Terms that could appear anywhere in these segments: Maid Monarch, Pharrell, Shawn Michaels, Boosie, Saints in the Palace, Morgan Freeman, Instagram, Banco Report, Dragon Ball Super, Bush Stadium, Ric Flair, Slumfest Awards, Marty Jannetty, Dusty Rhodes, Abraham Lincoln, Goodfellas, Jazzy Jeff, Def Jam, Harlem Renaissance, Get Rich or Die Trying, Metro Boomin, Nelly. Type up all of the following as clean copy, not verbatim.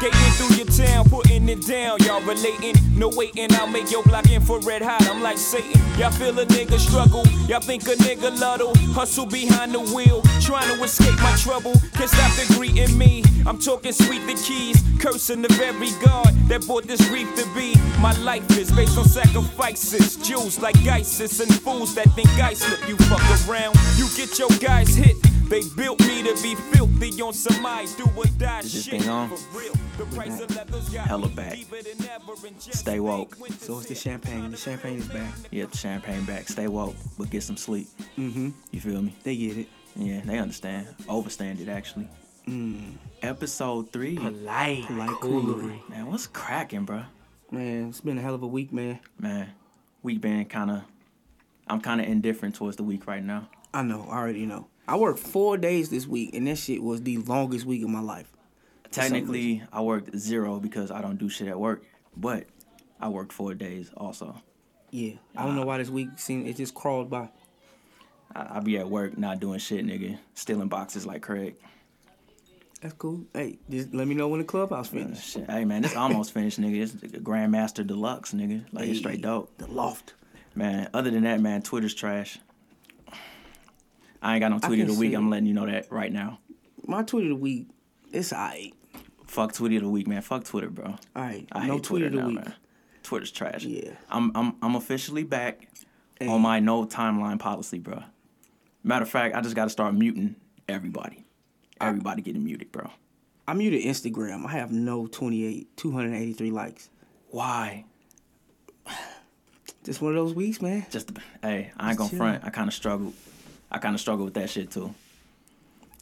Skating through your town, putting it down. Y'all relating, no waiting. I'll make your block infrared hot. I'm like Satan. Y'all feel a nigga struggle. Y'all think a nigga luddle. Hustle behind the wheel, trying to escape my trouble. Can't stop the greeting me. I'm talking sweet the keys, cursing the very God that brought this reef to be. My life is based on sacrifices. Jews like ISIS and fools that think I slip. You fuck around, you get your guys hit. They built me to be filthy on some eyes, do or die shit. For real, the price of leather's got hella back. Stay woke. So it's the champagne. The champagne is back. Yep, champagne back. Stay woke, but get some sleep. Mm-hmm. You feel me? They get it. Yeah, they understand. Overstand it, actually. Mm. Episode 3. Polite Coolery. Man, what's cracking, bro? Man, it's been a hell of a week, man. Week been kind of... I'm kind of indifferent towards the week right now. I know. I already know. I worked 4 days this week, and that shit was the longest week of my life. Technically, I worked 0 because I don't do shit at work, but I worked 4 days also. Yeah. I don't know why this week seemed... It just crawled by. I be at work not doing shit, nigga. Stealing boxes like Craig. That's cool. Hey, just let me know when the clubhouse finished. Shit. Hey, man, it's almost finished, nigga. It's Grandmaster Deluxe, nigga. Like, hey, it's straight dope. The loft. Man, other than that, man, Twitter's trash. I ain't got no tweet of the week. I'm letting you know that right now. My tweet of the week, it's alright. Fuck tweet of the week, man. Fuck Twitter, bro. Alright, no tweet of the week. Man. Twitter's trash. Yeah. I'm officially back on my no timeline policy, bro. Matter of fact, I just got to start muting everybody. Everybody getting muted, bro. I muted Instagram. I have no 283 likes. Why? Just one of those weeks, man. I ain't gonna front. I kind of struggled with that shit too.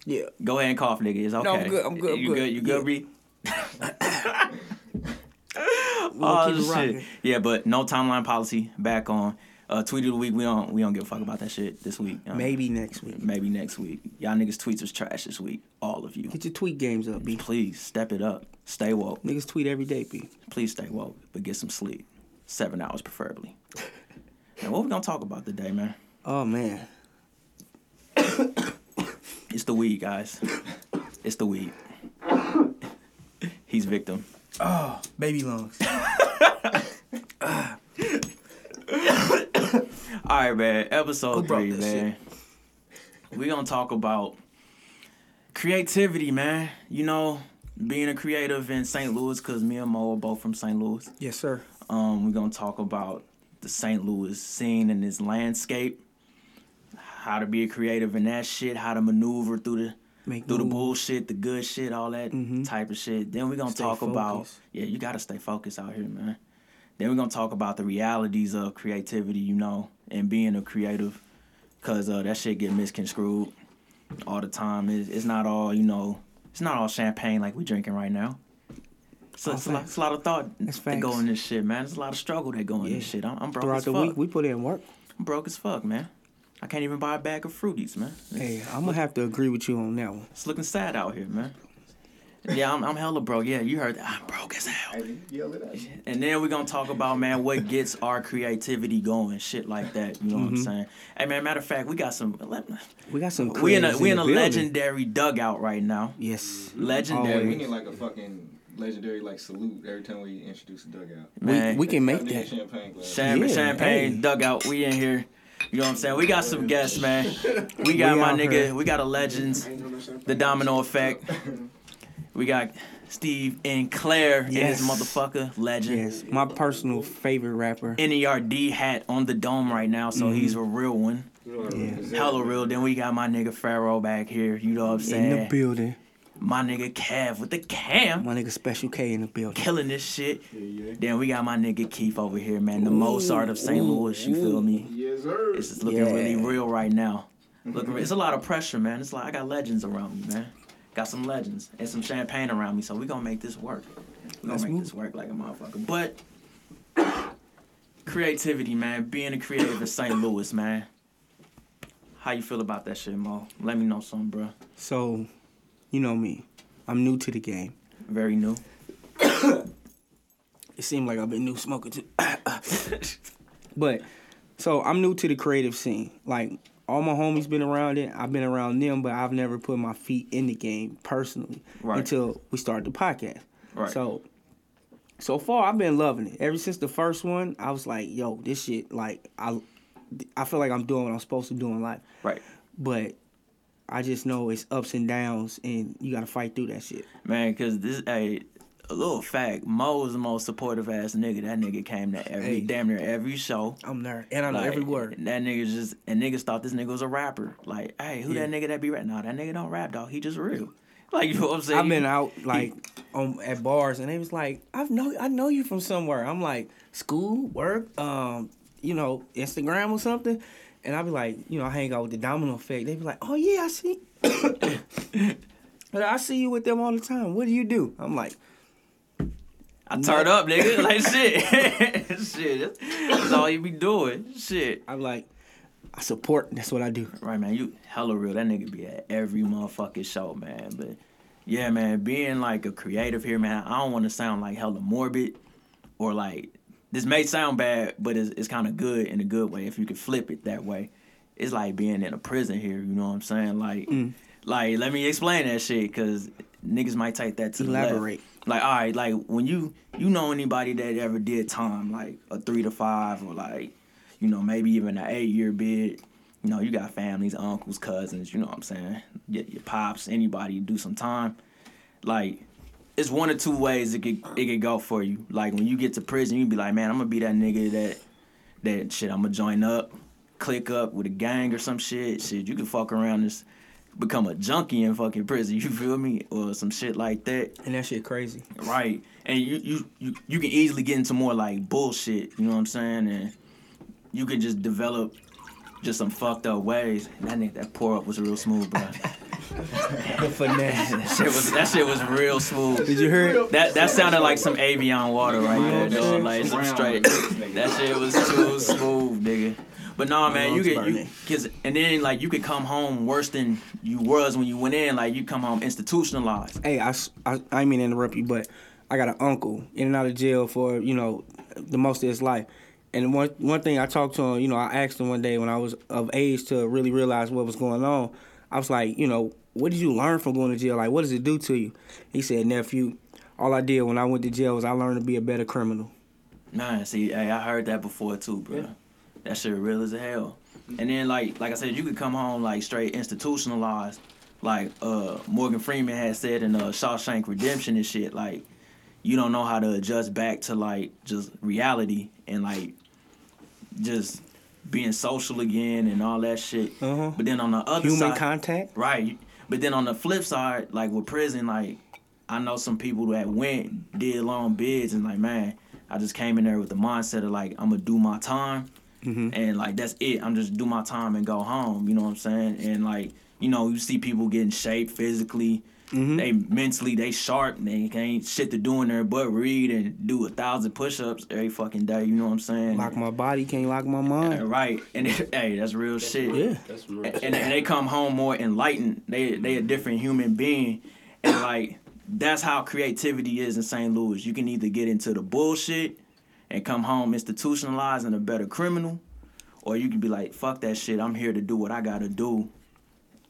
Yeah. Go ahead and cough, nigga. It's okay. No, I'm good. You good, yeah. Bree? Oh shit. Yeah, but no timeline policy. Back on. Tweet of the week. We don't give a fuck about that shit this week. Maybe next week. Y'all niggas tweets was trash this week. All of you. Get your tweet games up, B. Please step it up. Stay woke. Niggas tweet every day, B. Please stay woke, but get some sleep. 7 hours preferably. And what we gonna talk about today, man? Oh man. It's the weed, guys. It's the weed. He's victim. Oh, baby lungs. All right, man. Episode 3, man. Shit. We gonna talk about creativity, man. You know, being a creative in St. Louis, because me and Mo are both from St. Louis. Yes, sir. We're gonna talk about the St. Louis scene and its landscape. How to be a creative in that shit. How to maneuver through the bullshit, the good shit, all that type of shit. Then we're gonna talk about you gotta stay focused out here, man. Then we're gonna talk about the realities of creativity, you know. And being a creative, because that shit get misconstrued all the time. It's not all, you know, it's not all champagne like we drinking right now. So it's a lot of thought that go in this shit, man. It's a lot of struggle that go in this shit. I'm broke as fuck. Throughout the week, we put in work. I'm broke as fuck, man. I can't even buy a bag of Fruities, man. Hey, I'm going to have to agree with you on that one. It's looking sad out here, man. Yeah, I'm hella broke. Yeah, you heard that. I'm broke as hell. And then we're going to talk about, man, what gets our creativity going, shit like that. You know what I'm saying? Hey, man, matter of fact, we got some. We in a legendary dugout right now. Yes. Legendary. We need like a fucking legendary like salute every time we introduce a dugout. Man, we can make that. Champagne dugout. We in here. You know what I'm saying? We got some guests, man. We got my nigga. We got a legends, the Domino Effect. We got Steve and Claire in his motherfucker legend. Yes, my personal favorite rapper. NERD hat on the dome right now, so he's a real one. Yeah. Hella real. Then we got my nigga Pharaoh back here. You know what I'm saying? In the building. My nigga Cav with the cam. My nigga Special K in the building. Killing this shit. Yeah. Then we got my nigga Keith over here, man. The Mozart of St. Louis, you feel me? Yes, sir. It's looking really real right now. It's a lot of pressure, man. It's like I got legends around me, man. Got some legends and some champagne around me, so we gonna make this work. We gonna make this work like a motherfucker. But creativity, man. Being a creative in St. Louis, man. How you feel about that shit, Mo? Let me know something, bro. So... You know me. I'm new to the game. Very new. It seemed like I've been new smoking too. But, so I'm new to the creative scene. Like, all my homies been around it. I've been around them, but I've never put my feet in the game personally until we started the podcast. Right. So far, I've been loving it. Ever since the first one, I was like, yo, this shit, like, I feel like I'm doing what I'm supposed to do in life. Right. But I just know it's ups and downs, and you got to fight through that shit. Man, because this, hey, a little fact, Mo's the most supportive-ass nigga. That nigga came to damn near every show. I'm there, and I know every word. That nigga just, and niggas thought this nigga was a rapper. Like, hey, who that nigga that be rapping? No, that nigga don't rap, dog. He just real. Like, you know what I'm saying? I've been out, like, at bars, and they was like, I know you from somewhere. I'm like, school, work, you know, Instagram or something. And I be like, you know, I hang out with the Domino Effect. They be like, oh, yeah, I see. But I see you with them all the time. What do you do? I'm like, I turn up, nigga. Like, shit. Shit. That's all you be doing. Shit. I'm like, I support. That's what I do. Right, man. You hella real. That nigga be at every motherfucking show, man. But, yeah, man, being, like, a creative here, man, I don't want to sound, like, hella morbid or, like, this may sound bad, but it's kind of good in a good way if you can flip it that way. It's like being in a prison here, you know what I'm saying? Like, like, let me explain that shit, because niggas might take that to Elaborate. The left. Like, all right, like, when you know anybody that ever did time, like a 3 to 5 or, like, you know, maybe even an 8-year bid, you know, you got families, uncles, cousins, you know what I'm saying? Your pops, anybody do some time. Like, it's one or two ways it could go for you. Like, when you get to prison, you be like, man, I'm going to be that nigga that shit, I'm going to join up, click up with a gang or some shit. Shit, you can fuck around and become a junkie in fucking prison, you feel me? Or some shit like that. And that shit crazy. Right. And you can easily get into more, like, bullshit, you know what I'm saying? And you can just develop just some fucked up ways. That nigga, that pour up was real smooth, bro. The finesse. That shit was real smooth. Did you hear it? That sounded like some Avion water right there, though. Like some straight. That shit was too smooth, nigga. But nah, man, and then like you could come home worse than you was when you went in. Like you come home institutionalized. Hey, I ain't mean to interrupt you, but I got an uncle in and out of jail for, you know, the most of his life. And one thing I talked to him, you know, I asked him one day when I was of age to really realize what was going on. I was like, you know, what did you learn from going to jail? Like, what does it do to you? He said, nephew, all I did when I went to jail was I learned to be a better criminal. Nah, see, hey, I heard that before too, bro. Yeah. That shit real as hell. And then, like I said, you could come home, like, straight institutionalized. Like, Morgan Freeman had said in Shawshank Redemption and shit, like, you don't know how to adjust back to, like, just reality and, like, just being social again and all that shit. Uh-huh. But then on the other side... Human contact? Right. But then on the flip side, like, with prison, like, I know some people that went, did long bids, and, like, man, I just came in there with the mindset of, like, I'm going to do my time, and, like, that's it. I'm just do my time and go home, you know what I'm saying? And, like, you know, you see people getting shaped physically. They mentally, they sharp, and they ain't shit to do in there but read and do 1,000 push-ups every fucking day, you know what I'm saying? Lock my body, can't lock my mind. Right, and hey, that's real shit. Yeah, that's real shit. And they come home more enlightened. They a different human being, and like, that's how creativity is in St. Louis. You can either get into the bullshit and come home institutionalized and a better criminal, or you can be like, fuck that shit, I'm here to do what I gotta do,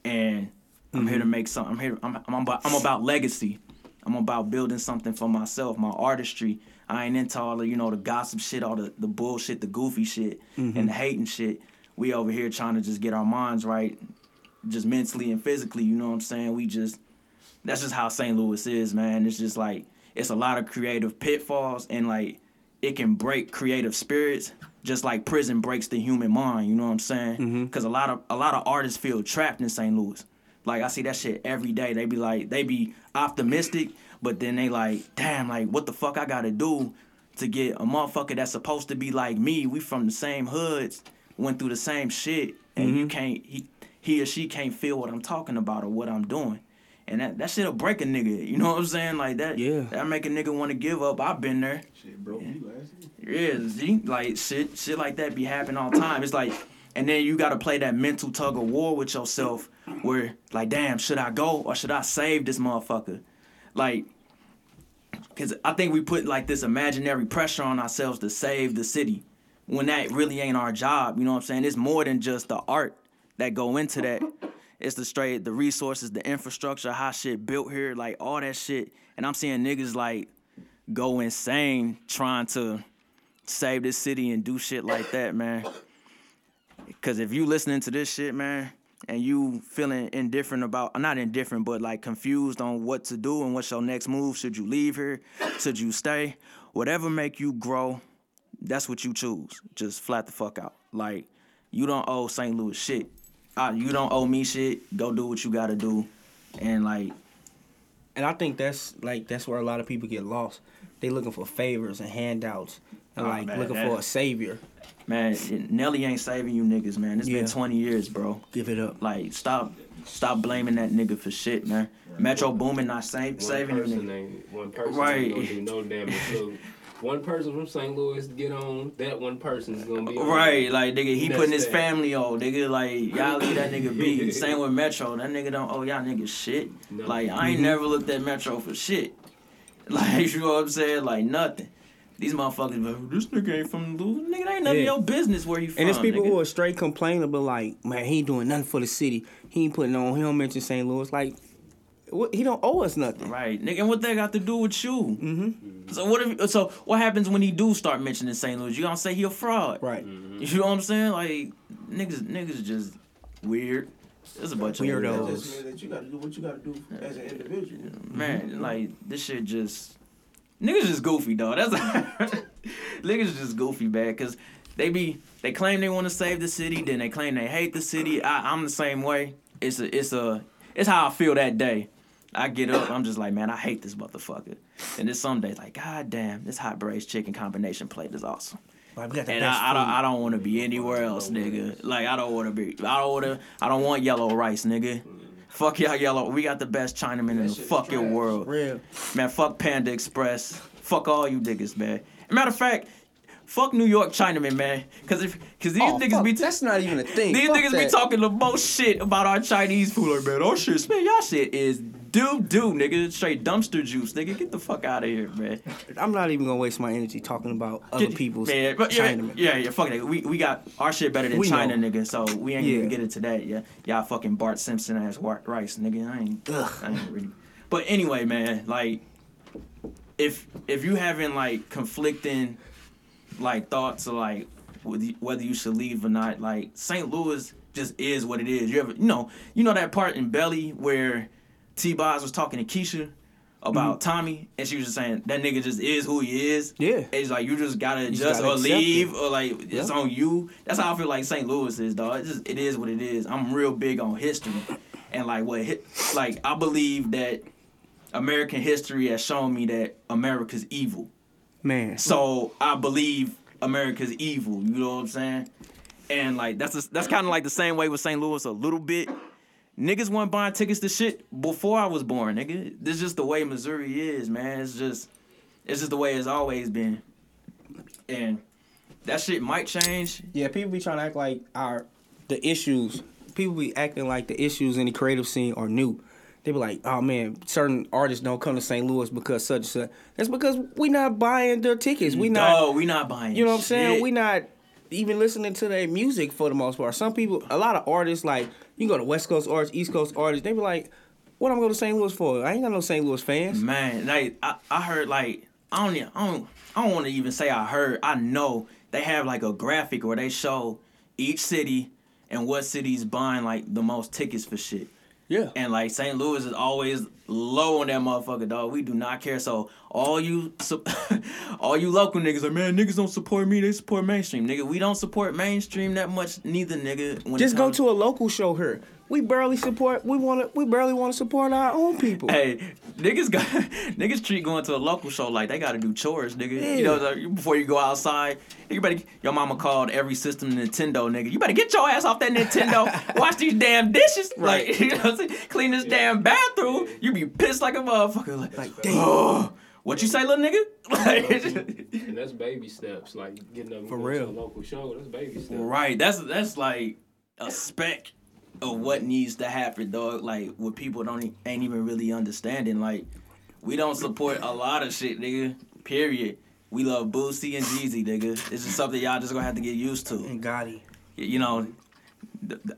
and... I'm here to make something. I'm about legacy. I'm about building something for myself, my artistry. I ain't into all the, you know, the gossip shit, all the bullshit, the goofy shit, and the hating shit. We over here trying to just get our minds right, just mentally and physically, you know what I'm saying? That's just how St. Louis is, man. It's just like, it's a lot of creative pitfalls, and like, it can break creative spirits, just like prison breaks the human mind, you know what I'm saying? Because a lot of artists feel trapped in St. Louis. Like, I see that shit every day. They be like, they be optimistic, but then they like, damn, like, what the fuck I gotta do to get a motherfucker that's supposed to be like me? We from the same hoods, went through the same shit, and you can't, he or she can't feel what I'm talking about or what I'm doing. And that shit'll break a nigga, you know what I'm saying? Like, that, yeah. That make a nigga want to give up. I've been there. Shit broke me last year. Yeah, see? Like, shit like that be happening all the time. It's like... And then you got to play that mental tug of war with yourself where, like, damn, should I go or should I save this motherfucker? Like, because I think we put, like, this imaginary pressure on ourselves to save the city when that really ain't our job, you know what I'm saying? It's more than just the art that go into that. It's the resources, the infrastructure, how shit built here, like, all that shit. And I'm seeing niggas, like, go insane trying to save this city and do shit like that, man. Because if you listening to this shit, man, and you feeling indifferent about, not indifferent, but like confused on what to do and what's your next move, should you leave here, should you stay, whatever make you grow, that's what you choose. Just flat the fuck out. Like, you don't owe St. Louis shit. You don't owe me shit. Go do what you gotta do. And like, and I think that's where a lot of people get lost. They looking for favors and handouts, and looking for a savior. Man, Nelly ain't saving you niggas, man. It's been 20 years, bro. Give it up. Like, stop blaming that nigga for shit, man. Right. Metro Boomin not saving you niggas. One person ain't gonna do no damage. So one person from St. Louis get on, that one person's gonna be on. Right, like, nigga, he putting his family on, nigga. Like, y'all leave that nigga be. Same with Metro. That nigga don't owe y'all niggas shit. No. Like, I ain't never looked at Metro for shit. Like, you know what I'm saying? Like, nothing. These motherfuckers, like, this nigga ain't from Louis. Nigga, that ain't none of your business where you from. And it's people who are straight complaining, but like, man, he ain't doing nothing for the city. He ain't putting on, he don't mention St. Louis. Like, he don't owe us nothing. Right, nigga, and what that got to do with you? Mm-hmm. So what happens when he do start mentioning St. Louis? You gonna say he a fraud. Right. Mm-hmm. You know what I'm saying? Like, niggas just weird. There's a bunch of weirdos. That just means that you gotta do what you gotta do as an individual. Man, like, this shit just... Niggas just goofy, dog. That's niggas just goofy, bad, because they claim they want to save the city, then they claim they hate the city. I'm the same way. It's how I feel that day. I get up, I'm just like, man, I hate this motherfucker. And then some days, like, god damn, this hot braised chicken combination plate is awesome. Like, and I don't want to be anywhere else, nigga. Like, I don't want yellow rice, nigga. Fuck y'all yellow. We got the best Chinaman in the fucking world. Real. Man, fuck Panda Express. Fuck all you niggas, man. Matter of fact, fuck New York Chinaman, man. Cause these niggas fuck, be that's not even a thing. These fuck niggas that. Be talking the most shit about our Chinese food. Like, man, oh shit, man, y'all shit is doo-doo, nigga. Straight dumpster juice, nigga. Get the fuck out of here, man. I'm not even gonna waste my energy talking about other people's Chinaman. Yeah, fuck it. We got our shit better than China, nigga. So we ain't gonna get into that. Yeah, y'all fucking Bart Simpson ass white rice, nigga. I ain't really. But anyway, man, like, if you having like conflicting like thoughts of like whether you should leave or not, like, St. Louis just is what it is. You know that part in Belly where T-Boz was talking to Keisha about Tommy, and she was just saying that nigga just is who he is. Yeah, it's like you just gotta adjust or leave or like it's on you. That's how I feel like St. Louis is, dog. It is what it is. I'm real big on history, and like I believe that American history has shown me that America's evil. Man. So I believe America's evil, you know what I'm saying? And like that's kind of like the same way with St. Louis a little bit. Niggas weren't buying tickets to shit before I was born, nigga. This is just the way Missouri is, man. It's just the way it's always been. And that shit might change. Yeah, people be trying to act like the issues in the creative scene are new. They be like, oh man, certain artists don't come to St. Louis because such and such. That's because we not buying their tickets. We not buying. You know what I'm saying? Shit. We not even listening to their music for the most part. Some people, a lot of artists, like, you go to West Coast artists, East Coast artists, they be like, what am I going to St. Louis for? I ain't got no St. Louis fans. Man, like, I heard, like, I don't want to even say I heard. I know they have like a graphic where they show each city and what city's buying like the most tickets for shit. Yeah. And like St. Louis is always low on that motherfucker, dog. We do not care. So all you local niggas are, man, niggas don't support me, they support mainstream. Nigga, we don't support mainstream that much neither, nigga. Just go to a local show here. We barely wanna support our own people. Hey, niggas treat going to a local show like they gotta do chores, nigga. Yeah. You know, like, before you go outside, your mama called every system Nintendo, nigga. You better get your ass off that Nintendo. Wash these damn dishes, right? Like, you know what I'm saying? Clean this damn bathroom. You be pissed like a motherfucker, like damn. Oh, what you say, little nigga? And that's baby steps, like getting up and going to a local show. That's baby steps, right? That's like a speck of what needs to happen, dog. Like, what people ain't even really understanding. Like, we don't support a lot of shit, nigga. Period. We love Boosie and Jeezy, nigga. It's just something y'all just gonna have to get used to. And Gotti. You know,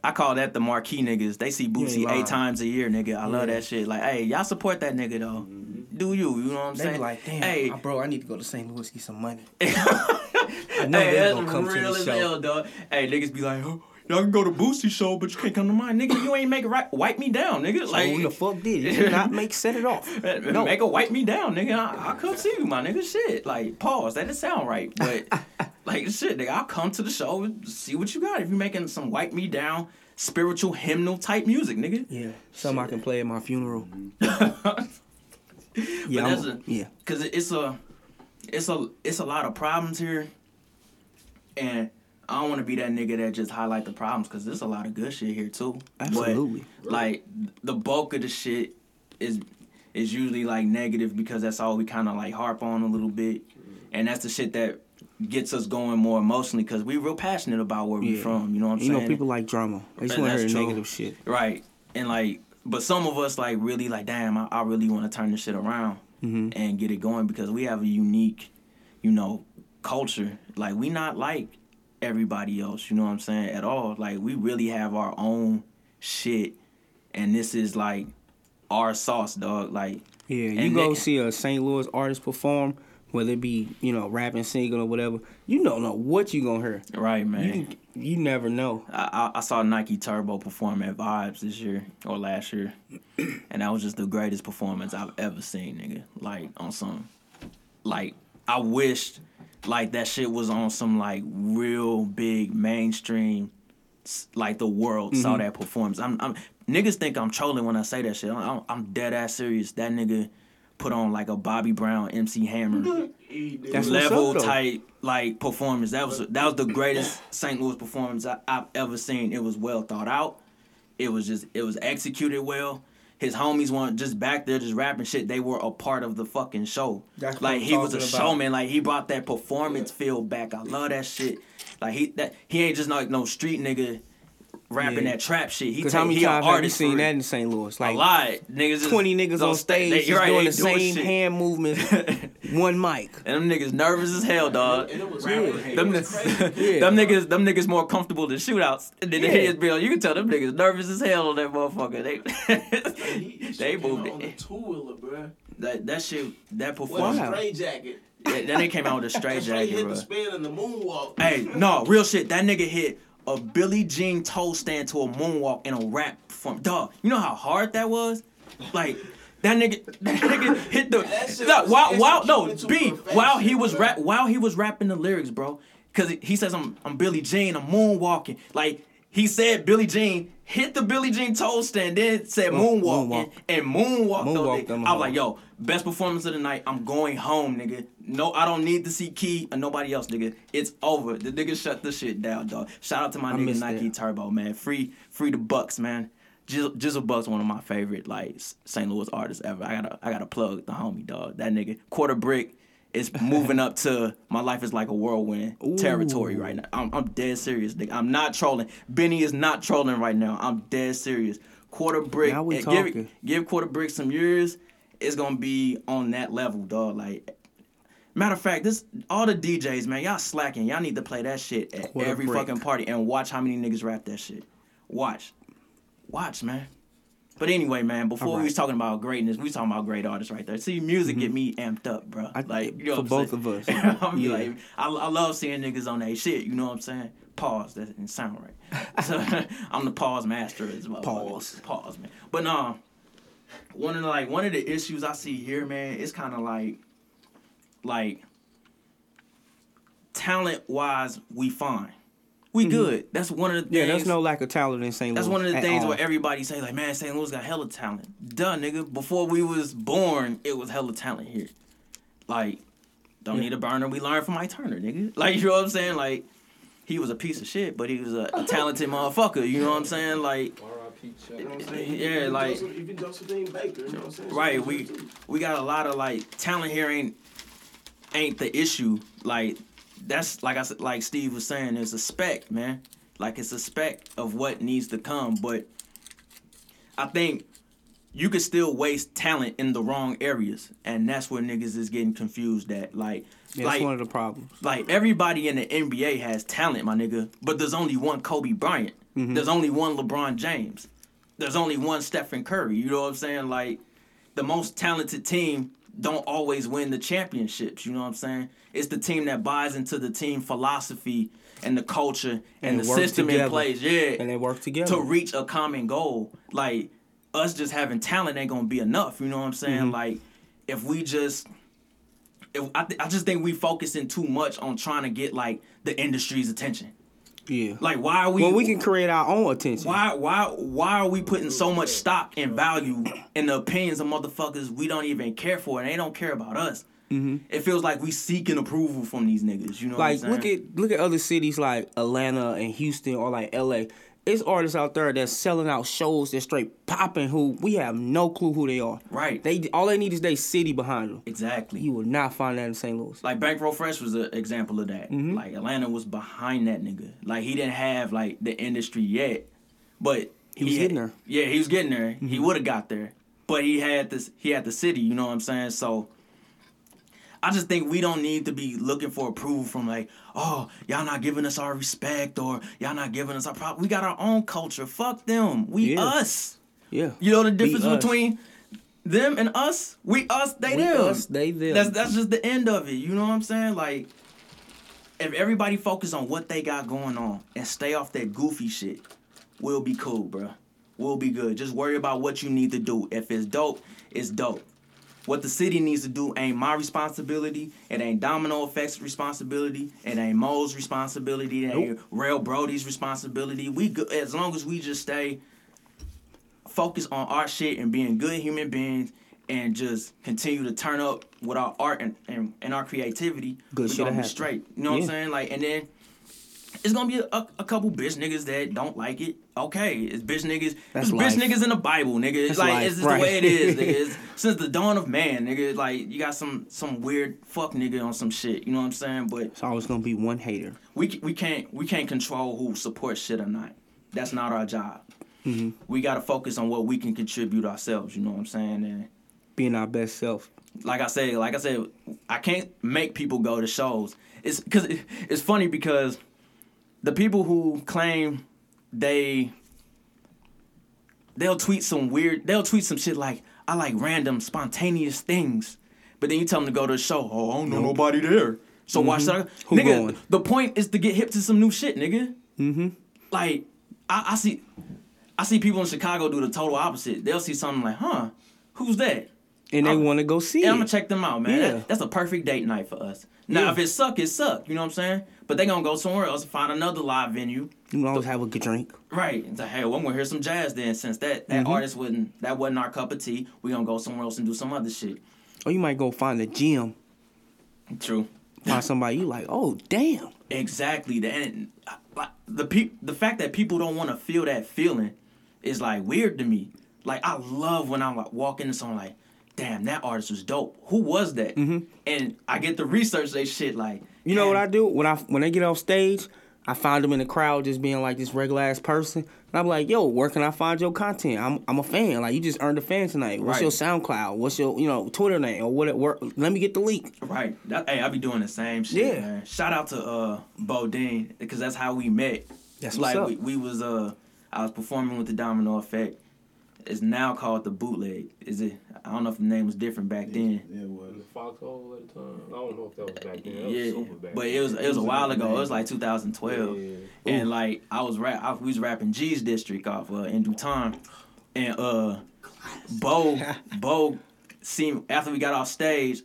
I call that the marquee niggas. They see Boosie 8 times a year, nigga. I love that shit. Like, hey, y'all support that nigga, though. Mm-hmm. do you. You know what I'm saying? They be like, damn, hey, bro, I need to go to St. Louis get some money. I know hey, that's gonna come real to the as show. Hell, dog. Hey, niggas be like, oh, y'all can go to Boosie's show, but you can't come to mine. Nigga, you ain't make it right. Wipe me down, nigga. Like, so who the fuck did it? You not make set it off. No. Make a wipe me down, nigga. I'll come see you, my nigga. Shit. Like, pause. That didn't sound right. But, like, shit, nigga, I'll come to the show and see what you got. If you're making some wipe me down, spiritual hymnal type music, nigga. Yeah. Something shit. I can play at my funeral. Yeah. That's a, yeah. Because it's a lot of problems here. And I don't want to be that nigga that just highlight the problems because there's a lot of good shit here, too. Absolutely. But, like, the bulk of the shit is usually, like, negative because that's all we kind of, like, harp on a little bit. And that's the shit that gets us going more emotionally because we real passionate about where we from. You know what I'm saying? You know, people like drama. They just want to hear negative shit. Right. And, like, but some of us, like, really, like, damn, I really want to turn this shit around and get it going because we have a unique, you know, culture. Like, we not like everybody else, you know what I'm saying, at all. Like, we really have our own shit, and this is, like, our sauce, dog. Like, yeah, you go see a St. Louis artist perform, whether it be, you know, rapping, singing, or whatever, you don't know what you gonna hear. Right, man. You never know. I saw Nike Turbo perform at Vibes this year, or last year, and that was just the greatest performance I've ever seen, nigga. Like, on some, like, I wished, like, that shit was on some, like, real big mainstream, like, the world saw that performance. Niggas think I'm trolling when I say that shit. I'm dead-ass serious. That nigga put on, like, a Bobby Brown, MC Hammer level-type, like, performance. That was the greatest St. Louis performance I've ever seen. It was well thought out. It was executed well. His homies weren't just back there just rapping shit. They were a part of the fucking show. That's like, he was a showman. Like, he brought that performance feel back. I love that shit. Like, he ain't just like no street nigga rapping that trap shit. Because how many times have you seen that in St. Louis? Like, a lot. Niggas 20 niggas on stage doing the same shit. Hand movements. One mic. And them niggas nervous as hell, dog. And it was crazy. Them niggas more comfortable than shootouts than the heads be on. You can tell them niggas nervous as hell on that motherfucker. They moved it. On the two-wheeler, bro. That shit, that performance. With a stray jacket. Then they came out with a stray jacket, hit bro. The spin and the moonwalk. Hey, no, real shit. That nigga hit a Billie Jean toe stand to a moonwalk in a rap performance. Dog, you know how hard that was? Like, that nigga hit the while he was rapping the lyrics, bro. Cause he says I'm Billie Jean, I'm moonwalking. Like, he said Billie Jean, hit the Billie Jean toe stand, then said moonwalk. And moonwalk though, nigga. I was like, yo, best performance of the night. I'm going home, nigga. No, I don't need to see Key or nobody else, nigga. It's over. The nigga shut this shit down, dog. Shout out to my nigga Nike Turbo, man. Free the Bucks, man. Jizzle Buck's one of my favorite, like, St. Louis artists ever. I gotta plug the homie, dog. That nigga Quarter Brick is moving up to My Life Is Like a Whirlwind territory right now. I'm dead serious, nigga. I'm not trolling. Benny is not trolling right now. I'm dead serious. Quarter Brick, now we talking. Give Quarter Brick some years. It's gonna be on that level, dog. Like, matter of fact, this all the DJs, man, y'all slacking. Y'all need to play that shit at Quarter every Brick. Fucking party and watch how many niggas rap that shit. Watch, man. But anyway, man, before we was talking about greatness, we was talking about great artists right there. See, music get me amped up, bro. Like, you know for both of us. Like, I love seeing niggas on that shit, you know what I'm saying? Pause, that didn't sound right. So, I'm the pause master as well. Pause, man. But no, one of the issues I see here, man, it's kind of like, talent-wise, we fine. We good. That's one of the things. Yeah, there's no lack of talent in St. Louis. That's one of the things where everybody say, like, man, St. Louis got hella talent. Duh, nigga. Before we was born, it was hella talent here. Like, don't need a burner. We learned from Mike Turner, nigga. Like, you know what I'm saying? Like, he was a piece of shit, but he was a talented motherfucker. You know what I'm saying? Like, R.I.P. Chuck. You know what I'm saying? Yeah, like. Even Josephine Baker. You know what I'm saying? Right. We got a lot of, like, talent here ain't the issue. Like, that's, like I said, like Steve was saying, there's a spec, man. Like, it's a spec of what needs to come. But I think you can still waste talent in the wrong areas. And that's where niggas is getting confused at. Like, yeah, that's one of the problems. Like, everybody in the NBA has talent, my nigga. But there's only one Kobe Bryant. There's only one LeBron James. There's only one Stephen Curry. You know what I'm saying? Like, the most talented team don't always win the championships. You know what I'm saying? It's the team that buys into the team philosophy and the culture and the system in place. Yeah. And they work together to reach a common goal. Like, us just having talent ain't going to be enough. You know what I'm saying? Mm-hmm. Like, if we just... I just think we focusing too much on trying to get, like, the industry's attention. Yeah. Like, why are we... Well, we can create our own attention. Why are we putting so much stock and value in the opinions of motherfuckers we don't even care for, and they don't care about us? Mm-hmm. It feels like we seeking approval from these niggas, you know what I'm saying? Look at other cities like Atlanta and Houston or, like, L.A. It's artists out there that's selling out shows that's straight popping who we have no clue who they are. Right. All they need is their city behind them. Exactly. You will not find that in St. Louis. Like, Bankroll Fresh was an example of that. Mm-hmm. Like, Atlanta was behind that nigga. Like, he didn't have, like, the industry yet, but... He was getting there. Yeah, he was getting there. Mm-hmm. He would have got there. But he had the city, you know what I'm saying? So... I just think we don't need to be looking for approval from, like, oh, y'all not giving us our respect, or y'all not giving us our prop. We got our own culture. Fuck them. We us. Yeah. You know the difference between them and us? We us, they we them. Us, they them. That's just the end of it. You know what I'm saying? Like, if everybody focus on what they got going on and stay off that goofy shit, we'll be cool, bro. We'll be good. Just worry about what you need to do. If it's dope, it's dope. What the city needs to do ain't my responsibility. It ain't Domino Effect's responsibility. It ain't Mo's responsibility. It ain't Rail Brody's responsibility. We good, as long as we just stay focused on our shit and being good human beings and just continue to turn up with our art and our creativity. Good shit. We're gonna be straight. You know what I'm saying? Like, and then it's gonna be a couple bitch niggas that don't like it. Okay, it's bitch niggas. There's bitch niggas in the Bible, nigga. It's like, it's just the way it is, nigga. It's since the dawn of man, nigga. Like, you got some weird fuck nigga on some shit. You know what I'm saying? But it's always gonna be one hater. We can't control who supports shit or not. That's not our job. Mm-hmm. We gotta focus on what we can contribute ourselves. You know what I'm saying? And being our best self. Like I said, I can't make people go to shows. It's funny because the people who claim they'll tweet some shit like, I like random, spontaneous things. But then you tell them to go to a show, oh, I don't know nobody there. So why should I go? Nigga, going? The point is to get hip to some new shit, nigga. Mm-hmm. Like, I see people in Chicago do the total opposite. They'll see something like, huh, who's that? And they want to go see it. And I'm going to check them out, man. Yeah. That's a perfect date night for us. Now, if it suck, it suck. You know what I'm saying? But they going to go somewhere else and find another live venue. You always have a good drink. Right. And say, hey, well, I'm going to hear some jazz then. Since that artist wasn't our cup of tea, we going to go somewhere else and do some other shit. Or you might go find a gym. True. Find somebody you like, oh, damn. Exactly. And the fact that people don't want to feel that feeling is, like, weird to me. Like, I love when I'm, like, walking into something like, damn, that artist was dope. Who was that? Mm-hmm. And I get to research that shit. Like, you know what I do when they get off stage, I find them in the crowd just being like this regular ass person, and I'm like, yo, where can I find your content? I'm a fan. Like, you just earned a fan tonight. What's your SoundCloud? What's your Twitter name or what? Where, let me get the link. Right. I be doing the same shit. Yeah. Man. Shout out to Bodine, because that's how we met. That's like what's up. I was performing with the Domino Effect. It's now called the Bootleg. Is it? I don't know if the name was different back then. Yeah, it was. The Foxhole at the time. I don't know if that was back then. It was a while ago. It was like 2012. Yeah. And like we was rapping G's District off in due time. And Bo seemed, after we got off stage,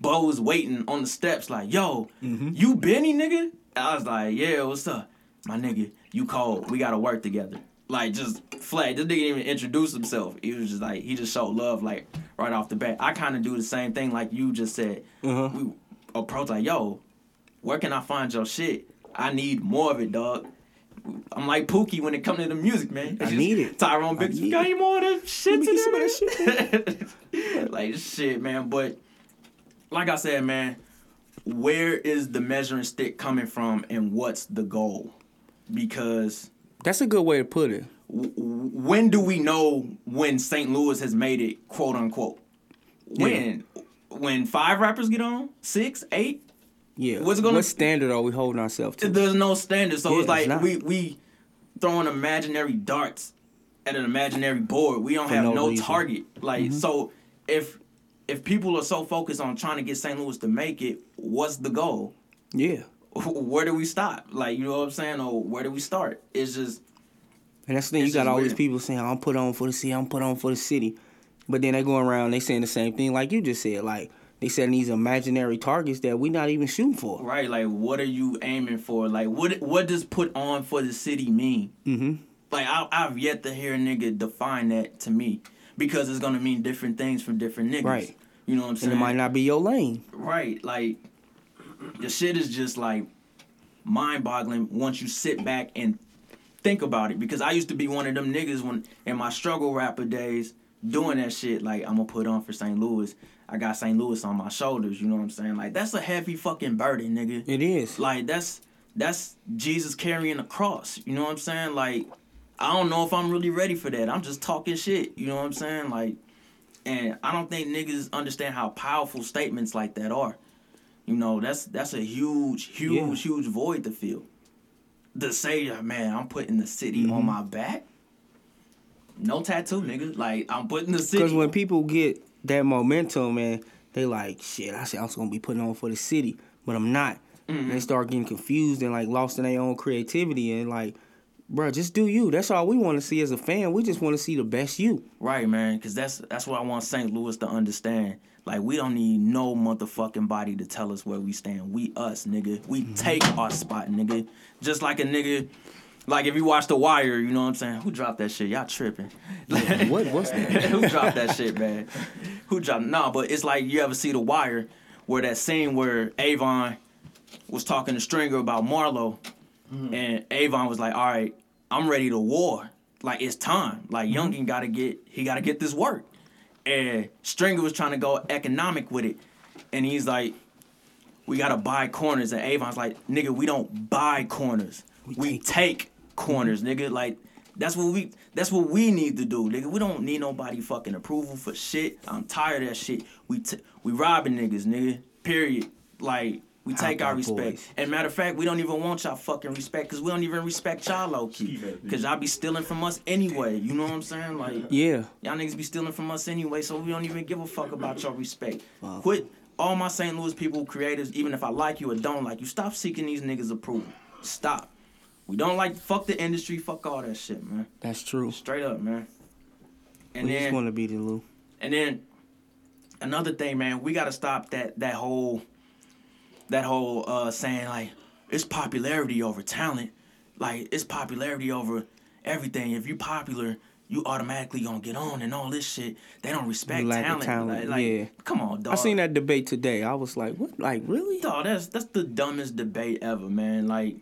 Bo was waiting on the steps like, yo, you Benny, nigga? I was like, yeah, what's up? My nigga, you cold. We gotta work together. Like, just flat. This nigga didn't even introduce himself. He was just like, he just showed love, like, right off the bat. I kind of do the same thing like you just said. Uh-huh. We approach like, yo, where can I find your shit? I need more of it, dog. I'm like Pookie when it comes to the music, man. I need it. Tyrone Biggs, you got any more of that shit to do? Like, shit, man. But, like I said, man, where is the measuring stick coming from and what's the goal? Because... That's a good way to put it. When do we know when St. Louis has made it, quote unquote? When five rappers get on? Six? Eight? Yeah. What standard are we holding ourselves to? There's no standard. So it's like we throwing imaginary darts at an imaginary board. We don't have no target. Like, so if if people are so focused on trying to get St. Louis to make it, what's the goal? Yeah. Where do we stop? Like, you know what I'm saying? Or where do we start? It's just... And that's the thing. You got all these people saying, I'm put on for the city, I'm put on for the city. But then they go around, they saying the same thing like you just said. Like, they setting these imaginary targets that we not even shooting for. Right. Like, what are you aiming for? Like, what does put on for the city mean? Mm-hmm. Like, I've yet to hear a nigga define that to me. Because it's going to mean different things from different niggas. Right. You know what I'm saying? And it might not be your lane. Right. Like... The shit is just, like, mind-boggling once you sit back and think about it. Because I used to be one of them niggas when in my struggle rapper days doing that shit. Like, I'm going to put on for St. Louis. I got St. Louis on my shoulders, you know what I'm saying? Like, that's a heavy fucking burden, nigga. It is. Like, that's Jesus carrying a cross, you know what I'm saying? Like, I don't know if I'm really ready for that. I'm just talking shit, you know what I'm saying? Like, and I don't think niggas understand how powerful statements like that are. You know, that's a huge void to fill. To say, man, I'm putting the city on my back. No tattoo, nigga. Like, I'm putting the city. Because when people get that momentum, man, they like, shit, I said I was going to be putting on for the city, but I'm not. Mm-hmm. And they start getting confused and, like, lost in their own creativity. And, like, bro, just do you. That's all we want to see as a fan. We just want to see the best you. Right, man, because that's what I want St. Louis to understand. Like, we don't need no motherfucking body to tell us where we stand. We us, nigga. We take our spot, nigga. Just like a nigga, like if you watch The Wire, you know what I'm saying? Who dropped that shit? Y'all tripping. What's that? Who dropped that shit, man? Nah, but it's like you ever see The Wire where that scene where Avon was talking to Stringer about Marlo, and Avon was like, all right, I'm ready to war. Like, it's time. Like, Youngin gotta get this work. And Stringer was trying to go economic with it. And he's like, we got to buy corners. And Avon's like, nigga, we don't buy corners. We take corners, nigga. Like, that's what we need to do, nigga. We don't need nobody fucking approval for shit. I'm tired of that shit. We robbing niggas, nigga. Period. Like, we take our respect. Boys. And matter of fact, we don't even want y'all fucking respect because we don't even respect y'all low-key. Because y'all be stealing from us anyway. You know what I'm saying? Like, yeah. Y'all niggas be stealing from us anyway, so we don't even give a fuck about your respect. Wow. Quit. All my St. Louis people, creators, even if I like you or don't like you, stop seeking these niggas' approval. Stop. We don't like, fuck the industry, fuck all that shit, man. That's true. Straight up, man. And we just want to be the Lou. And then, another thing, man, we got to stop that whole saying, like, it's popularity over talent. Like, it's popularity over everything. If you popular, you automatically gonna get on and all this shit. They don't respect talent. Like, yeah. Come on, dog. I seen that debate today. I was like, what? Like, really? Dog, that's the dumbest debate ever, man. Like,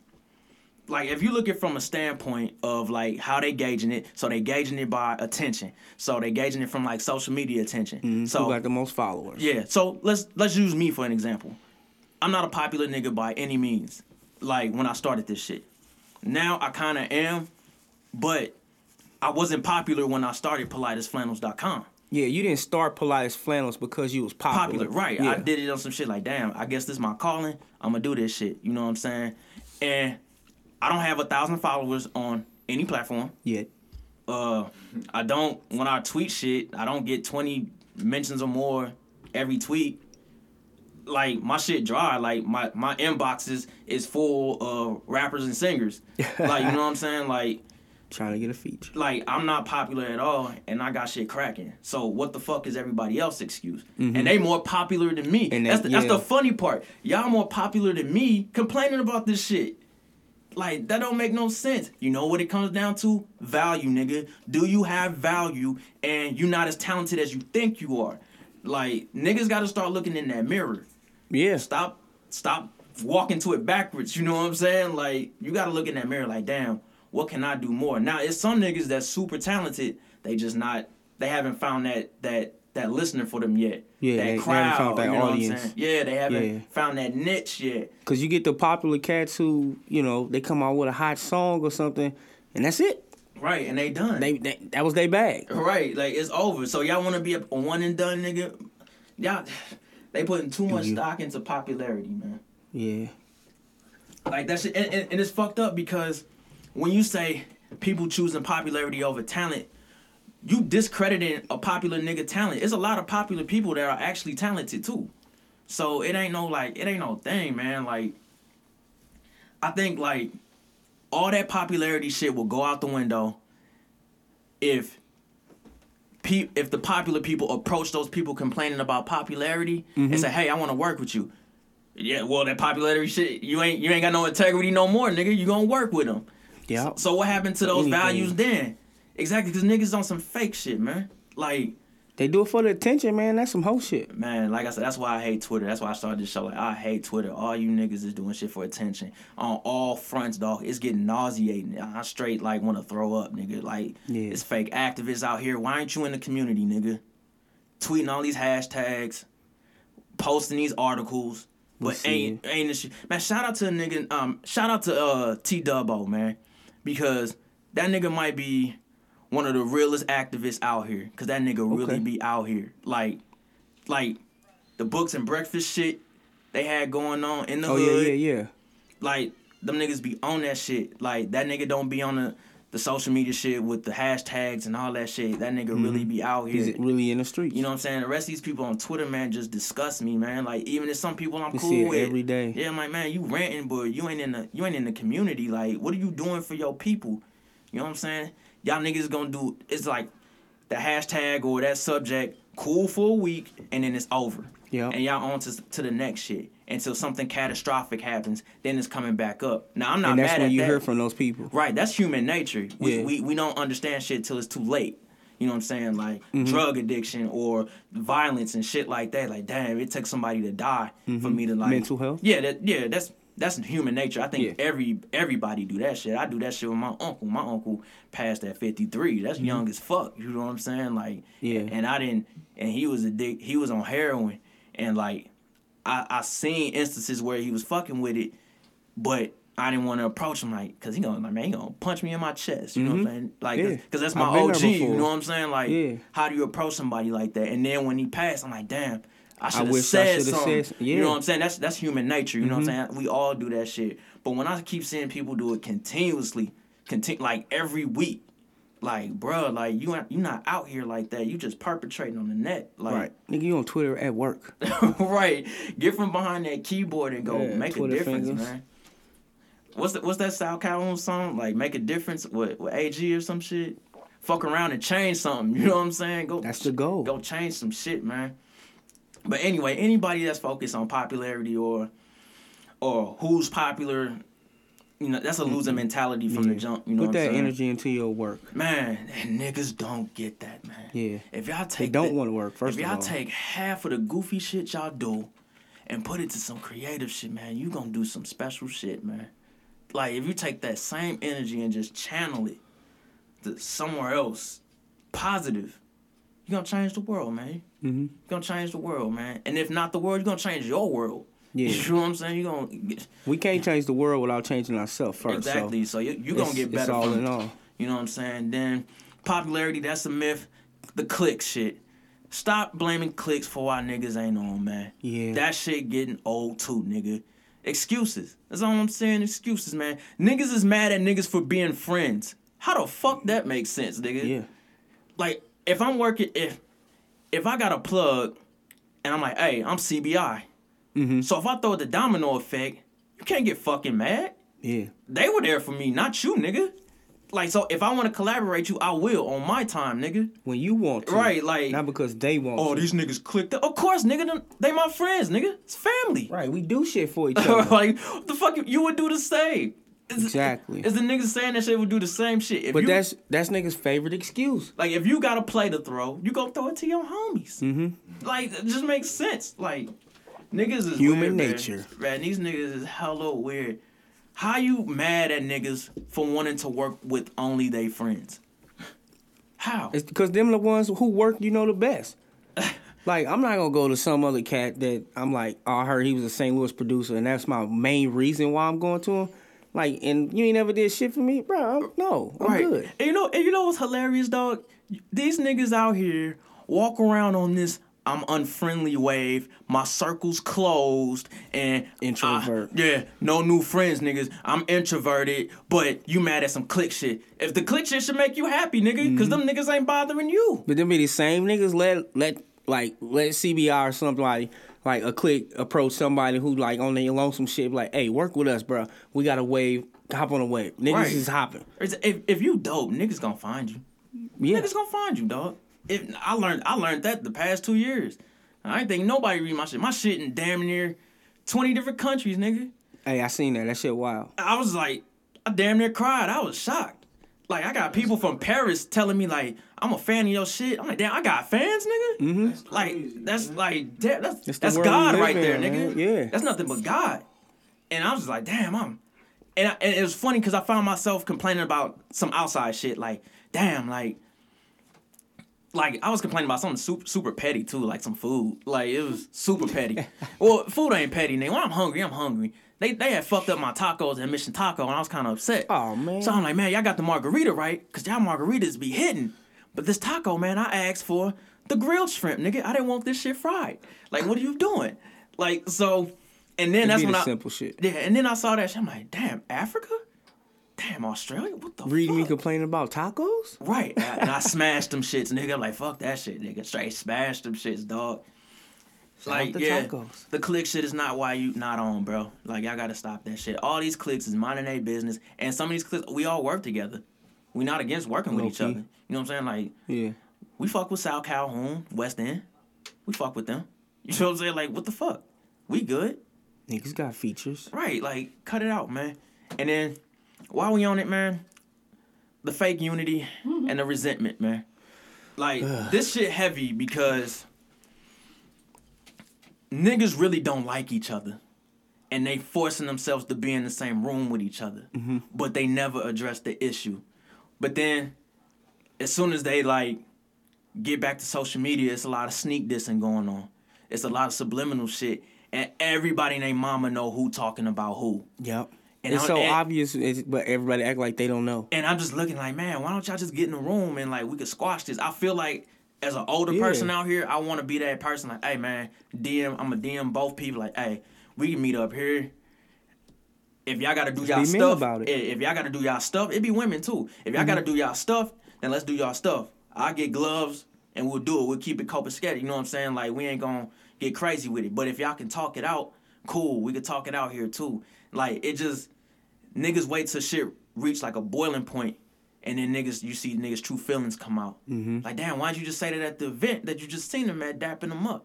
if you look at it from a standpoint of, like, how they gauging it, so they gauging it by attention. So they gauging it from, like, social media attention. Mm-hmm. So who got the most followers. Yeah. So let's use me for an example. I'm not a popular nigga by any means, like, when I started this shit. Now I kind of am, but I wasn't popular when I started politestflannels.com. Yeah, you didn't start Politest Flannels because you was popular. Popular, right. Yeah. I did it on some shit like, damn, I guess this is my calling. I'm going to do this shit, you know what I'm saying? And I don't have 1,000 followers on any platform. Yet. When I tweet shit, I don't get 20 mentions or more every tweet. Like, my shit dry. Like, my inbox is full of rappers and singers. Like, you know what I'm saying? Like, trying to get a feature. Like, I'm not popular at all, and I got shit cracking. So what the fuck is everybody else's excuse? Mm-hmm. And they more popular than me. And that's the funny part. Y'all more popular than me complaining about this shit. Like, that don't make no sense. You know what it comes down to? Value, nigga. Do you have value, and you're not as talented as you think you are? Like, niggas got to start looking in that mirror. Yeah. Stop walking to it backwards, you know what I'm saying? Like, you got to look in that mirror like, damn, what can I do more? Now, it's some niggas that's super talented. They haven't found that listener for them yet. Yeah, that crowd, haven't found that you know audience. What I'm saying? Yeah, they haven't found that niche yet. Because you get the popular cats who, you know, they come out with a hot song or something, and that's it. Right, and they done. That was their bag. Right, like, it's over. So y'all want to be a one and done nigga? Y'all... They putting too much stock into popularity, man. Yeah. Like, that shit... And it's fucked up because when you say people choosing popularity over talent, you discrediting a popular nigga talent. It's a lot of popular people that are actually talented too. So it ain't no thing, man. Like, I think like all that popularity shit will go out the window if the popular people approach those people complaining about popularity and say, hey, I want to work with you. Yeah, well, that popularity shit, you ain't got no integrity no more, nigga. You gonna work with them. Yeah. So what happened to those values then? Exactly, because niggas on some fake shit, man. Like, they do it for the attention, man. That's some hoe shit. Man, like I said, that's why I hate Twitter. That's why I started this show. Like, I hate Twitter. All you niggas is doing shit for attention on all fronts, dog. It's getting nauseating. I straight, like, want to throw up, nigga. Like, it's fake activists out here. Why ain't you in the community, nigga? Tweeting all these hashtags, posting these articles. But ain't this shit. Man, shout out to a nigga, shout out to T-Dubbo, man, because that nigga might be one of the realest activists out here, because that nigga really be out here. Like the books and breakfast shit they had going on in the hood. Yeah. Like, them niggas be on that shit. Like, that nigga don't be on the social media shit with the hashtags and all that shit. That nigga really be out here. He's really in the streets. You know what I'm saying? The rest of these people on Twitter, man, just disgust me, man. Like, even if some people I'm cool with every day. Yeah, I'm like, man, you ranting, but you ain't in the community. Like, what are you doing for your people? You know what I'm saying? Y'all niggas gonna do, it's like the hashtag or that subject cool for a week and then it's over. Yeah. And y'all on to the next shit. Until something catastrophic happens, then it's coming back up. Now, I'm not mad at that. And that's when you hear from those people. Right, that's human nature. We don't understand shit till it's too late. You know what I'm saying? Like, drug addiction or violence and shit like that. Like, damn, it took somebody to die for me to, like... Mental health? Yeah, that's human nature. I think everybody do that shit. I do that shit with my uncle. My uncle passed at 53. That's young as fuck. You know what I'm saying? Like, and I didn't... And he was he was on heroin. And, like... I seen instances where he was fucking with it, but I didn't want to approach him, like, because he gonna punch me in my chest, you know what I'm saying? Like, because that's my OG, you know what I'm saying? Like, how do you approach somebody like that? And then when he passed, I'm like, damn, I should have said something. You know what I'm saying? That's human nature, you know what I'm saying? We all do that shit. But when I keep seeing people do it continuously, like, every week, like, bro, like, you not out here like that. You just perpetrating on the net. Like, right. Nigga, you on Twitter at work. Right. Get from behind that keyboard and go make Twitter a difference, fingers. Man. What's that South Calhoun song? Like, make a difference with AG or some shit? Fuck around and change something. You know what I'm saying? Go. That's the goal. Go change some shit, man. But anyway, anybody that's focused on popularity or who's popular... You know, that's a loser mentality from the jump. You know, put that energy into your work, man. And niggas don't get that, man. Yeah. If y'all take, they don't want to work. First of all, if y'all take half of the goofy shit y'all do, and put it to some creative shit, man, you gonna do some special shit, man. Like, if you take that same energy and just channel it to somewhere else, positive, you gonna change the world, man. Mm-hmm. You gonna change the world, man. And if not the world, you gonna change your world. Yeah. You know what I'm saying? We can't change the world without changing ourselves first. Exactly. So you're going to get better. It's all in all. You know what I'm saying? Then popularity, that's a myth. The click shit. Stop blaming clicks for why niggas ain't on, man. Yeah. That shit getting old too, nigga. Excuses. That's all I'm saying. Excuses, man. Niggas is mad at niggas for being friends. How the fuck that makes sense, nigga? Yeah. Like, if I'm working, if I got a plug and I'm like, hey, I'm CBI. Mm-hmm. So if I throw the domino effect, you can't get fucking mad. Yeah. They were there for me, not you, nigga. Like, so if I want to collaborate you, I will on my time, nigga. When you want to. Right, like. Not because they want to. Oh, these niggas clicked up. Of course, nigga. They my friends, nigga. It's family. Right, we do shit for each other. Like, what the fuck, you would do the same. Exactly. Is the niggas saying that shit would do the same shit. If but you, that's niggas' favorite excuse. Like, if you got a play to throw, you go throw it to your homies. Mm-hmm. Like, it just makes sense. Like. Niggas is human nature. Man, these niggas is hella weird. How you mad at niggas for wanting to work with only they friends? How? It's because them the ones who work, you know, the best. Like, I'm not going to go to some other cat that I'm like, oh, I heard he was a St. Louis producer, and that's my main reason why I'm going to him. Like, and you ain't never did shit for me? Bro, I'm good. And you know what's hilarious, dog? These niggas out here walk around on this I'm unfriendly wave, my circle's closed, and introvert. Yeah, no new friends, niggas. I'm introverted, but you mad at some click shit. If the click shit should make you happy, nigga, because them niggas ain't bothering you. But them be the same niggas let CBI or something like a click approach somebody who like on their lonesome shit, like, hey, work with us, bro. We got a wave, hop on a wave. Niggas right. is hopping. If you dope, niggas gonna find you. Yeah. Niggas gonna find you, dog. I learned that the past 2 years. I ain't think nobody read my shit. My shit in damn near 20 different countries, nigga. Hey, I seen that. That shit wild. I was like, I damn near cried. I was shocked. Like, I got people from Paris telling me, like, I'm a fan of your shit. I'm like, damn, I got fans, nigga? Mm-hmm. That's crazy, that's God right there, nigga. Man. Yeah. That's nothing but God. And I was just like, damn, And it was funny because I found myself complaining about some outside shit. Like, damn, Like, I was complaining about something super petty, too, like some food. Like, it was super petty. Well, food ain't petty, nigga. When I'm hungry. They had fucked up my tacos at Mission Taco, and I was kind of upset. Oh, man. So I'm like, man, y'all got the margarita right, because y'all margaritas be hitting. But this taco, man, I asked for the grilled shrimp, nigga. I didn't want this shit fried. Like, what are you doing? Like, so, and then that's when I... simple shit. Yeah, and then I saw that shit. I'm like, damn, Africa? Damn, Australia? What the fuck? Reading me complaining about tacos? Right. And I smashed them shits, nigga. I'm like, fuck that shit, nigga. Straight smashed them shits, dog. Like, tacos. The click shit is not why you not on, bro. Like, y'all gotta stop that shit. All these clicks is minding their business. And some of these clicks, we all work together. We not against working with each other. You know what I'm saying? Like, yeah. We fuck with South Calhoun, West End. We fuck with them. You know what I'm saying? Like, what the fuck? We good. Niggas got features. Right. Like, cut it out, man. And then... while we on it, man, the fake unity and the resentment, man. Like, this shit heavy because niggas really don't like each other. And they forcing themselves to be in the same room with each other. Mm-hmm. But they never address the issue. But then, as soon as they, like, get back to social media, it's a lot of sneak dissing going on. It's a lot of subliminal shit. And everybody and their mama know who talking about who. Yep. And it's obvious, but everybody act like they don't know. And I'm just looking like, man, why don't y'all just get in the room and, like, we could squash this? I feel like, as an older person out here, I want to be that person. Like, hey, man, I'm going to DM both people. Like, hey, we can meet up here. If y'all got to do y'all stuff, if y'all got to do y'all stuff, it be women, too. If y'all got to do y'all stuff, then let's do y'all stuff. I'll get gloves, and we'll do it. We'll keep it copacetic. You know what I'm saying? Like, we ain't going to get crazy with it. But if y'all can talk it out, cool. We could talk it out here, too. Like, it just, niggas wait till shit reach, like, a boiling point, and then you see niggas' true feelings come out. Mm-hmm. Like, damn, why'd you just say that at the event that you just seen them at, dapping them up?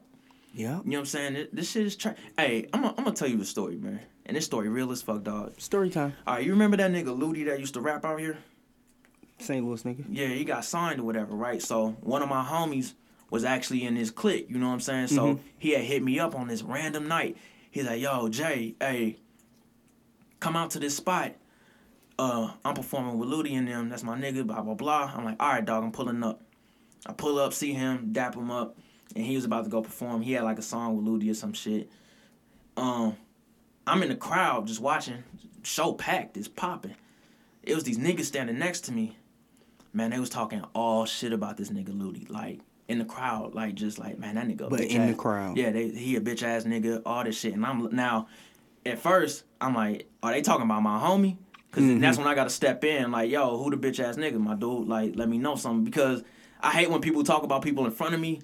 Yeah. You know what I'm saying? This shit is trash. Hey, I'm gonna tell you a story, man. And this story real as fuck, dog. Story time. All right, you remember that nigga Ludi that used to rap out here? St. Louis nigga. Yeah, he got signed or whatever, right? So, one of my homies was actually in his clique, you know what I'm saying? So, he had hit me up on this random night. He's like, yo, Jay, hey... come out to this spot. I'm performing with Ludi and them. That's my nigga, blah, blah, blah. I'm like, all right, dog, I'm pulling up. I pull up, see him, dap him up, and he was about to go perform. He had, like, a song with Ludi or some shit. I'm in the crowd just watching. Show packed. It's popping. It was these niggas standing next to me. Man, they was talking all shit about this nigga Ludi. Like, in the crowd. Like, just like, man, that nigga. But in the crowd. Yeah, he a bitch-ass nigga, all this shit. And at first, I'm like, are they talking about my homie? Because that's when I got to step in, like, yo, who the bitch-ass nigga, my dude? Like, let me know something. Because I hate when people talk about people in front of me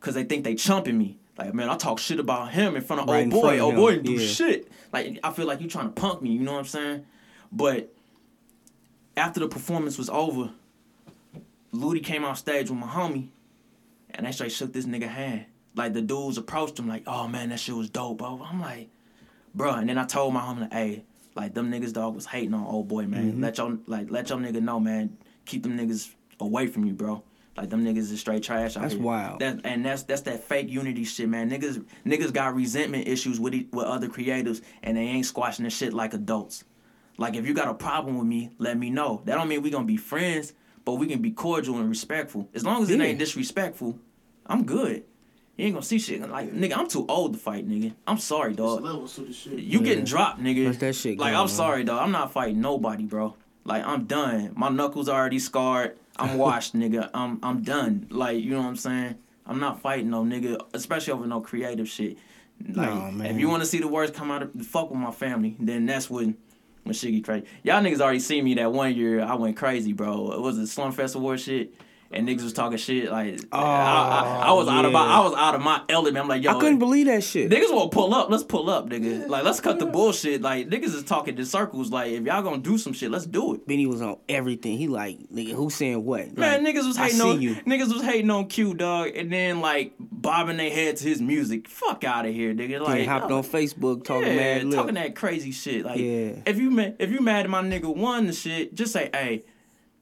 because they think they chumping me. Like, man, I talk shit about him in front of old boy. Old boy didn't do shit. Like, I feel like you trying to punk me, you know what I'm saying? But after the performance was over, Ludi came off stage with my homie, and they straight shook this nigga hand. Like, the dudes approached him like, oh, man, that shit was dope, bro. I'm like... bro, and then I told my homie, like, hey, like, them niggas, dog, was hating on old boy, man. Let your nigga know, man. Keep them niggas away from you, bro. Like, them niggas is straight trash out here. That's wild. That's that fake unity shit, man. Niggas got resentment issues with other creatives, and they ain't squashing the shit like adults. Like, if you got a problem with me, let me know. That don't mean we gonna be friends, but we can be cordial and respectful. As long as it ain't disrespectful, I'm good. You ain't gonna see shit. Like, nigga, I'm too old to fight, nigga. I'm sorry, dog. Levels to the shit. You getting dropped, nigga. Let that shit go, like, I'm sorry, dog. I'm not fighting nobody, bro. Like, I'm done. My knuckles are already scarred. I'm washed, nigga. I'm done. Like, you know what I'm saying? I'm not fighting no nigga, especially over no creative shit. Like, no, if you want to see the worst come out of, fuck with my family, then that's when shit get crazy. Y'all niggas already seen me that one year. I went crazy, bro. It was the Slumfest Awards shit. And niggas was talking shit like, I was out of my element. I'm like, yo, I couldn't believe that shit. Niggas won't pull up. Let's pull up, nigga. Like, let's cut the bullshit. Like, niggas is talking in circles. Like, if y'all gonna do some shit, let's do it. Benny was on everything. He like, nigga, who's saying what? Man, like, niggas was hating on Q, dog. And then like bobbing their head to his music. Fuck out of here, nigga. Like, he hopped on Facebook talking that crazy shit. Like, if you mad at my nigga won the shit, just say, hey.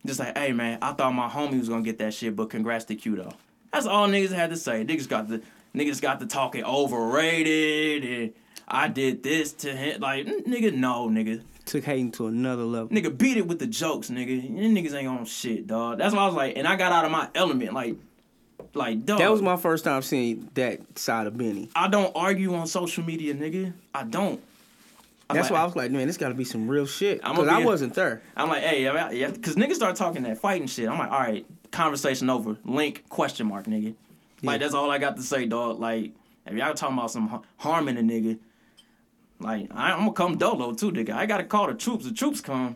Just like, hey, man, I thought my homie was going to get that shit, but congrats to Q, though. That's all niggas had to say. Niggas got the talking overrated, and I did this to him. Like, nigga, no, nigga. Took hating to another level. Nigga, beat it with the jokes, nigga. You niggas ain't on shit, dog. That's why I was like, and I got out of my element, like, dog. That was my first time seeing that side of Benny. I don't argue on social media, nigga. I don't. That's why I was like, man, this got to be some real shit. Because I wasn't there. I'm like, hey, yeah, because niggas start talking that fighting shit. I'm like, all right, conversation over. Link, question mark, nigga. Yeah. Like, that's all I got to say, dog. Like, if y'all talking about some harming a nigga, like, I'm going to come dolo, too, nigga. I got to call the troops. The troops come.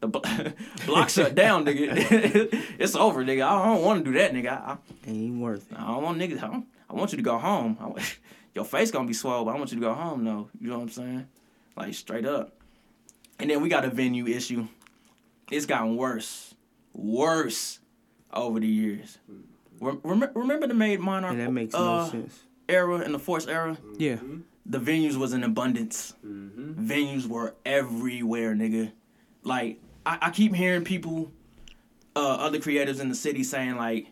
The block shut down, nigga. It's over, nigga. I don't want to do that, nigga. Ain't worth it. I don't want niggas home. I want you to go home. Your face going to be swole, but I want you to go home, though. You know what I'm saying? Like, straight up. And then we got a venue issue. It's gotten worse over the years. Remember the Maid Monarch and that makes no sense. Era and the Force era? Yeah. The venues was in abundance. Mm-hmm. Venues were everywhere, nigga. Like, I keep hearing people, other creators in the city saying, like,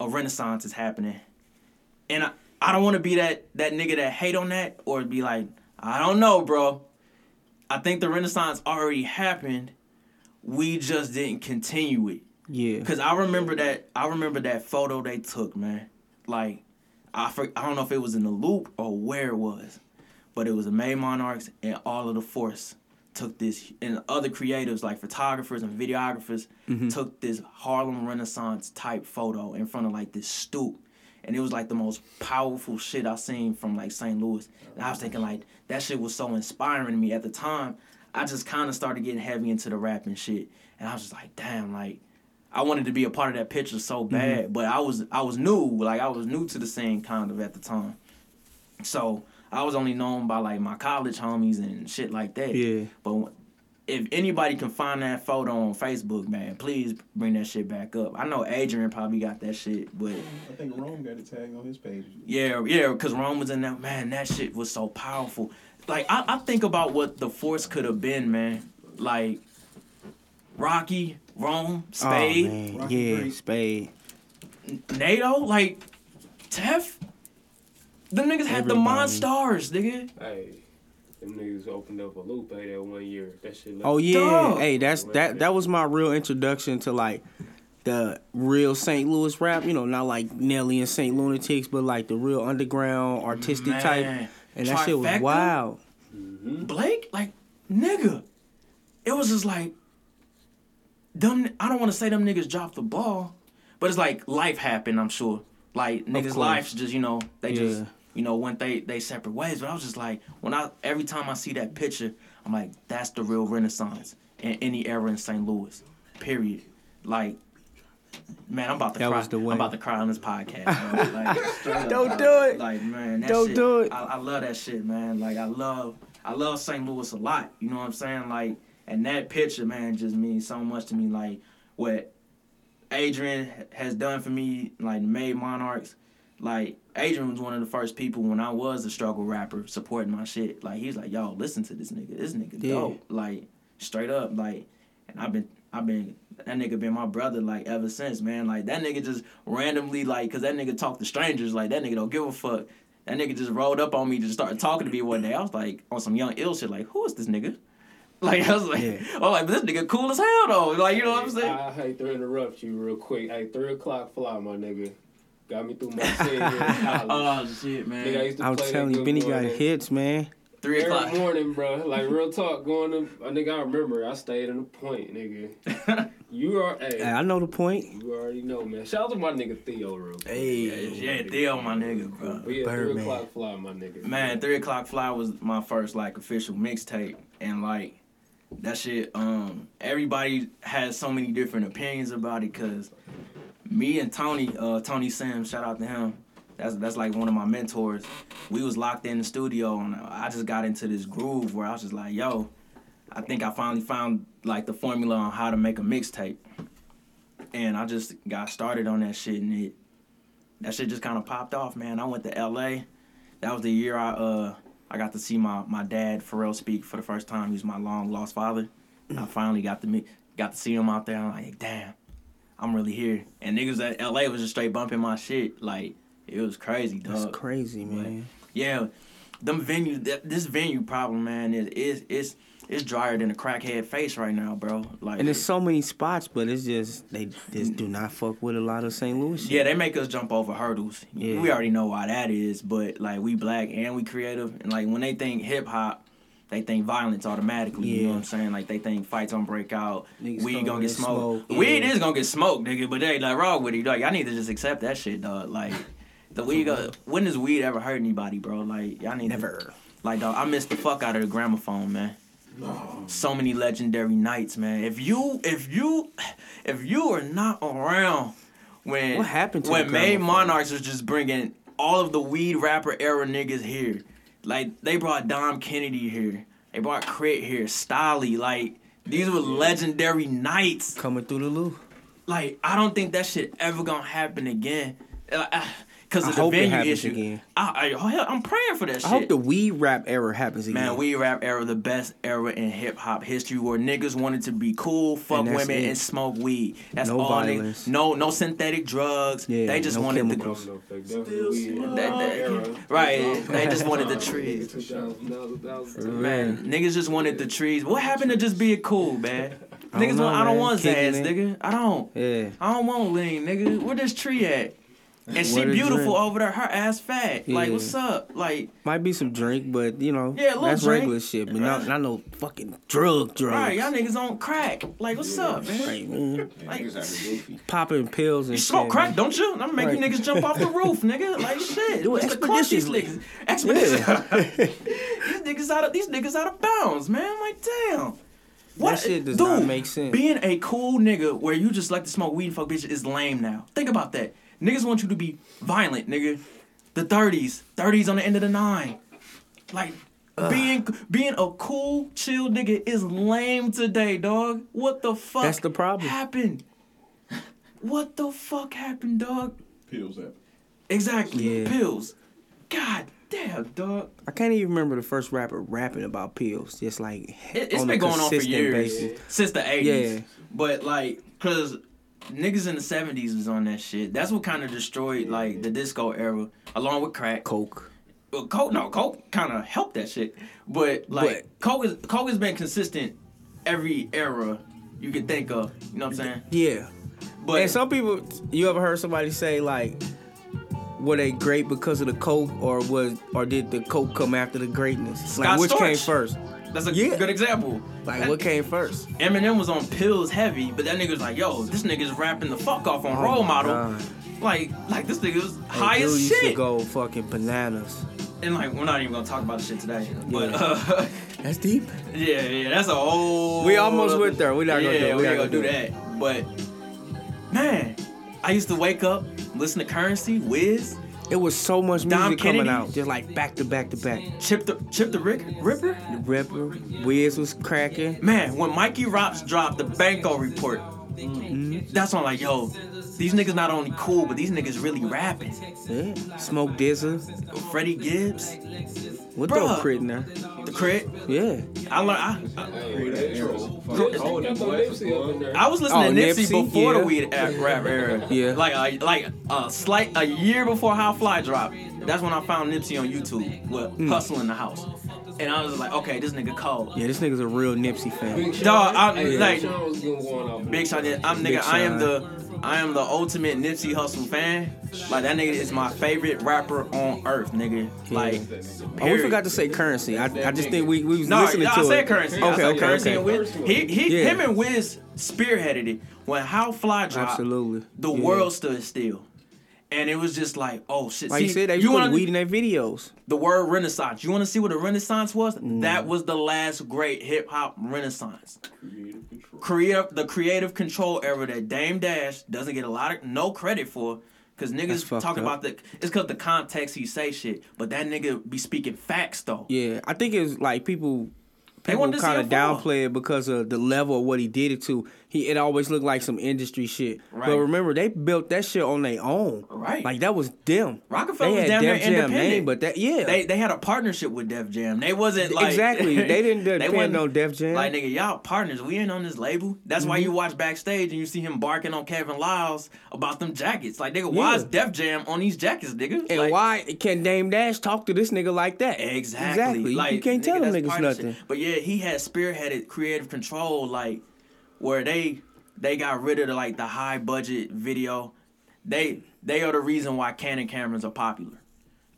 a renaissance is happening. And I don't want to be that nigga that hate on that or be like, I don't know, bro. I think the Renaissance already happened. We just didn't continue it. Yeah. Cause I remember that photo they took, man. Like, I don't know if it was in the Loop or where it was, but it was the Maid Monarchs and all of the Force took this, and other creatives like photographers and videographers took this Harlem Renaissance type photo in front of like this stoop. And it was, like, the most powerful shit I seen from, like, St. Louis. And I was thinking, like, that shit was so inspiring to me. At the time, I just kind of started getting heavy into the rap and shit. And I was just like, damn, like, I wanted to be a part of that picture so bad. But I was new. Like, I was new to the scene kind of at the time. So I was only known by, like, my college homies and shit like that. Yeah. But if anybody can find that photo on Facebook, man, please bring that shit back up. I know Adrian probably got that shit, but I think Rome got a tag on his page. Yeah, because Rome was in that. Man, that shit was so powerful. Like, I think about what the Force could have been, man. Like, Rocky, Rome, Spade. Oh, man. Rocky, yeah, Green. Spade. NATO, like, Tef. Them niggas had the Monstars, nigga. Hey. Them niggas opened up a Loop, hey, that one year. That shit looked dope. Hey, that was my real introduction to, like, the real St. Louis rap. You know, not like Nelly and St. Lunatics, but, like, the real underground, artistic type. And that shit was wild. Mm-hmm. Blake? Like, nigga. It was just like, I don't want to say them niggas dropped the ball, but it's like life happened, I'm sure. Like, niggas' lives just, you know, they just... You know, when they separate ways, but I was just like, every time I see that picture, I'm like, that's the real Renaissance in any era in St. Louis, period. Like, man, I'm about to cry on this podcast. Like, don't do it. Like, man, don't do it. I love that shit, man. Like, I love St. Louis a lot. You know what I'm saying? Like, and that picture, man, just means so much to me. Like, what Adrian has done for me, like Maid Monarchs. Like, Adrian was one of the first people when I was a struggle rapper supporting my shit. Like, he was like, "Yo, listen to this nigga. This nigga dope." Like, straight up. Like, and that nigga been my brother, like, ever since, man. Like, that nigga just randomly, like, cause that nigga talk to strangers. Like, that nigga don't give a fuck. That nigga just rolled up on me, just started talking to me one day. I was like, on some Young Ill shit, like, who is this nigga? Like, I was like, but this nigga cool as hell though. Like, you know what I'm saying? I hate to interrupt you real quick. Hey, 3 o'clock fly, my nigga. Got me through my senior in college. Oh, shit, man. Nigga, I used to play. I'm telling you, Benny got hits, man. 3 o'clock. Every morning, bro. Like, real talk, going to... Nigga, I remember. I stayed in the Point, nigga. You are... Hey, I know the Point. You already know, man. Shout out to my nigga Theo, real quick. Hey. Yeah, Theo, my nigga, bro. But yeah, Bird 3 o'clock fly, my nigga. Man, 3 o'clock fly was my first, like, official mixtape. And, like, that shit... everybody has so many different opinions about it, because me and Tony Sam, shout out to him. That's like one of my mentors. We was locked in the studio, and I just got into this groove where I was just like, yo, I think I finally found like the formula on how to make a mixtape. And I just got started on that shit, and that shit just kind of popped off, man. I went to LA. That was the year I got to see my dad, Pharrell, speak for the first time. He was my long lost father. And I finally got to see him out there. I'm like, damn, I'm really here. And niggas at LA was just straight bumping my shit, like. It was crazy, dog. That's crazy, man. But yeah, this venue problem, man, it's drier than a crackhead face right now, bro. Like, and there's so many spots, but it's just they just do not fuck with a lot of St. Louis shit. Yeah, they make us jump over hurdles. Yeah. We already know why that is, but like we black and we creative, and like when they think hip hop, they think violence automatically, yeah. You know what I'm saying? Like, they think fights don't break out, niggas weed gonna get smoked. Yeah. Weed is gonna get smoked, nigga, but they like wrong with it. Like, y'all need to just accept that shit, dog. Like... The weed, when does weed ever hurt anybody, bro? Like, y'all need never. Like, dog, I miss the fuck out of the Gramophone, man. Oh. So many legendary nights, man. If you were not around when what happened to when Maid Monarch was just bringing all of the weed rapper era niggas here, like they brought Dom Kennedy here, they brought Crit here, Stolly, like these were legendary nights coming through the loop. Like, I don't think that shit ever gonna happen again. Because of the venue issue. Again. I'm praying for that shit. I hope the weed rap era happens again. Man, weed rap era, the best era in hip-hop history, where niggas wanted to be cool, fuck women, and smoke weed. That's all violence. No synthetic drugs. Yeah, they just wanted chemicals. Right. They just wanted the trees. Man, niggas just wanted the trees. What happened to just being cool, man? Niggas, I don't want Zazz, nigga. I don't. Yeah. I don't want lean, nigga. Where this tree at? And she beautiful over there, her ass fat. Yeah. Like, what's up? Like, might be some drink, but you know, yeah, that's drink. Regular shit. But right. not no fucking drugs. Right, y'all niggas on crack. Like, what's up, man? Right, man. Like, popping pills and shit. You smoke shit, crack, man. Don't you? I'm making you niggas jump off the roof, nigga. Like, shit. Do it expeditiously. These niggas out of bounds, man. Like, damn. What? That shit does not make sense. Being a cool nigga where you just like to smoke weed and fuck bitches is lame now. Think about that. Niggas want you to be violent, nigga. The 30s on the end of the 9. Like, being a cool, chill nigga is lame today, dog. What the fuck? That's the problem. Happened? What the fuck happened, dog? Pills happened. Exactly, yeah. Pills. God damn, dog. I can't even remember the first rapper rapping about pills. Just like it's been going on for years since the 80s. Yeah. But like, cause. Niggas in the 70s was on that shit. That's what kind of destroyed, like, the disco era, along with crack. Coke. Well, Coke kind of helped that shit. But, like, Coke has been consistent every era you can think of. You know what I'm saying? Yeah. But and some people, you ever heard somebody say, like, were they great because of the Coke, or did the Coke come after the greatness? Like, Scott Storch. Which came first? That's a good example. Like, what came first? Eminem was on pills heavy, but that nigga was like, yo, this nigga's rapping the fuck off on Role Model. God. Like this nigga was high as shit. Used to go fucking bananas. And, like, we're not even going to talk about the shit today. Yeah. But, that's deep. Yeah, that's a whole... We almost went there. We're not going to do it. We're not going to do that. But, man, I used to wake up, listen to Currency, Wiz. It was so much music coming out, just like back to back to back. Chip the Ripper? The Ripper. Wiz was cracking. Man, when Mikey Rops dropped the Banco Report, that's when I'm like, yo, these niggas not only cool, but these niggas really rapping. Yeah. Smoke Dizza. Freddie Gibbs. What the Crit now? The Crit? Yeah. I learned... I was listening to Nipsey before the weed rap era. Yeah. Like a year before How Fly dropped. That's when I found Nipsey on YouTube with Hustle in the House. And I was like, okay, this nigga cold. Yeah, this nigga's a real Nipsey fan. Dog, I'm like... Big Sean was going off. Big Sean, I am the... I am the ultimate Nipsey Hussle fan. Like, that nigga is my favorite rapper on earth, nigga. Like, oh, we forgot to say Currency. I just think we was listening to it. No, I said Currency. Okay. Him and Wiz spearheaded it. When How Fly dropped, the world stood still. And it was just like, oh, shit. Like, see, you said, they was putting weed in their videos. The word Renaissance. You want to see what a Renaissance was? Mm. That was the last great hip-hop Renaissance. Creative control. The creative control era that Dame Dash doesn't get a lot of, no credit for. Because niggas talk about the... It's because the context he say shit. But that nigga be speaking facts, though. Yeah, I think it's like people... People kind of downplay it because of the level of what he did it to. It always looked like some industry shit. Right. But remember, they built that shit on their own. Right. Like, that was them. Rockefeller was down there independent. Name, but that, yeah. They had a partnership with Def Jam. They wasn't like... Exactly. They didn't depend on Def Jam. Like, nigga, y'all partners. We ain't on this label. That's why you watch backstage and you see him barking on Kevin Lyles about them jackets. Like, nigga, why is Def Jam on these jackets, nigga? And like, why can Dame Dash talk to this nigga like that? Exactly. Like, you can't tell them niggas nothing. But yeah, he had spearheaded creative control, like, where they got rid of the, like, the high budget video. They are the reason why Canon cameras are popular.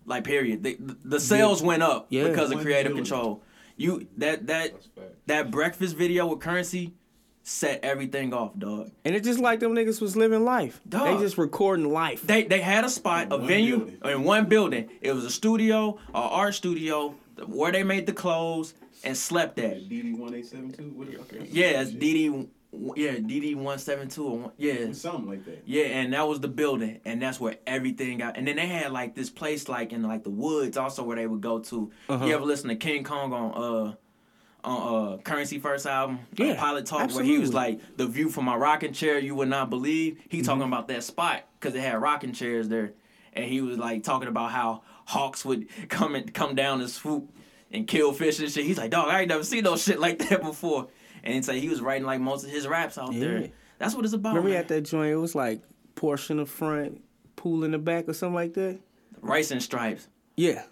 Like, period. The sales went up because of creative control. You that breakfast video with Currency set everything off, dog. And it's just like them niggas was living life. Dog. They just recording life. They had a spot, venue in one building. It was a studio, an art studio, where they made the clothes. And slept at. DD1872? Okay. Yeah, that's DD... Yeah, DD172 or one, yeah. Something like that. Yeah, and that was the building. And that's where everything got... And then they had, like, this place, like, in, like, the woods also where they would go to. Uh-huh. You ever listen to King Kong on Currency first album? Yeah, like Pilot Talk, absolutely. Where he was like, the view from my rocking chair you would not believe. He talking about that spot because they had rocking chairs there. And he was, like, talking about how hawks would come down and swoop and kill fish and shit. He's like, dog, I ain't never seen no shit like that before. And it's like he was writing like most of his raps out there. That's what it's about. Remember at that joint, it was like Porsche in the front, pool in the back or something like that? Rice and Stripes. Yeah.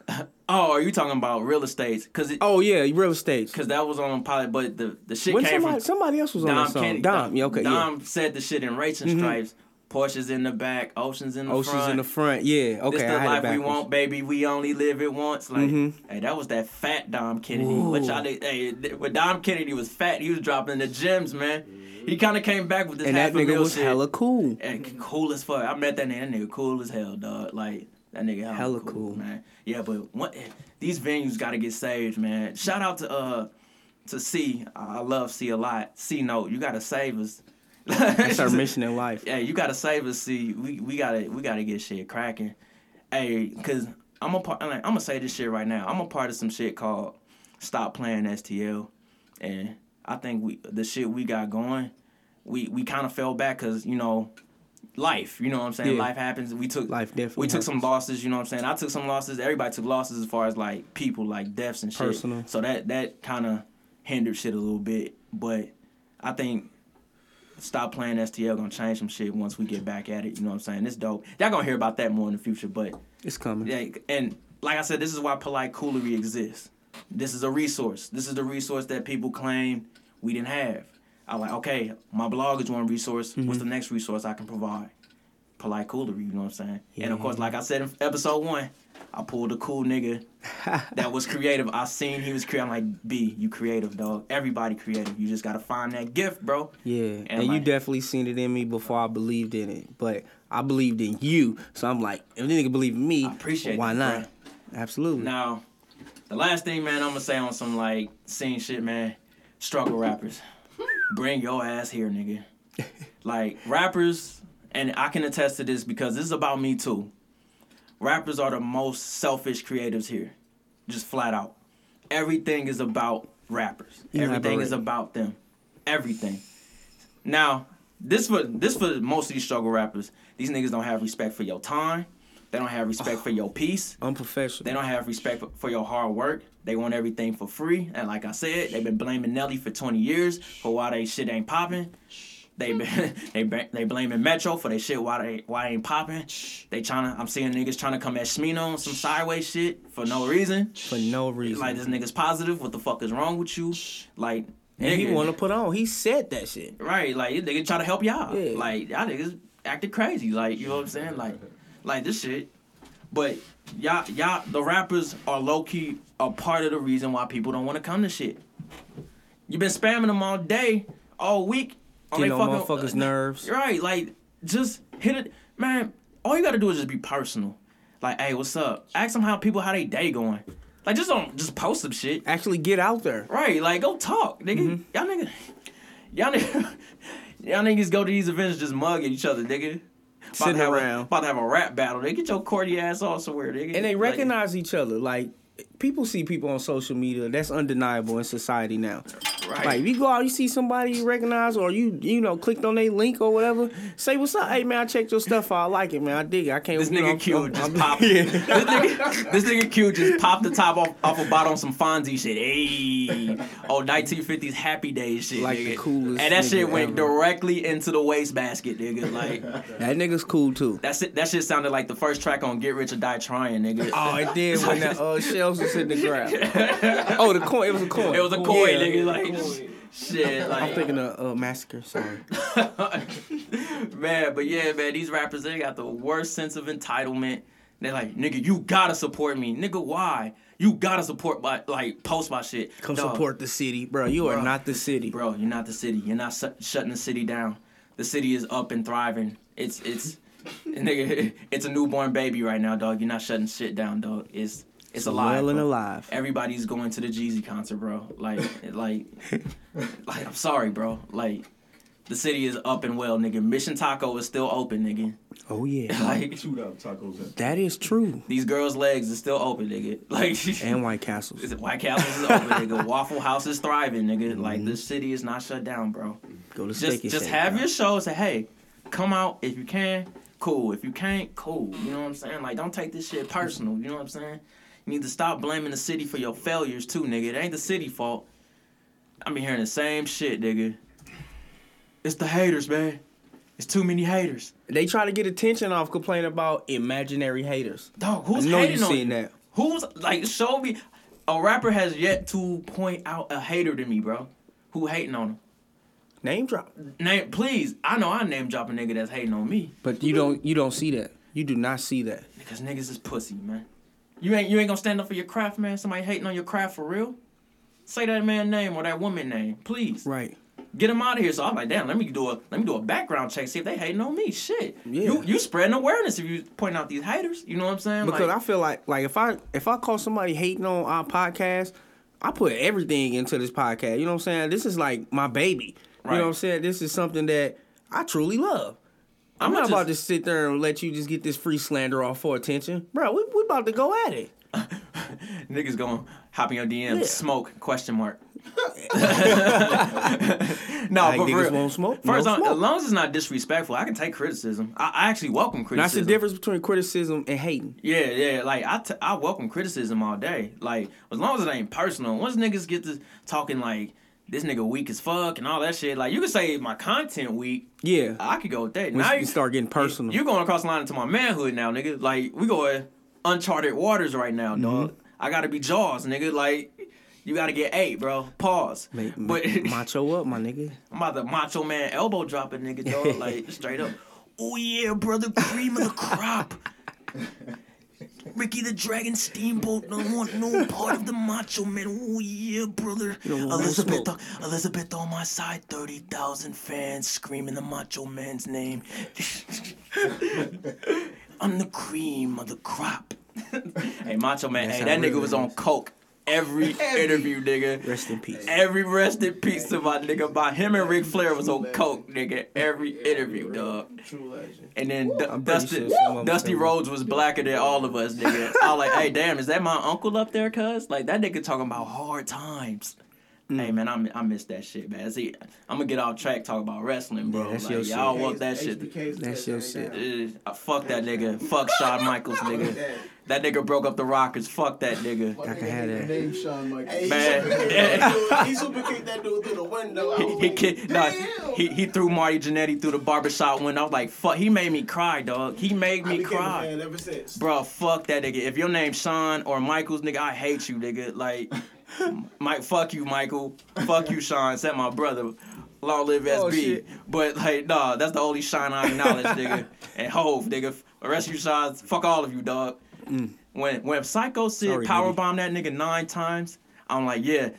Oh, are you talking about Real Estate? Real Estate. Because that was on Pilot, but the shit came from... Somebody else was on that song. Dom said the shit in Rice and Stripes. Porsche's in the back, Ocean's in the front, yeah. Okay, this the life we want, baby. We only live it once. Like, hey, that was that fat Dom Kennedy. Which I did. Hey, when Dom Kennedy was fat, he was dropping the gems, man. He kind of came back with this half a mil shit. And that nigga was hella cool. And cool as fuck. I met that nigga. That nigga cool as hell, dog. Like, that nigga hella cool, man. Yeah, but these venues got to get saved, man. Shout out to C. I love C a lot. C Note, you got to save us. That's our mission in life. Hey, you gotta save us. See, we gotta get shit cracking. Hey, cause I'm gonna say this shit right now. I'm a part of some shit called Stop Playing STL, and I think the shit we got going, we kind of fell back cause life. You know what I'm saying? Yeah. Life happens. We took some losses. You know what I'm saying? I took some losses. Everybody took losses as far as like people, like deaths and shit. Personal. So that kind of hindered shit a little bit. But I think Stop Playing STL gonna change some shit once we get back at it. You know what I'm saying? It's dope. Y'all gonna hear about that more in the future, but it's coming. Yeah, and like I said, this is why Polite Coolery exists. This is a resource. This is the resource that people claim we didn't have. I like, okay, my blog is one resource. What's the next resource I can provide? Polite Coolery. You know what I'm saying? Yeah. And of course, like I said in episode 1, I pulled a cool nigga that was creative. I seen he was creative. I'm like, B, you creative, dog. Everybody creative. You just got to find that gift, bro. Yeah, and like, you definitely seen it in me before I believed in it. But I believed in you. So I'm like, if the nigga believe in me, I appreciate why not? Bro. Absolutely. Now, the last thing, man, I'm going to say on some, like, scene shit, man, struggle rappers. Bring your ass here, nigga. Like, rappers, and I can attest to this because this is about me, too. Rappers are the most selfish creatives here. Just flat out. Everything is about rappers. Everything is about them. Everything. Now, this for most of these struggle rappers, these niggas don't have respect for your time. They don't have respect for your peace. Unprofessional. They don't have respect for your hard work. They want everything for free. And like I said, they've been blaming Nelly for 20 years for why they shit ain't popping. They blaming Metro for their shit why they ain't popping. I'm seeing niggas trying to come at Smino on some sideways shit for no reason. Like, this nigga's positive. What the fuck is wrong with you? Like, and nigga, he want to put on. He said that shit. Right. Like, this nigga try to help y'all. Yeah. Like, y'all niggas acted crazy, like, you know what I'm saying? Like this shit. But y'all, the rappers are low-key a part of the reason why people don't want to come to shit. You been spamming them all day, all week. Get on motherfuckers' nerves. Right, like, just hit it. Man, all you got to do is just be personal. Like, hey, what's up? Ask them how they day going. Like, just post some shit. Actually get out there. Right, like, go talk, nigga. Mm-hmm. Y'all niggas go to these events just mugging each other, nigga. Sitting around. About to have a rap battle. They get your corny ass off somewhere, nigga. And they recognize each other. Like, people see people on social media. That's undeniable in society now. Right. Like, if you go out, you see somebody you recognize or you clicked on their link or whatever, say, what's up? Hey, man, I checked your stuff out. I like it, man. I dig it. I can't... This nigga Q just popped the top off a bottle on some Fonzie shit. Hey. Oh, 1950s Happy Days shit, like, nigga. The coolest. And that shit went directly into the wastebasket, nigga. Like... That nigga's cool, too. That's it. That shit sounded like the first track on Get Rich or Die Trying, nigga. Oh, it did when that shells was in the ground. Oh, the coin. It was a coin. It was a coin, nigga. Like... Shit, like... I'm thinking of Massacre, sorry. Man, but yeah, man, these rappers, they got the worst sense of entitlement. They're like, nigga, you gotta support me. Nigga, why? You gotta support my, like, post my shit. Come Dog. Support the city. Bro, you are not the city. Bro, you're not the city. You're not shutting the city down. The city is up and thriving. It's nigga, it's a newborn baby right now, dog. You're not shutting shit down, dog. It's alive. Well and alive. Everybody's going to the Jeezy concert, bro. Like, I'm sorry, bro. Like, the city is up and well, nigga. Mission Taco is still open, nigga. Oh, yeah. Like, tacos. That is true. These girls' legs is still open, nigga. Like, and White Castles. White Castles is open, nigga. Waffle House is thriving, nigga. Mm-hmm. Like, this city is not shut down, bro. Go to Steak and Shake. Just have your show and say, hey, come out if you can. Cool. If you can't, cool. You know what I'm saying? Like, don't take this shit personal. You know what I'm saying? You need to stop blaming the city for your failures, too, nigga. It ain't the city fault. I be hearing the same shit, nigga. It's the haters, man. It's too many haters. They try to get attention off complaining about imaginary haters. Dog, who's hating on you? I know you seen that. Who's, like, show me. A rapper has yet to point out a hater to me, bro. Who hating on him? Name drop. Please. I know I name drop a nigga that's hating on me. But you don't see that. You do not see that. Because niggas is pussy, man. You ain't gonna stand up for your craft, man. Somebody hating on your craft for real. Say that man's name or that woman's name, please. Right. Get them out of here. So I'm like, damn, let me do a background check, see if they hating on me. Shit. Yeah. You spreading awareness if you point out these haters. You know what I'm saying? Because I feel like if I call somebody hating on our podcast, I put everything into this podcast. You know what I'm saying? This is like my baby. Right. You know what I'm saying? This is something that I truly love. I'm not about to sit there and let you just get this free slander off for attention. Bro, we about to go at it. Niggas going, hop in your DM, smoke, question mark. No, but niggas won't smoke. First on, as long as it's not disrespectful, I can take criticism. I actually welcome criticism. That's the difference between criticism and hating. Yeah. Like, I welcome criticism all day. Like, as long as it ain't personal. Once niggas get to talking like, this nigga weak as fuck and all that shit. Like, you can say my content weak. Yeah. I could go with that. Now you start getting personal. You're going across the line into my manhood now, nigga. Like, we going uncharted waters right now, dog. Mm-hmm. I got to be Jaws, nigga. Like, you got to get 8, bro. Pause. But macho up, my nigga. I'm about to macho man elbow drop a nigga, dog. Like, straight up. Oh, yeah, brother. Cream of the crop. Ricky the Dragon Steamboat don't want no part of the macho man. Oh, yeah, brother. Elizabeth on my side, 30,000 fans screaming the macho man's name. I'm the cream of the crop. Hey, macho man, that's that nigga was on coke. Every interview, nigga. Rest in peace. Every rest in peace to my nigga. By him and Ric Flair was on coke, nigga. Every interview, dog. True legend. And then Dusty Rhodes was blacker than all of us, nigga. I was like, hey, damn, is that my uncle up there, cuz? Like, that nigga talking about hard times. Mm. Hey, man, I miss that shit, man. See, I'm gonna get off track talking about wrestling, bro. Yeah, that's like, your y'all shit. Want that shit. That's your shit. Fuck that nigga. Fuck Shawn Michaels, nigga. That nigga broke up the Rockers. Fuck that nigga. I can have that. Name Shawn Michaels. Hey, man. He super kicked that dude through the window. He threw Marty Jannetty through the barbershop window. I was like, fuck. He made me cry, dog. He made me cry. A fan ever since. Bro, fuck that nigga. If your name's Shawn or Michaels, nigga, I hate you, nigga. Like... Mike, fuck you, Michael. Fuck you, Sean. Except my brother. Long live SB. Oh, but, like, nah, that's the only shine I acknowledge, nigga. And Hove, nigga. The rest of you shines, fuck all of you, dog. Mm. When Psycho Sid powerbombed that nigga 9 times, I'm like, yeah.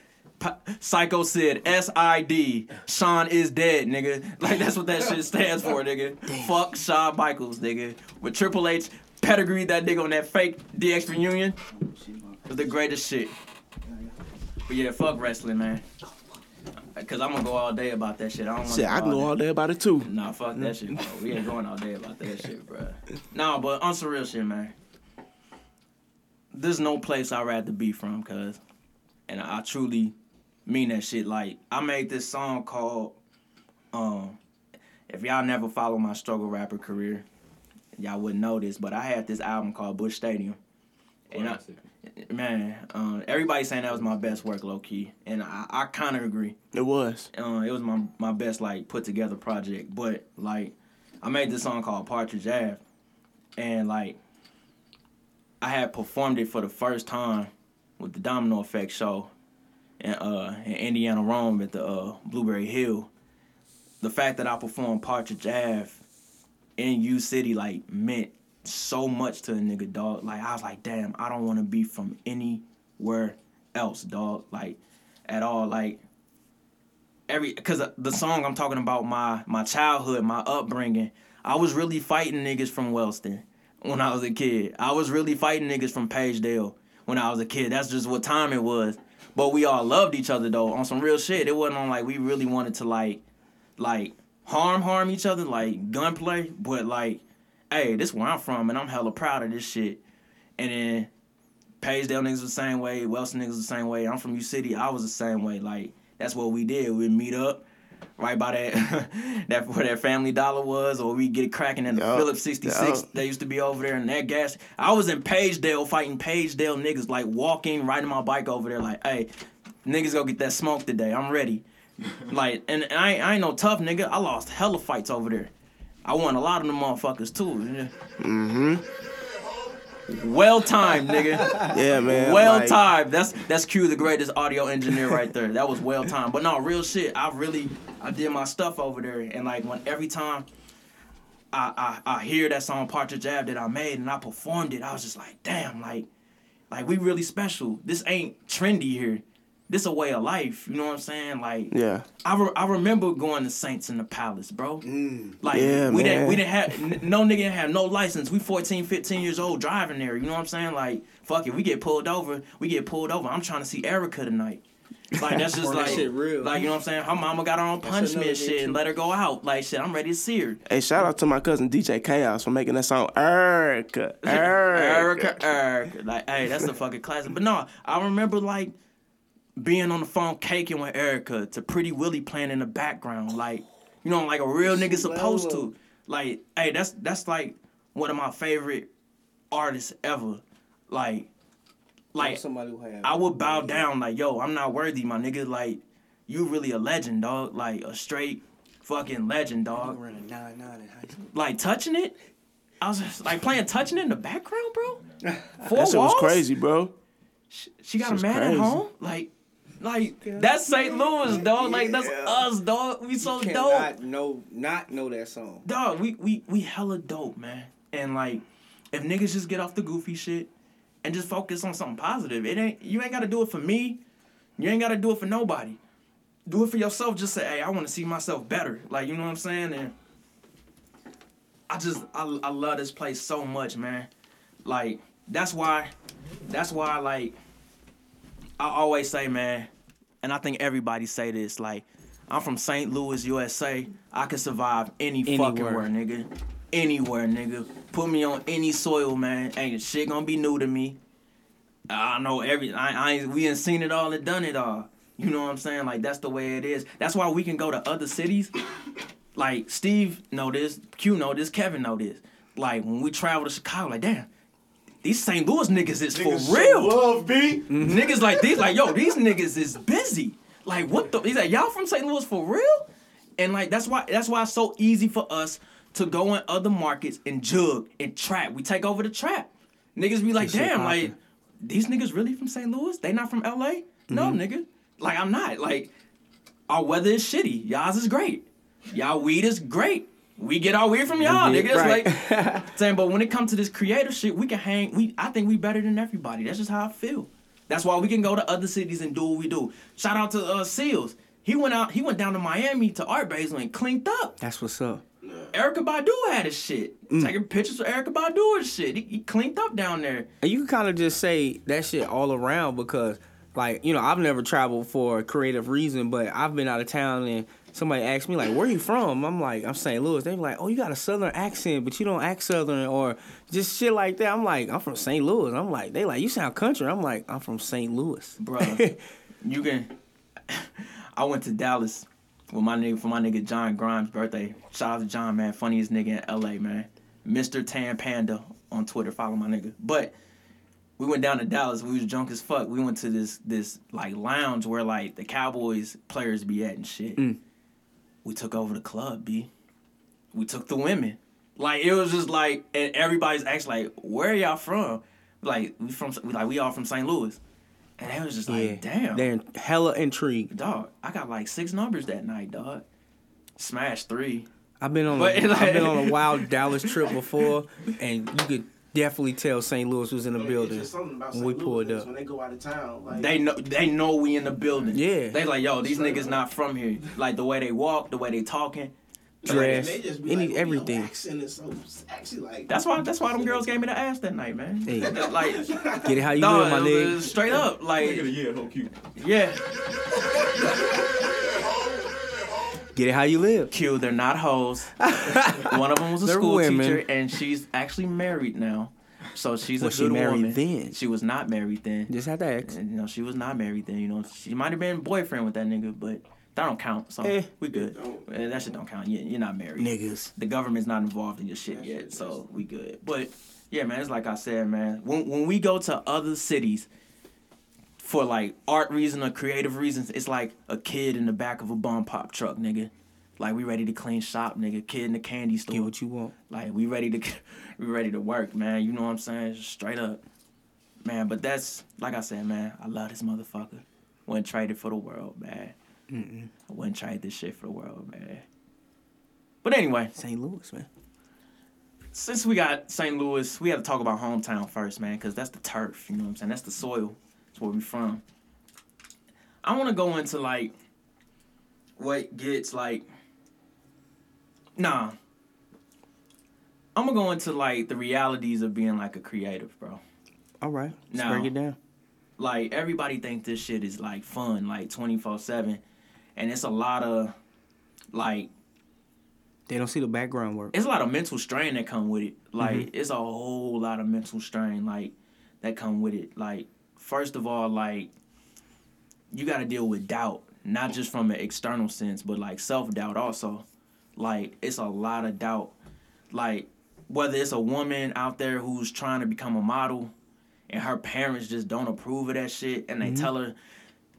Psycho Sid, SID, Shawn is dead, nigga. Like, that's what that shit stands for, nigga. Damn. Fuck Shawn Michaels, nigga. With Triple H pedigreed that nigga on that fake DX reunion, it was the greatest shit. But yeah, fuck wrestling, man. Because I'm going to go all day about that shit. I don't want to. Shit, I can go all day about it, too. Nah, fuck that shit, bro. We ain't going all day about that shit, bro. Nah, but on some real shit, man. There's no place I'd rather be from, cuz. And I truly mean that shit. Like, I made this song called, if y'all never follow my struggle rapper career, y'all wouldn't know this, but I had this album called Bush Stadium. And everybody saying that was my best work, low-key. And I kind of agree. It was. It was my best, like, put-together project. But, like, I made this song called Partridge Ave. And, like, I had performed it for the first time with the Domino Effect show in Indiana Rome at the Blueberry Hill. The fact that I performed Partridge Ave in U City, like, meant so much to a nigga, dog. Like, I was like, damn, I don't want to be from anywhere else, dog. Like, at all. Like, because the song I'm talking about, my childhood, my upbringing, I was really fighting niggas from Wellston when I was a kid. I was really fighting niggas from Pagedale when I was a kid. That's just what time it was. But we all loved each other, though, on some real shit. It wasn't on, like, we really wanted to, like harm each other, like, gunplay. But, like, hey, this where I'm from, and I'm hella proud of this shit. And then Pagedale niggas was the same way. Wellston niggas was the same way. I'm from U City. I was the same way. Like, that's what we did. We'd meet up right by that where that Family Dollar was, or we'd get cracking in the Phillips 66. They used to be over there in that gas. I was in Pagedale fighting Pagedale niggas, like, walking, riding my bike over there, like, hey, niggas go get that smoke today. I'm ready. Like, and I ain't no tough nigga. I lost hella fights over there. I won a lot of them motherfuckers, too. Mm-hmm. Well-timed, nigga. Yeah, man. Well-timed. Like, that's Q, the greatest audio engineer right there. That was well-timed. But no, real shit. I did my stuff over there. And, like, when every time I hear that song, Partridge Ave, that I made, and I performed it, I was just like, damn, like we really special. This ain't trendy here. This a way of life, you know what I'm saying? Like, yeah. I remember going to Saints in the Palace, bro. Mm, like, yeah, no nigga didn't have no license. We 14, 15 years old driving there, you know what I'm saying? Like, fuck it, we get pulled over. I'm trying to see Erica tonight. Like, that's just like, that shit real. Like, you know what I'm saying? Her mama got her own punishment shit and let her go out. Like, shit, I'm ready to see her. Hey, shout out to my cousin DJ Chaos for making that song, Erica. Like, hey, that's a fucking classic. But no, I remember, like, being on the phone caking with Erica to Pretty Willie playing in the background, like, you know, like a real nigga supposed to. Like, hey, that's like one of my favorite artists ever. Like somebody who had, I would bow down, like, yo, I'm not worthy, my nigga. Like, you really a legend, dog. Like, a straight fucking legend, dog. Like, touching it, I was just, like, playing touching it in the background, bro. 4 that shit walls? Was crazy, bro. She got a man crazy. At home, like yeah. That's St. Louis, dog. Like, that's us, dog. We so you dope. Not know that song, dog. We hella dope, man. And, like, if niggas just get off the goofy shit and just focus on something positive, you ain't gotta do it for me. You ain't gotta do it for nobody. Do it for yourself. Just say, hey, I want to see myself better. Like, you know what I'm saying? And I love this place so much, man. Like, that's why, like, I always say, man, and I think everybody say this, like, I'm from St. Louis, USA. I could survive anywhere, fucking where, nigga. Anywhere, nigga. Put me on any soil, man. Ain't shit gonna be new to me. I know we ain't seen it all and done it all. You know what I'm saying? Like, that's the way it is. That's why we can go to other cities. Like, Steve know this, Q know this, Kevin know this. Like, when we travel to Chicago, like, damn, these St. Louis niggas is niggas for real. Love me. Niggas like these, like, yo, these niggas is busy. Like, what the? He's like, y'all from St. Louis for real? And, like, that's why it's so easy for us to go in other markets and jug and trap. We take over the trap. Niggas be like, damn, like, these niggas really from St. Louis? They not from LA? No, nigga. Like, I'm not. Like, our weather is shitty. Y'all's is great. Y'all weed is great. We get our weed from y'all, nigga. It's like saying, but when it comes to this creative shit, we can hang. I think we better than everybody. That's just how I feel. That's why we can go to other cities and do what we do. Shout out to Seals. He went down to Miami to Art Basel and cleaned up. That's what's up. Erykah Badu had his shit. Taking pictures of Erykah Badu and shit. He cleaned up down there. And you can kind of just say that shit all around because, like, you know, I've never traveled for a creative reason, but I've been out of town and somebody asked me, like, where you from? I'm like, I'm St. Louis. They be like, oh, you got a Southern accent, but you don't act Southern or just shit like that. I'm like, I'm from St. Louis. I'm like, they like, you sound country. I'm like, I'm from St. Louis. Bro, you can... I went to Dallas for my nigga John Grimes' birthday. Shout out to John, man. Funniest nigga in L.A., man. Mr. Tan Panda on Twitter. Follow my nigga. But we went down to Dallas. We was drunk as fuck. We went to this like, lounge where, like, the Cowboys players be at and shit. Mm. We took over the club, B. We took the women. Like, it was just like, and everybody's asking, like, where are y'all from? Like, we all from St. Louis. And they was just like, damn. They're hella intrigued. Dog, I got like 6 numbers that night, dog. Smash 3. I've been on a wild Dallas trip before, and you could definitely tell St. Louis was in the building. Just something about when we pulled up. When they go out of town, like, they know we in the building. Yeah. They like, yo, these niggas not from here. Like the way they walk, the way they talking. Dress, like, everything. So, actually, like, that's why them girls gave me the ass that night, man. Hey. Like, get it how you doing, my nigga? Straight up, like, yeah. Get it how you live. Cute, they're not hoes. One of them was a school teacher, and she's actually married now. So she's a good woman. Was she married then? She was not married then. Just had to ask. No, she was not married then. You know, she might have been boyfriend with that nigga, but. That don't count, so we good. That shit don't count. You're not married. Niggas. The government's not involved in your shit yet, so we good. But, yeah, man, it's like I said, man. When we go to other cities for, like, art reasons or creative reasons, it's like a kid in the back of a bomb pop truck, nigga. Like, we ready to clean shop, nigga. Kid in the candy store. Get what you want. Like, we ready to work, man. You know what I'm saying? Just straight up. Man, but that's, like I said, man, I love this motherfucker. Wouldn't trade it for the world, man. Mm-mm. I wouldn't try this shit for the world, man. But anyway, St. Louis, man. Since we got St. Louis, we had to talk about hometown first, man, because that's the turf, you know what I'm saying? That's the soil. That's where we from. I want to go into, like, what gets, like... Nah. I'm going to go into, like, the realities of being, like, a creative, bro. All right. Let's break it down. Like, everybody think this shit is, like, fun, like, 24/7. And it's a lot of, like... They don't see the background work. It's a lot of mental strain that come with it. Like, It's a whole lot of mental strain, like, that come with it. Like, first of all, like, you got to deal with doubt. Not just from an external sense, but, like, self-doubt also. Like, it's a lot of doubt. Like, whether it's a woman out there who's trying to become a model and her parents just don't approve of that shit, and they tell her...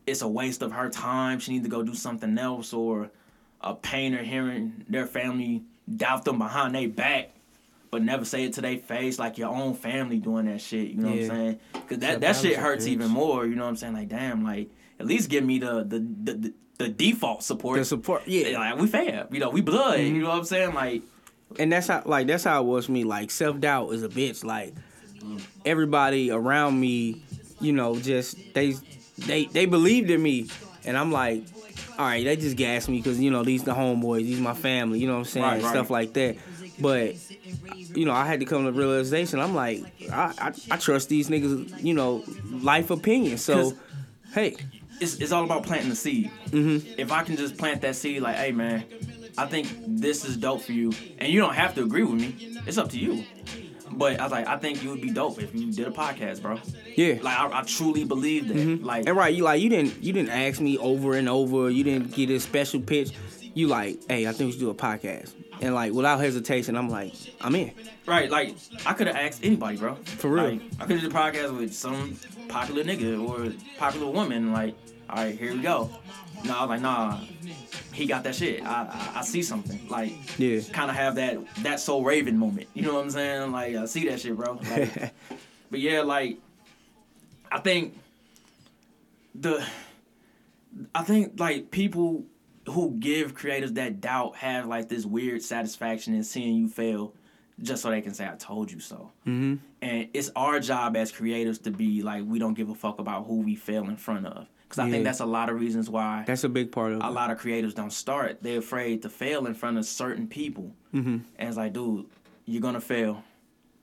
It's a waste of her time. She needs to go do something else, or a painter hearing their family doubt them behind their back, but never say it to their face, like your own family doing that shit. You know what I'm saying? Because that shit hurts even more. You know what I'm saying? Like, damn, like, at least give me the default support. The support, yeah. Like, we fam. You know, we blood. Mm-hmm. You know what I'm saying? Like, and that's how it was for me. Like, self-doubt is a bitch. Like, everybody around me, you know, just They believed in me, and I'm like, all right, they just gassed me because, you know, these the homeboys, these my family, you know what I'm saying, right. Stuff like that. But, you know, I had to come to the realization, I'm like, I trust these niggas, you know, life opinion. So, hey. It's all about planting the seed. Mm-hmm. If I can just plant that seed, like, hey, man, I think this is dope for you, and you don't have to agree with me. It's up to you. But I was like, I think you would be dope if you did a podcast, bro. Yeah. Like, I truly believe that. Mm-hmm. Like, and right, you like you didn't ask me over and over. You didn't get a special pitch. You like, hey, I think we should do a podcast. And like, without hesitation, I'm like, I'm in. Right. Like, I could have asked anybody, bro. For real. Like, I could have did a podcast with some popular nigga or popular woman. Like, all right, here we go. No, I was like, nah. He got that shit. I see something. Like, kind of have that Soul Raven moment. You know what I'm saying? Like, I see that shit, bro. Like, but yeah, like, I think like people who give creatives that doubt have like this weird satisfaction in seeing you fail just so they can say, I told you so. Mm-hmm. And it's our job as creatives to be like, we don't give a fuck about who we fail in front of. Because I think that's a lot of reasons why... That's a big part of it. A lot of creatives don't start. They're afraid to fail in front of certain people. Mm-hmm. And it's like, dude, you're going to fail.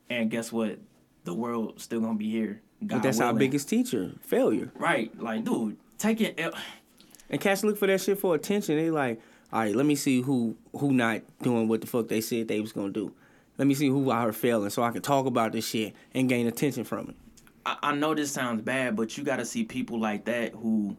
And guess what? The world's still going to be here. God but that's willing. Our biggest teacher. Failure. Right. Like, dude, take it... And cats look for that shit for attention. They like, all right, let me see who not doing what the fuck they said they was going to do. Let me see who out here failing so I can talk about this shit and gain attention from it. I know this sounds bad, but you got to see people like that who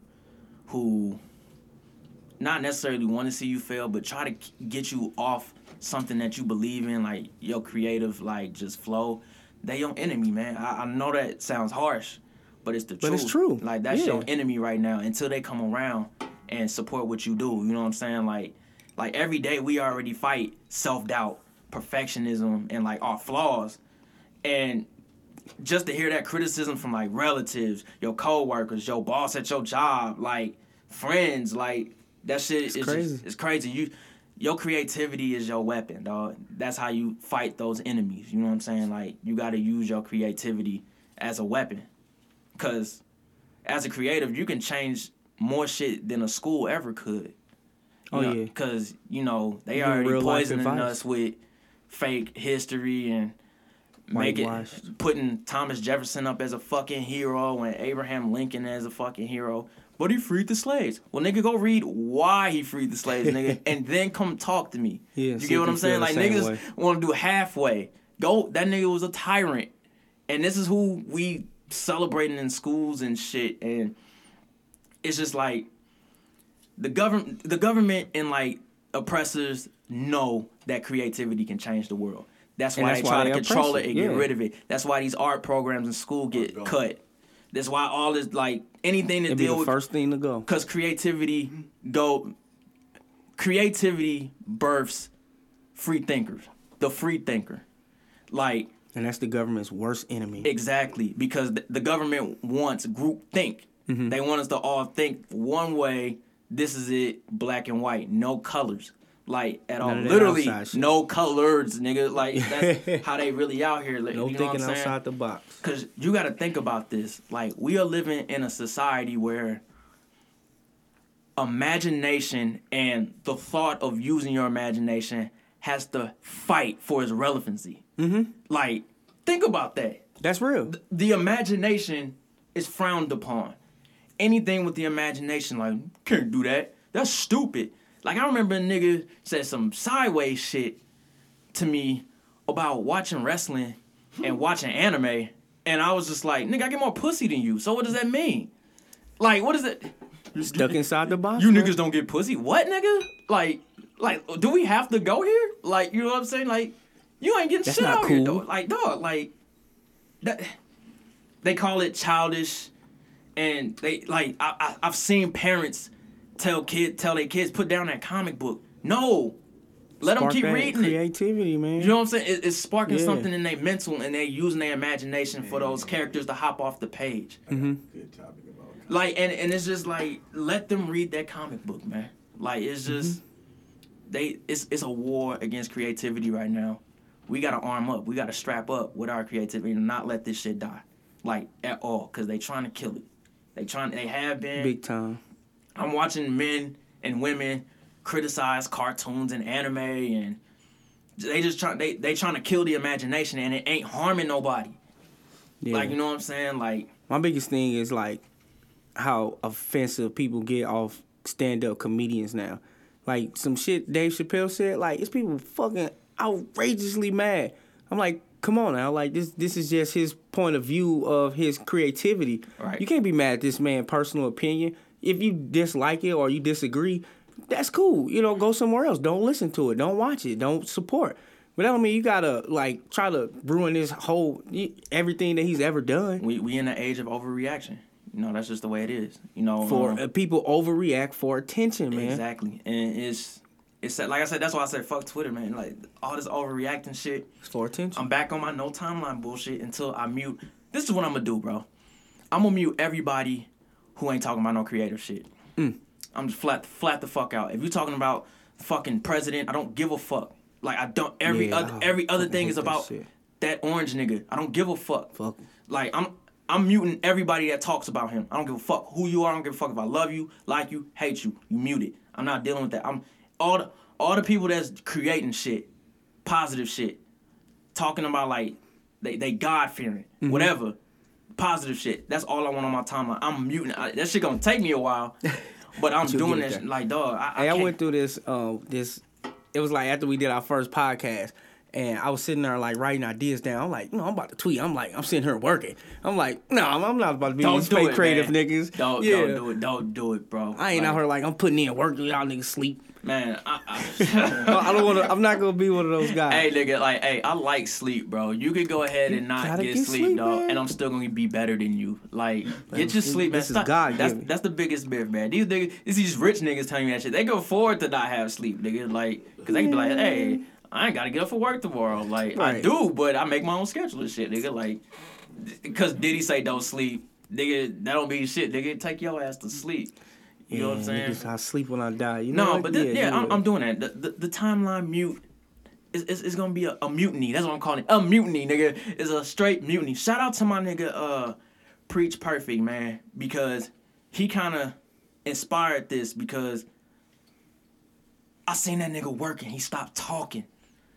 not necessarily want to see you fail, but try to get you off something that you believe in, like your creative, like just flow. They your enemy, man. I know that sounds harsh, but it's the truth. But it's true. Like that's your enemy right now until they come around and support what you do. You know what I'm saying? Like every day we already fight self-doubt, perfectionism, and like our flaws. And just to hear that criticism from like relatives, your coworkers, your boss at your job, like friends, like that shit is crazy. It's crazy. Your creativity is your weapon, dog. That's how you fight those enemies. You know what I'm saying? Like you got to use your creativity as a weapon, because as a creative, you can change more shit than a school ever could. You know, because you know they already poisoning us with fake history and. Putting Thomas Jefferson up as a fucking hero and Abraham Lincoln as a fucking hero. But he freed the slaves. Well, nigga, go read why he freed the slaves, nigga, and then come talk to me. Yeah, you get what I'm saying? Like, niggas want to do halfway. Go, that nigga was a tyrant. And this is who we celebrating in schools and shit. And it's just like, the government and, like, oppressors know that creativity can change the world. That's why they try to control it and get rid of it. That's why these art programs in school get cut. That's why all this, like, anything to deal with... the first thing to go. Because creativity births free thinkers. The free thinker. Like... And that's the government's worst enemy. Exactly. Because the government wants group think. Mm-hmm. They want us to all think one way. This is it. Black and white. No colors. Like, at all. Literally, no colors, nigga. Like, that's how they really out here. Like, no you know thinking outside the box. Because you got to think about this. Like, we are living in a society where imagination and the thought of using your imagination has to fight for its relevancy. Mm-hmm. Like, think about that. That's real. The imagination is frowned upon. Anything with the imagination, like, can't do that. That's stupid. Like, I remember a nigga said some sideways shit to me about watching wrestling and watching anime, and I was just like, nigga, I get more pussy than you, so what does that mean? Like, what is it? You're stuck inside the box? You niggas don't get pussy? What, nigga? Like, do we have to go here? Like, you know what I'm saying? Like, you ain't getting shit out here, dog. Like, dog, like, that, they call it childish, and they, like, I've seen parents... Tell their kids, put down that comic book. No. Let them keep reading creativity, it. Creativity, man. You know what I'm saying? It's sparking something in their mental, and they're using their imagination for those characters to hop off the page. Mm-hmm. Good topic about comics. Like, and it's just like, let them read that comic book, man. Like, it's just, it's a war against creativity right now. We got to arm up. We got to strap up with our creativity and not let this shit die. Like, at all. Because they trying to kill it. They have been. Big time. I'm watching men and women criticize cartoons and anime, and they trying to kill the imagination, and it ain't harming nobody. Yeah. Like, you know what I'm saying? Like, my biggest thing is like how offensive people get off stand-up comedians now. Like some shit Dave Chappelle said, like it's people fucking outrageously mad. I'm like, come on now, like this is just his point of view of his creativity. Right. You can't be mad at this man's personal opinion. If you dislike it or you disagree, that's cool. You know, go somewhere else. Don't listen to it. Don't watch it. Don't support. But that don't mean you got to, like, try to ruin this whole, everything that he's ever done. We in the age of overreaction. You know, that's just the way it is. You know, people overreact for attention, man. Exactly. And it's like I said, that's why I said fuck Twitter, man. Like, all this overreacting shit. It's for attention. I'm back on my no timeline bullshit until I mute. This is what I'm going to do, bro. I'm going to mute everybody who ain't talking about no creative shit. I'm just flat the fuck out. If you're talking about fucking president, I don't give a fuck. Like I don't every other thing is about that orange nigga. I don't give a fuck. Fuck. Like I'm muting everybody that talks about him. I don't give a fuck who you are. I don't give a fuck if I love you, like you, hate you. You mute it. I'm not dealing with that. I'm all the people that's creating shit, positive shit, talking about like they God fearing, mm-hmm. whatever, positive shit. That's all I want on my timeline. I'm muting. That shit gonna take me a while, but I'm doing that. Like dog. I went through this. It was like after we did our first podcast. And I was sitting there, like, writing ideas down. I'm like, no, I'm about to tweet. I'm like, I'm sitting here working. I'm like, no, I'm not about to be these fake creative niggas. Don't do it. Don't do it, bro. I ain't out here like, I'm putting in work. Y'all niggas sleep. Man, I don't want to. I'm not going to be one of those guys. Hey, nigga, like, hey, I like sleep, bro. You can go ahead and not get sleep, dog. Man. And I'm still going to be better than you. Like, get your sleep, man. This is God. That's the biggest myth, man. These niggas, it's these rich niggas telling you that shit. They go forward to not have sleep, nigga. Like, because they can be like, hey, I ain't got to get up for work tomorrow. Like, right. I do, but I make my own schedule and shit, nigga. Like, because Diddy say don't sleep. Nigga, that don't be shit, nigga. Take your ass to sleep. You know what I'm saying? Niggas, I sleep when I die. You know but I'm doing that. The timeline mute is going to be a mutiny. That's what I'm calling it. A mutiny, nigga. It's a straight mutiny. Shout out to my nigga Preach Perfect, man, because he kind of inspired this because I seen that nigga working. He stopped talking.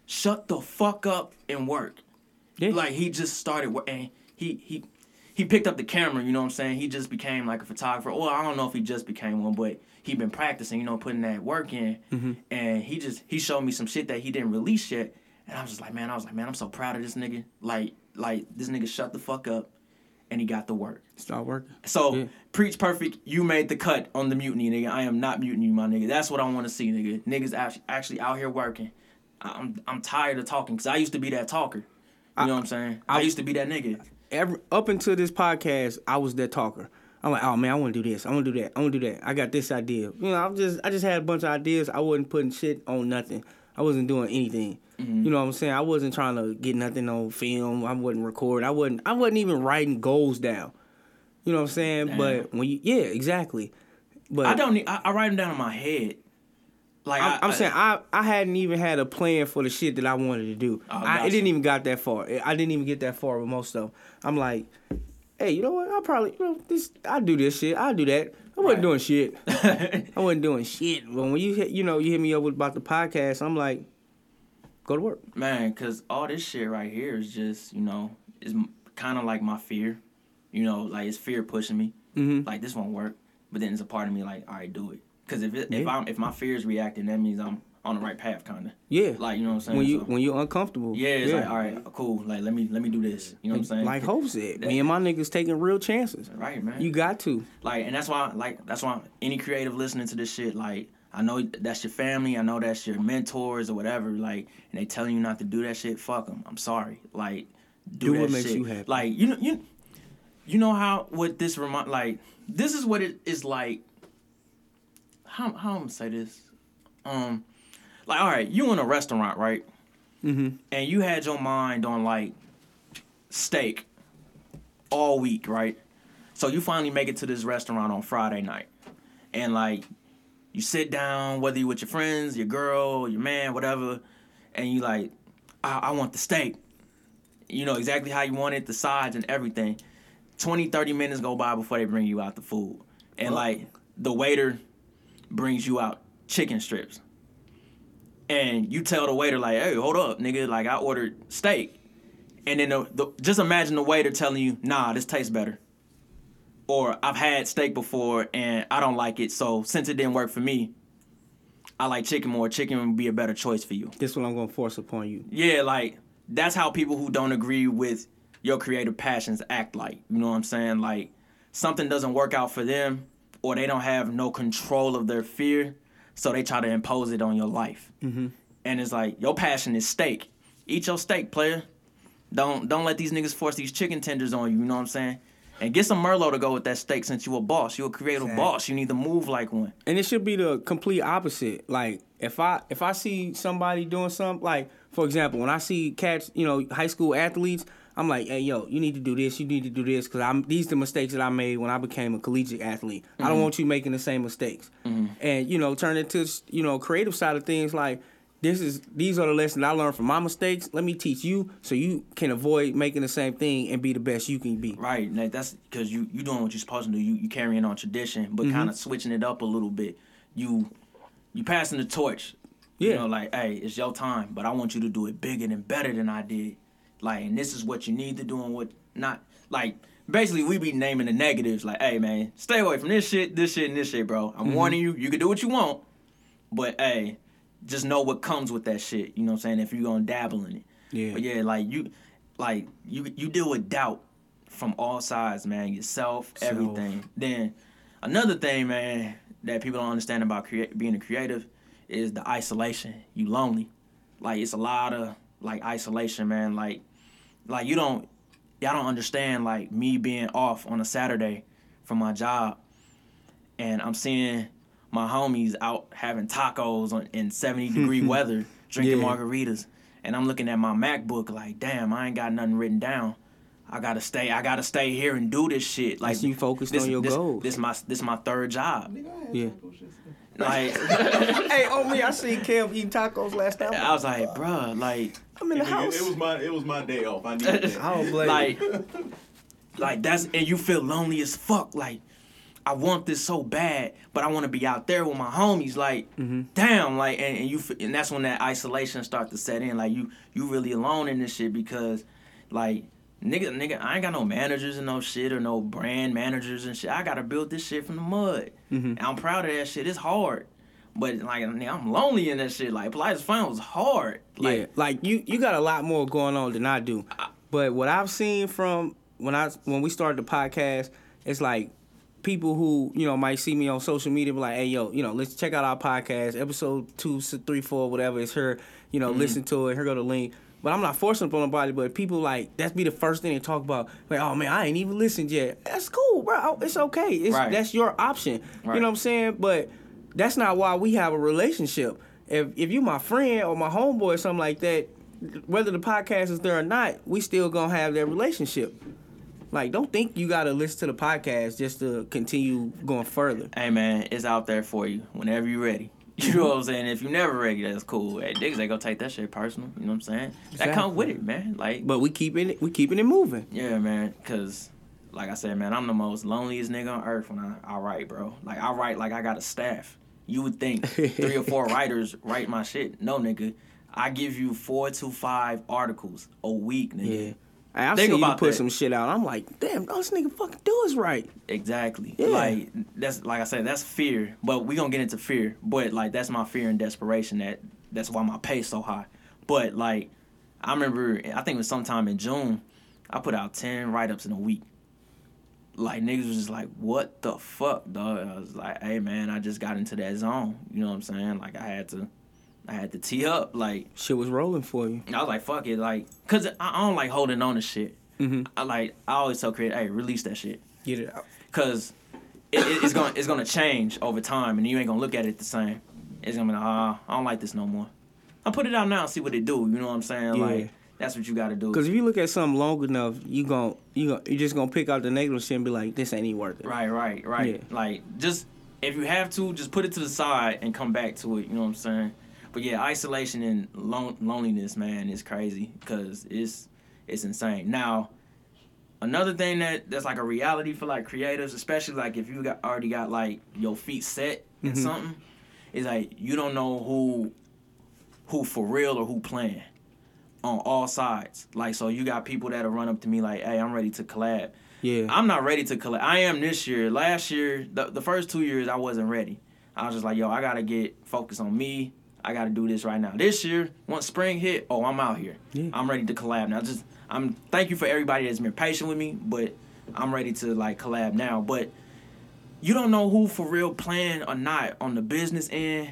Shut the fuck up and work. Yeah. Like, he just started working. He picked up the camera, you know what I'm saying? He just became, like, a photographer. Well, I don't know if he just became one, but he been practicing, you know, putting that work in. Mm-hmm. And he showed me some shit that he didn't release yet. And I was like, man, I'm so proud of this nigga. Like this nigga shut the fuck up, and he got the work. Start working. So, yeah. Preach Perfect, you made the cut on the mutiny, nigga. I am not mutinying you, my nigga. That's what I want to see, nigga. Niggas actually out here working. I'm tired of talking because I used to be that talker. You know what I'm saying? I used to be that nigga. Up until this podcast, I was that talker. I'm like, oh man, I want to do this. I want to do that. I want to do that. I got this idea. You know, I just had a bunch of ideas. I wasn't putting shit on nothing. I wasn't doing anything. Mm-hmm. You know what I'm saying? I wasn't trying to get nothing on film. I wasn't recording. I wasn't even writing goals down. You know what I'm saying? Damn. But when you, yeah, exactly. But I don't need. I write them down in my head. Like I'm saying I hadn't even had a plan for the shit that I wanted to do. It didn't even got that far. I didn't even get that far with most of them. I'm like, hey, you know what? I'll probably, you know, this. I do this shit. I do that. I wasn't doing shit. I wasn't doing shit. But when you hit me up about the podcast, I'm like, go to work, man. Cause all this shit right here is just, you know, it's kind of like my fear. You know, like it's fear pushing me. Mm-hmm. Like this won't work. But then it's a part of me like, all right, do it. Cause if my fear is reacting, that means I'm on the right path, kind of. Yeah. Like, you know what I'm saying? When you're uncomfortable. Yeah. It's like, all right, cool. Like let me do this. You know what I'm saying? Like Hope said, me and my niggas taking real chances. Right, man. You got to. Like, and that's why any creative listening to this shit, like, I know that's your family. I know that's your mentors or whatever. Like, and they telling you not to do that shit. Fuck them. I'm sorry. Like, do that what makes shit. You happy. Like, you know how what this remind. Like, this is what it is like. How I'm gonna say this? Like, all right, you in a restaurant, right? Mm-hmm. And you had your mind on like steak all week, right? So you finally make it to this restaurant on Friday night, and like. You sit down, whether you with your friends, your girl, your man, whatever, and you like, I want the steak. You know exactly how you want it, the sides and everything. 20, 30 minutes go by before they bring you out the food. And like, the waiter brings you out chicken strips. And you tell the waiter like, hey, hold up, nigga, like I ordered steak. And then just imagine the waiter telling you, nah, this tastes better. Or I've had steak before and I don't like it, so since it didn't work for me, I like chicken more. Chicken would be a better choice for you. This is what I'm going to force upon you. Yeah, like, that's how people who don't agree with your creative passions act like. You know what I'm saying? Like, something doesn't work out for them or they don't have no control of their fear, so they try to impose it on your life. Mm-hmm. And it's like, your passion is steak. Eat your steak, player. Don't let these niggas force these chicken tenders on you. You know what I'm saying? And get some Merlot to go with that steak since you a boss. You a creative boss. You need to move like one. And it should be the complete opposite. Like, if I see somebody doing something, like, for example, when I see cats, you know, high school athletes, I'm like, hey, yo, you need to do this. You need to do this because these are the mistakes that I made when I became a collegiate athlete. Mm-hmm. I don't want you making the same mistakes. Mm-hmm. And, you know, turn it to, you know, creative side of things like these are the lessons I learned from my mistakes. Let me teach you so you can avoid making the same thing and be the best you can be. Right. Now, that's because you doing what you're supposed to do. You carrying on tradition, but mm-hmm. kind of switching it up a little bit. You passing the torch. Yeah. You know, like, hey, it's your time, but I want you to do it bigger and better than I did. Like, and this is what you need to do and what not. Like, basically, we be naming the negatives. Like, hey, man, stay away from this shit, and this shit, bro. I'm mm-hmm. warning you. You can do what you want, but, hey, just know what comes with that shit. You know what I'm saying? If you're going to dabble in it. Yeah. But, yeah, like you deal with doubt from all sides, man. Yourself, everything. Then another thing, man, that people don't understand about being a creative is the isolation. You lonely. Like, it's a lot of, like, isolation, man. Like y'all don't understand, like, me being off on a Saturday from my job and I'm seeing my homies out having tacos in 70-degree weather, drinking margaritas. And I'm looking at my MacBook like, damn, I ain't got nothing written down. I gotta stay here and do this shit. Like, you focused on your goals. This my third job. Yeah. Like, hey, only I seen Kev eat tacos last time. I was like, bruh, like, I'm in the house. It was my day off. I needed that. I don't blame you. Like that's, and you feel lonely as fuck. Like, I want this so bad, but I want to be out there with my homies. Like, mm-hmm. damn, like, and that's when that isolation start to set in. Like, you really alone in this shit because, like, Nigga, I ain't got no managers and no shit or no brand managers and shit. I gotta build this shit from the mud. Mm-hmm. And I'm proud of that shit. It's hard. But, like, nigga, I'm lonely in that shit. Like, Polite Flannels was hard. Like, yeah, like, you got a lot more going on than I do. But what I've seen from when we started the podcast, it's like people who, you know, might see me on social media be like, hey, yo, you know, let's check out our podcast. Episode 2, 3, 4, whatever. It's her, you know, mm-hmm. listen to it. Here go the link. But I'm not forcing upon nobody, but people, like, that's be the first thing they talk about. Like, oh, man, I ain't even listened yet. That's cool, bro. It's okay. That's your option. Right. You know what I'm saying? But that's not why we have a relationship. If you my friend or my homeboy or something like that, whether the podcast is there or not, we still going to have that relationship. Like, don't think you got to listen to the podcast just to continue going further. Hey, man, it's out there for you whenever you're ready. You know what I'm saying? If you never ready, that's cool. Hey, niggas ain't gonna take that shit personal. You know what I'm saying? Exactly. That come with it, man. Like, but we keeping it moving. Yeah, man. Cause, like I said, man, I'm the most loneliest nigga on earth when I write, bro. Like, I write like I got a staff. You would think 3 or 4 writers write my shit. No, nigga, I give you 4 to 5 articles a week, nigga. Yeah. I've seen you put some shit out. I'm like, damn, all this nigga fucking do is right. Exactly. Yeah. Like, that's, like I said, that's fear. But we gonna get into fear. But, like, that's my fear and desperation. That's why my pay's so high. But, like, I remember, I think it was sometime in June, I put out 10 write-ups in a week. Like, niggas was just like, what the fuck, dog? And I was like, hey, man, I just got into that zone. You know what I'm saying? Like, I had to tee up, like... Shit was rolling for you. I was like, fuck it, like... Because I don't like holding on to shit. Mm-hmm. I always tell creative, hey, release that shit. Get it out. Because it's going to change over time, and you ain't going to look at it the same. It's going to be like, I don't like this no more. I'll put it out now and see what it do, you know what I'm saying? Yeah. Like, that's what you got to do. Because if you look at something long enough, you just going to pick out the negative shit and be like, this ain't even worth it. Right. Yeah. Like, just... If you have to, just put it to the side and come back to it, you know what I'm saying? But yeah, isolation and loneliness, man, is crazy because it's insane. Now, another thing that's like a reality for like creatives, especially like if you already got like your feet set in mm-hmm. something, is like you don't know who for real or who playing on all sides. Like, so you got people that'll run up to me like, hey, I'm ready to collab. Yeah, I'm not ready to collab. I am this year. Last year, the first 2 years, I wasn't ready. I was just like, yo, I gotta get focused on me. I got to do this right now. This year, once spring hit, oh, I'm out here. Yeah. I'm ready to collab now. Thank you for everybody that's been patient with me, but I'm ready to, like, collab now. But you don't know who for real playing or not on the business end.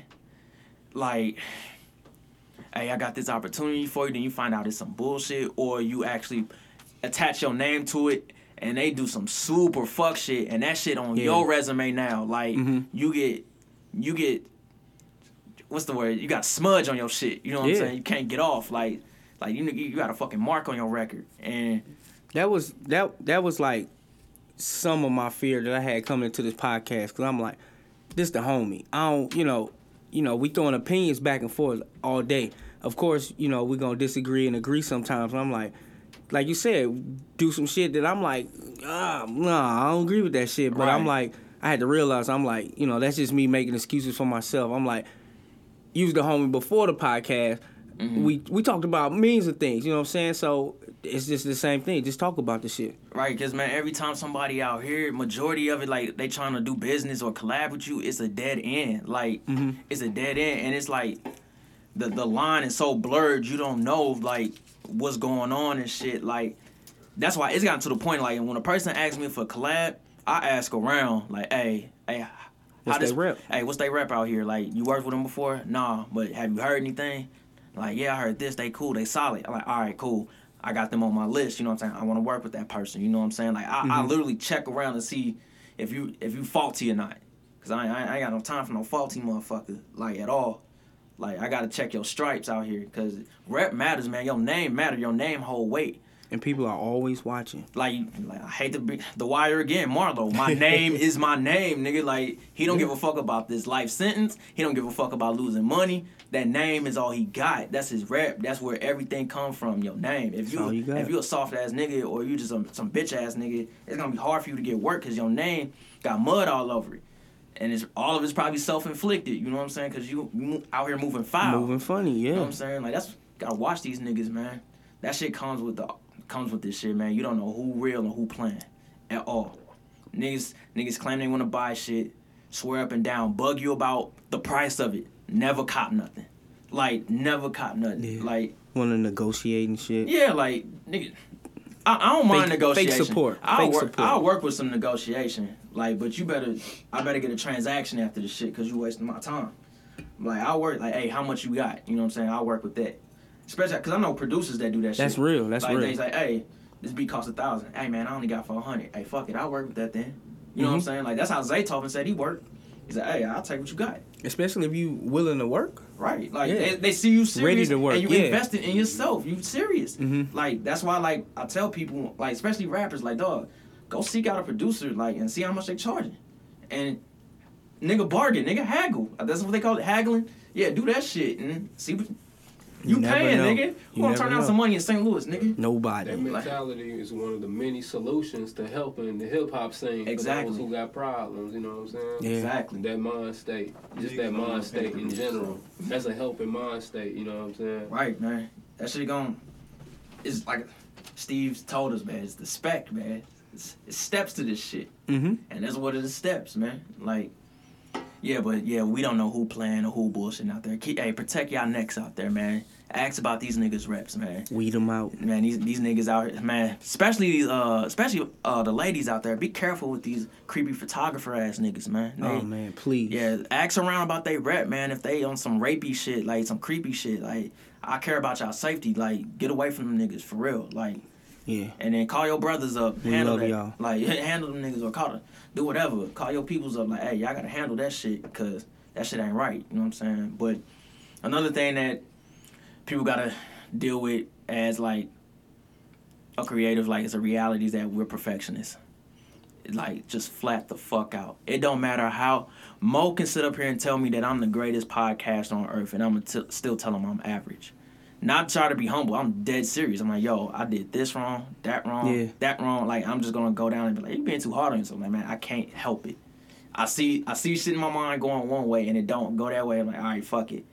Like, hey, I got this opportunity for you, then you find out it's some bullshit, or you actually attach your name to it, and they do some super fuck shit, and that shit on your resume now. Like, mm-hmm. you get... What's the word? You got smudge on your shit. You know what I'm saying? You can't get off. Like, Like, you got a fucking mark on your record. And that was like some of my fear that I had coming into this podcast, because I'm like, this the homie. I don't, we throwing opinions back and forth all day. Of course, we're going to disagree and agree sometimes. And I'm like you said, do some shit that I'm like, nah, I don't agree with that shit. But right. I'm like, I had to realize, I'm like, that's just me making excuses for myself. I'm like, you was the homie before the podcast. Mm-hmm. We talked about millions of things, you know what I'm saying? So it's just the same thing. Just talk about the shit. Right, because, man, every time somebody out here, majority of it, like, they trying to do business or collab with you, it's a dead end. Like, mm-hmm. It's a dead end. And it's like the line is so blurred, you don't know, like, what's going on and shit. Like, that's why it's gotten to the point, like, when a person asks me for a collab, I ask around, like, hey, what's they rep out here? Like, you worked with them before? Nah, but have you heard anything? Like, yeah, I heard this. They cool. They solid. I'm like, all right, cool. I got them on my list. You know what I'm saying? I want to work with that person. You know what I'm saying? Like, I literally check around to see if you faulty or not. Because I ain't got no time for no faulty motherfucker, like, at all. Like, I got to check your stripes out here. Because rep matters, man. Your name matters. Your name hold weight. And people are always watching. Like I hate to be The Wire again, Marlo. My name is my name, nigga. Like, he don't give a fuck about this life sentence. He don't give a fuck about losing money. That name is all he got. That's his rep. That's where everything come from, your name. If you a soft-ass nigga or you just some bitch-ass nigga, it's going to be hard for you to get work because your name got mud all over it. And all of it's probably self-inflicted, you know what I'm saying? Because you out here moving foul. Moving funny, yeah. You know what I'm saying? Like, that's got to watch these niggas, man. That shit comes with this shit, man. You don't know who real and who playing at all. Niggas claim they want to buy shit, swear up and down, bug you about the price of it. Never cop nothing. Like, never cop nothing. Yeah. Like, want to negotiate and shit. Yeah, like, nigga, I don't mind negotiation. Fake support. I'll work with some negotiation. Like, but I better get a transaction after this shit because you wasting my time. Like, I'll work, like, hey, how much you got? You know what I'm saying? I'll work with that. Especially because I know producers that do that shit. That's real. That's like, real. They's like, hey, this beat costs 1,000. Hey, man, I only got 400. Hey, fuck it. I'll work with that then. You know what I'm saying? Like, that's how Zaytoven said he worked. He's like, hey, I'll take what you got. Especially if you willing to work. Right. Like, they see you serious. Ready to work. And you invested in yourself. You serious. Mm-hmm. Like, that's why, like, I tell people, like, especially rappers, like, dog, go seek out a producer, like, and see how much they charging. And nigga bargain. Nigga haggle. That's what they call it, haggling. Yeah, do that shit and see what... You paying, know. Nigga. Who gonna turn down some money in St. Louis, nigga? Nobody. That mentality is one of the many solutions to helping the hip-hop scene. Exactly. For those who got problems, you know what I'm saying? Yeah. Exactly. That mind state. Just that mind state in general. That's a helping mind state, you know what I'm saying? Right, man. That shit gone. It's like Steve's told us, man. It's the spec, man. It's steps to this shit. Mm-hmm. And that's one of the steps, man. Like... Yeah, but, yeah, we don't know who playing or who bullshitting out there. Hey, protect y'all necks out there, man. Ask about these niggas' reps, man. Weed them out. Man, these niggas out here, man, especially the ladies out there, be careful with these creepy photographer-ass niggas, man. Oh, man, please. Yeah, ask around about they rep, man, if they on some rapey shit, like, some creepy shit. Like, I care about y'all safety. Like, get away from them niggas, for real. Like, yeah. And then call your brothers up. We handle love that. Y'all. Like, handle them niggas or call them. Do whatever. Call your peoples up. Like, hey, y'all got to handle that shit because that shit ain't right. You know what I'm saying? But another thing that people got to deal with as, like, a creative, like, it's a reality that we're perfectionists. Like, just flat the fuck out. It don't matter how. Mo can sit up here and tell me that I'm the greatest podcast on earth and I'm going to still tell him I'm average. Not try to be humble. I'm dead serious. I'm like, yo, I did this wrong, that wrong, that wrong. Like, I'm just going to go down and be like, you being too hard on yourself. Like, man, I can't help it. I see shit in my mind going one way, and it don't go that way. I'm like, all right, fuck it.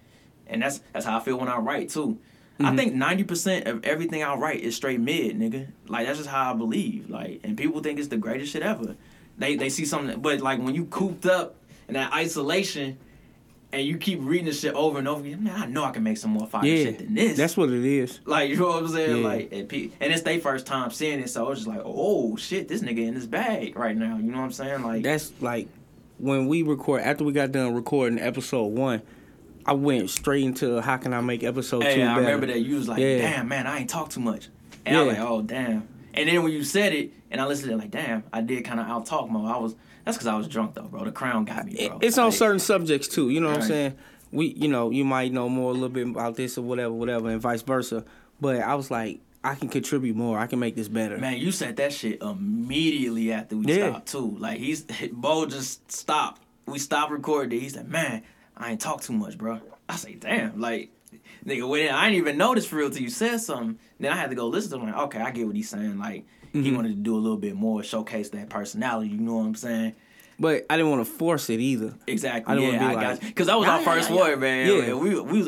And that's how I feel when I write, too. Mm-hmm. I think 90% of everything I write is straight mid, nigga. Like, that's just how I believe. Like, and people think it's the greatest shit ever. They see something. But, like, when you cooped up in that isolation... And you keep reading this shit over and over again. Man, I know I can make some more fire shit than this. That's what it is. Like, you know what I'm saying? Yeah. Like, and it's their first time seeing it, so it's just like, oh shit, this nigga in his bag right now. You know what I'm saying? Like, that's like when we record. After we got done recording episode 1, I went straight into how can I make episode 2 better. I remember that you was like, damn man, I ain't talk too much. And I was like, oh damn. And then when you said it, and I listened to it, like, damn, I did kind of out talk mode. That's because I was drunk, though, bro. The crown got me, bro. It's on certain subjects, too. You know what I'm saying? You might know more a little bit about this or whatever, and vice versa. But I was like, I can contribute more. I can make this better. Man, you said that shit immediately after we stopped, too. Like, Bo just stopped. We stopped recording. He's like, man, I ain't talk too much, bro. I say, damn, like, nigga, wait, I didn't even notice for real till you said something. Then I had to go listen to him. Like, okay, I get what he's saying. Like, he wanted to do a little bit more, showcase that personality. You know what I'm saying? But I didn't want to force it either. Exactly. I got you. Because that was our first word, man. Yeah.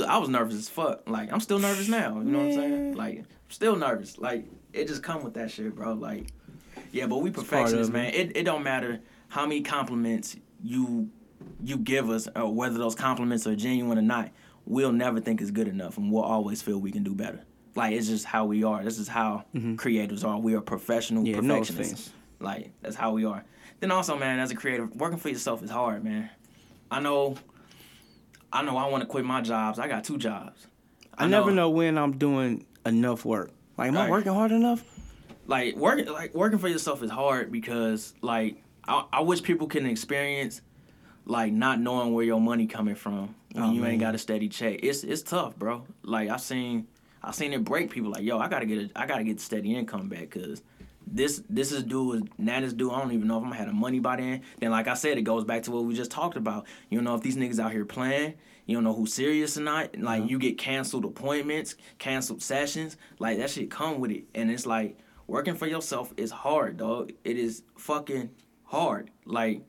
I was nervous as fuck. Like, I'm still nervous now. You know what I'm saying? Like, I'm still nervous. Like, it just come with that shit, bro. Like, yeah, but we perfectionists, man. It don't matter how many compliments you give us, or whether those compliments are genuine or not. We'll never think it's good enough, and we'll always feel we can do better. Like, it's just how we are. This is how creators are. We are professional perfectionists. No, like, that's how we are. Then also, man, as a creator, working for yourself is hard, man. I know I want to quit my jobs. I got two jobs. I never know when I'm doing enough work. Like, am I working hard enough? Like, working for yourself is hard because, like, I wish people can experience, like, not knowing where your money coming from when you ain't got a steady check. It's tough, bro. Like, I've seen it break people. Like, yo, I gotta get steady income back because this is due and that is due. I don't even know if I'm gonna have the money by then. Then, like I said, it goes back to what we just talked about. You don't know if these niggas out here playing. You don't know who's serious or not. Like, you get canceled appointments, canceled sessions. Like, that shit come with it. And it's like, working for yourself is hard, dog. It is fucking hard. Like,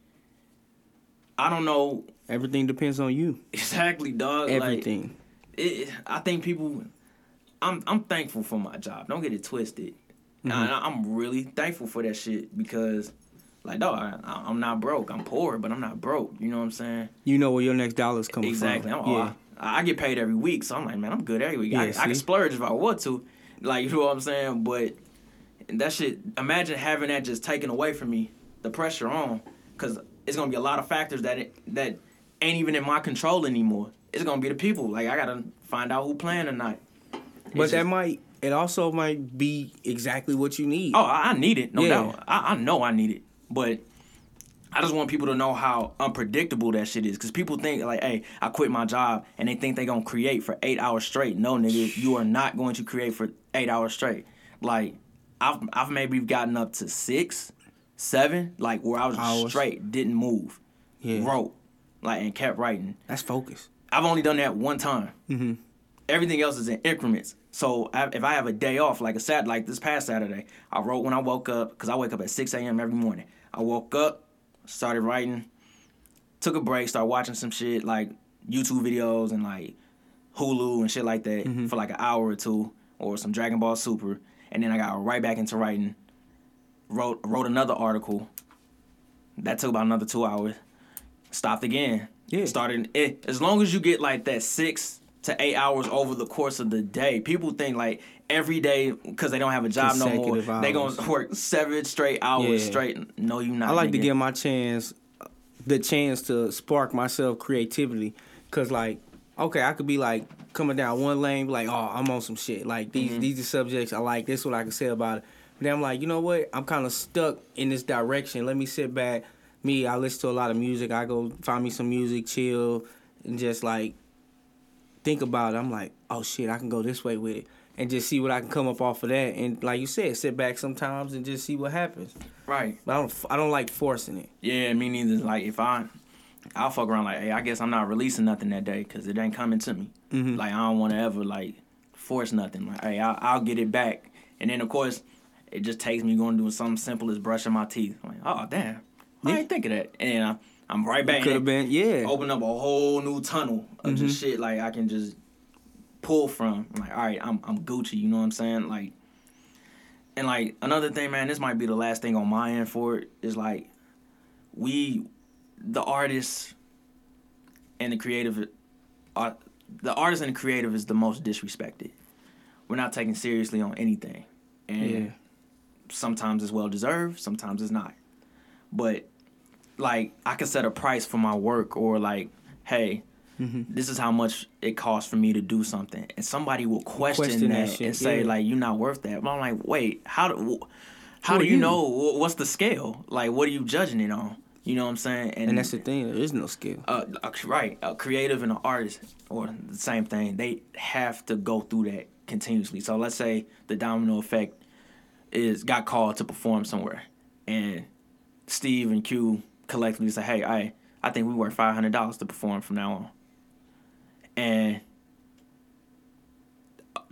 I don't know. Everything depends on you. Exactly, dog. Everything. Like, I think people. I'm thankful for my job. Don't get it twisted. I'm really thankful for that shit because, like, dog, I'm not broke. I'm poor, but I'm not broke. You know what I'm saying? You know where your next dollar's coming from. Exactly. Yeah. I get paid every week, so I'm like, man, I'm good every week. Yeah, I can splurge if I want to. Like, you know what I'm saying? But that shit, imagine having that just taken away from me, the pressure on, because it's going to be a lot of factors that ain't even in my control anymore. It's going to be the people. Like, I got to find out who playing or not. But it also might be exactly what you need. Oh, I need it, no doubt. I know I need it. But I just want people to know how unpredictable that shit is. Because people think, like, hey, I quit my job, and they think they're going to create for 8 hours straight. No, nigga, you are not going to create for 8 hours straight. Like, I've maybe gotten up to 6, 7, like, where I was straight, didn't move, wrote, like, and kept writing. That's focus. I've only done that one time. Mm-hmm. Everything else is in increments. So if I have a day off, like a Saturday, like this past Saturday, I wrote when I woke up, because I wake up at 6 a.m. every morning. I woke up, started writing, took a break, started watching some shit, like YouTube videos and like Hulu and shit like that for like an hour or two, or some Dragon Ball Super. And then I got right back into writing, wrote another article. That took about another 2 hours. Stopped again. Yeah. Started, as long as you get like that 6 to 8 hours over the course of the day. People think, like, every day, because they don't have a job no more, they're going to work 7 straight hours straight. No, you're not. I like to give my the chance to spark myself creativity, because, like, okay, I could be, like, coming down one lane, like, oh, I'm on some shit. Like, these are subjects I like. This is what I can say about it. But then I'm like, you know what? I'm kind of stuck in this direction. Let me sit back. I listen to a lot of music. I go find me some music, chill, and just, like, think about it. I'm like, oh shit, I can go this way with it, and just see what I can come up off of that. And like you said, sit back sometimes and just see what happens. Right. But I don't like forcing it. Yeah, me neither. Like, if I'll fuck around. Like, hey, I guess I'm not releasing nothing that day because it ain't coming to me. Mm-hmm. Like, I don't want to ever like force nothing. Like, hey, I'll get it back. And then of course, it just takes me going to do something simple as brushing my teeth. I'm like, oh damn, I ain't think of that. And I'm right back. Could have been, open up a whole new tunnel of just shit, like, I can just pull from. I'm like, all right, I'm Gucci, you know what I'm saying? Like, and, like, another thing, man, this might be the last thing on my end for it, is, like, the artist and the creative is the most disrespected. We're not taken seriously on anything. And sometimes it's well-deserved, sometimes it's not. But like, I can set a price for my work, or like, hey, this is how much it costs for me to do something. And somebody will question that shit, and say, like, you're not worth that. But I'm like, wait, how do you know? What's the scale? Like, what are you judging it on? You know what I'm saying? And that's the thing. There is no scale. Right. A creative and an artist, or the same thing, they have to go through that continuously. So let's say the Domino Effect got called to perform somewhere, and Steve and Q collectively say, hey, I think we worth $500 to perform from now on. And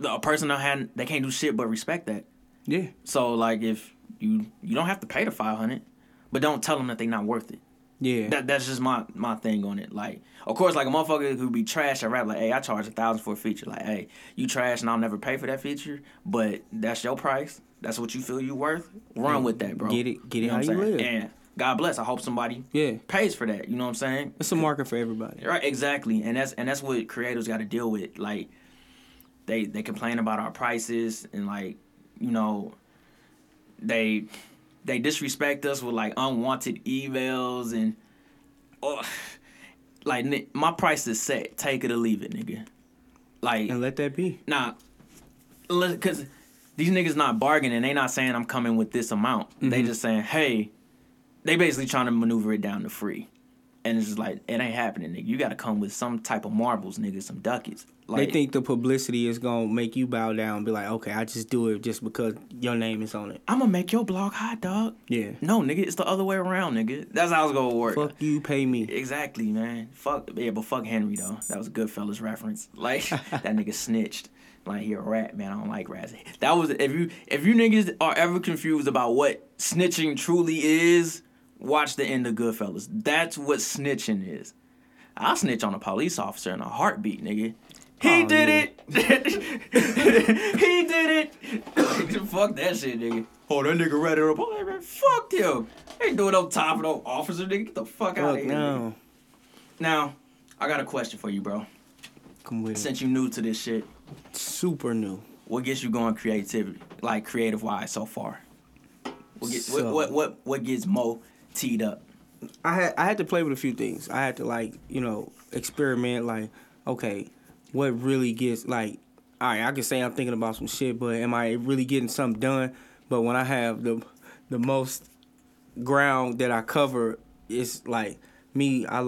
a person they can't do shit but respect that. Yeah. So like, if you don't have to pay the $500, but don't tell them that they're not worth it. Yeah. That's just my thing on it. Like, of course, like a motherfucker who be trash at rap, like, hey, I charge $1,000 for a feature. Like, hey, you trash and I'll never pay for that feature, but that's your price. That's what you feel you worth. Run with that, bro. Get it. You know how you live. And God bless. I hope somebody pays for that. You know what I'm saying? It's a market for everybody. Right. Exactly. And that's what creators got to deal with. Like, they complain about our prices and, like, you know, they disrespect us with, like, unwanted emails and, like, my price is set. Take it or leave it, nigga. Like, and let that be. Nah, because these niggas not bargaining. They not saying I'm coming with this amount. Mm-hmm. They just saying, hey, they basically trying to maneuver it down to free. And it's just like, it ain't happening, nigga. You got to come with some type of marbles, nigga, some ducats. Like, they think the publicity is going to make you bow down and be like, okay, I just do it just because your name is on it. I'm going to make your blog hot, dog. Yeah. No, nigga, it's the other way around, nigga. That's how it's going to work. Fuck you, pay me. Exactly, man. But fuck Henry, though. That was a Goodfellas reference. Like, that nigga snitched. Like, he a rat, man. I don't like rats. That was, if you niggas are ever confused about what snitching truly is, watch the end of Goodfellas. That's what snitching is. I'll snitch on a police officer in a heartbeat, nigga. He did it. He did it. Fuck that shit, nigga. Oh, that nigga ratted up. Oh, man, fuck him. Ain't doing no time for no officer, nigga. Get the fuck out of here. No. Nigga. Now, I got a question for you, bro. Come with it. Since you new to this shit. Super new. What gets you going creativity? Like, creative-wise so far? What gets Mo teed up? I had to play with a few things. I had to, like, you know, experiment, like, okay, what really gets, like, all right, I can say I'm thinking about some shit, but am I really getting something done? But when I have the most ground that I cover, it's like, me, I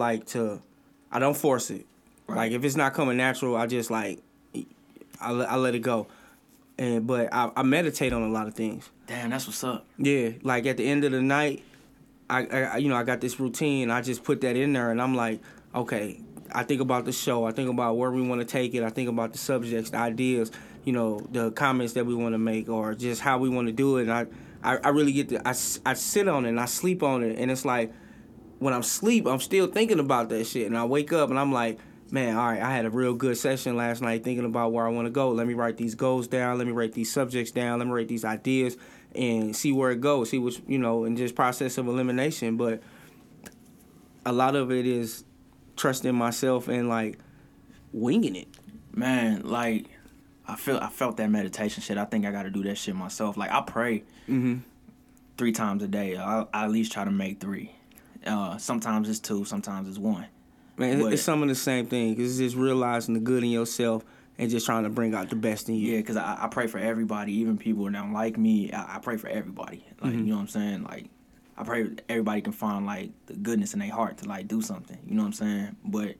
don't force it. Right. Like, if it's not coming natural, I just, like, I let it go. But I meditate on a lot of things. Damn, that's what's up. Yeah, like, at the end of the night, I got this routine. I just put that in there, and I'm like, okay, I think about the show. I think about where we want to take it. I think about the subjects, the ideas, you know, the comments that we want to make, or just how we want to do it. And I really get to, I sit on it and I sleep on it. And it's like, when I'm asleep, I'm still thinking about that shit. And I wake up and I'm like, man, all right, I had a real good session last night thinking about where I want to go. Let me write these goals down. Let me write these subjects down. Let me write these ideas and see where it goes. See what's, you know, and just process of elimination. But a lot of it is trusting myself and, like, winging it. Man, like, I felt that meditation shit. I think I got to do that shit myself. Like, I pray 3 times a day. I at least try to make 3. Sometimes it's 2. Sometimes it's 1. Man, it's some of the same thing. It's just realizing the good in yourself and just trying to bring out the best in you. Yeah, because I pray for everybody, even people that don't like me. I pray for everybody. Like, you know what I'm saying? Like, I pray everybody can find, like, the goodness in their heart to, like, do something. You know what I'm saying? But,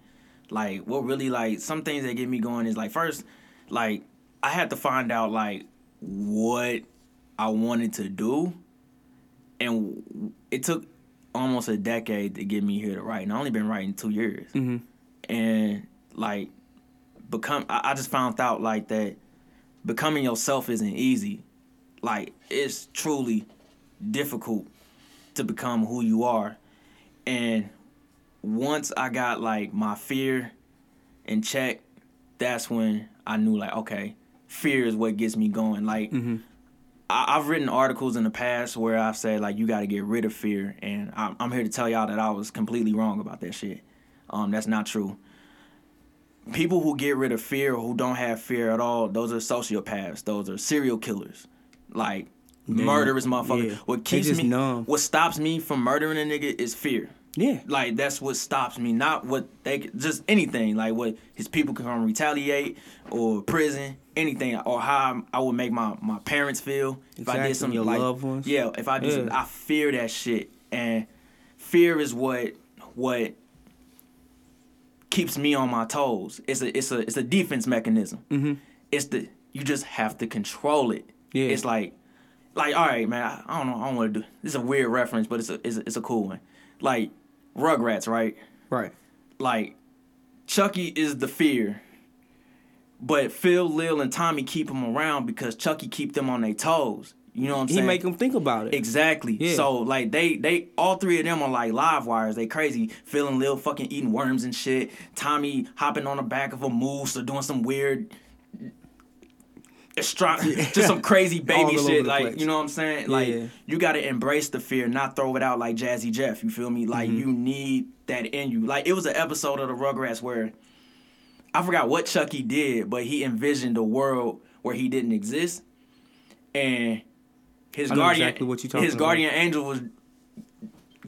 like, what really, like, some things that get me going is, like, first, like, I had to find out, like, what I wanted to do. And it took almost a decade to get me here to write. And I've only been writing 2 years. Mm-hmm. And, like, I just found out, like, that becoming yourself isn't easy. Like, it's truly difficult to become who you are. And once I got, like, my fear in check, that's when I knew, like, okay, fear is what gets me going. Like, I've written articles in the past where I've said, like, you got to get rid of fear. And I'm here to tell y'all that I was completely wrong about that shit. That's not true. People who get rid of fear or who don't have fear at all, those are sociopaths. Those are serial killers. Like, murderous motherfuckers. Yeah. What stops me from murdering a nigga is fear. Yeah. Like, that's what stops me. Not what just anything. Like, what his people can retaliate or prison, anything. Or how I would make my parents feel. Exactly. If I did something, your loved ones. Yeah, if I did something, I fear that shit. And fear is what keeps me on my toes. It's a defense mechanism. Mm-hmm. It's the You just have to control it. Yeah. It's like all right, man. I don't know. I don't want to do. This is a weird reference, but it's a cool one. Like Rugrats, right? Right. Like Chucky is the fear, but Phil, Lil, and Tommy keep him around because Chucky keep them on their toes. You know what I'm saying? He make them think about it. Exactly. Yeah. So, like, they all three of them are, like, live wires. They crazy. Phil and Lil fucking eating worms and shit. Tommy hopping on the back of a moose or doing some weird... just some crazy baby shit. Like, place. You know what I'm saying? Like, yeah. You got to embrace the fear, not throw it out like Jazzy Jeff. You feel me? Like, mm-hmm. You need that in you. Like, it was an episode of the Rugrats where... I forgot what Chucky did, but he envisioned a world where he didn't exist. And... His guardian angel was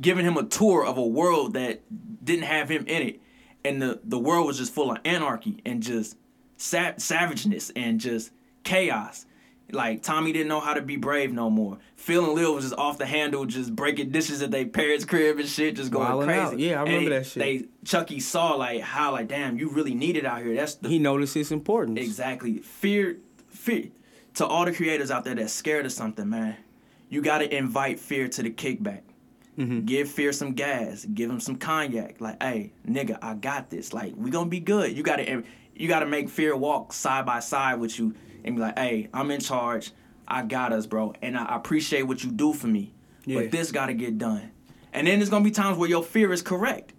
giving him a tour of a world that didn't have him in it. And the world was just full of anarchy and just savageness and just chaos. Like, Tommy didn't know how to be brave no more. Phil and Lil was just off the handle, just breaking dishes at their parents' crib and shit, just going wilding crazy. Out. Yeah, I remember that shit. Chucky saw, like, how, like, damn, you really need it out here. He noticed its importance. Exactly. Fear. To all the creators out there that's scared of something, man, you got to invite fear to the kickback. Mm-hmm. Give fear some gas. Give him some cognac. Like, hey, nigga, I got this. Like, we going to be good. You got to make fear walk side by side with you and be like, hey, I'm in charge. I got us, bro. And I appreciate what you do for me. Yeah. But this got to get done. And then there's going to be times where your fear is correct.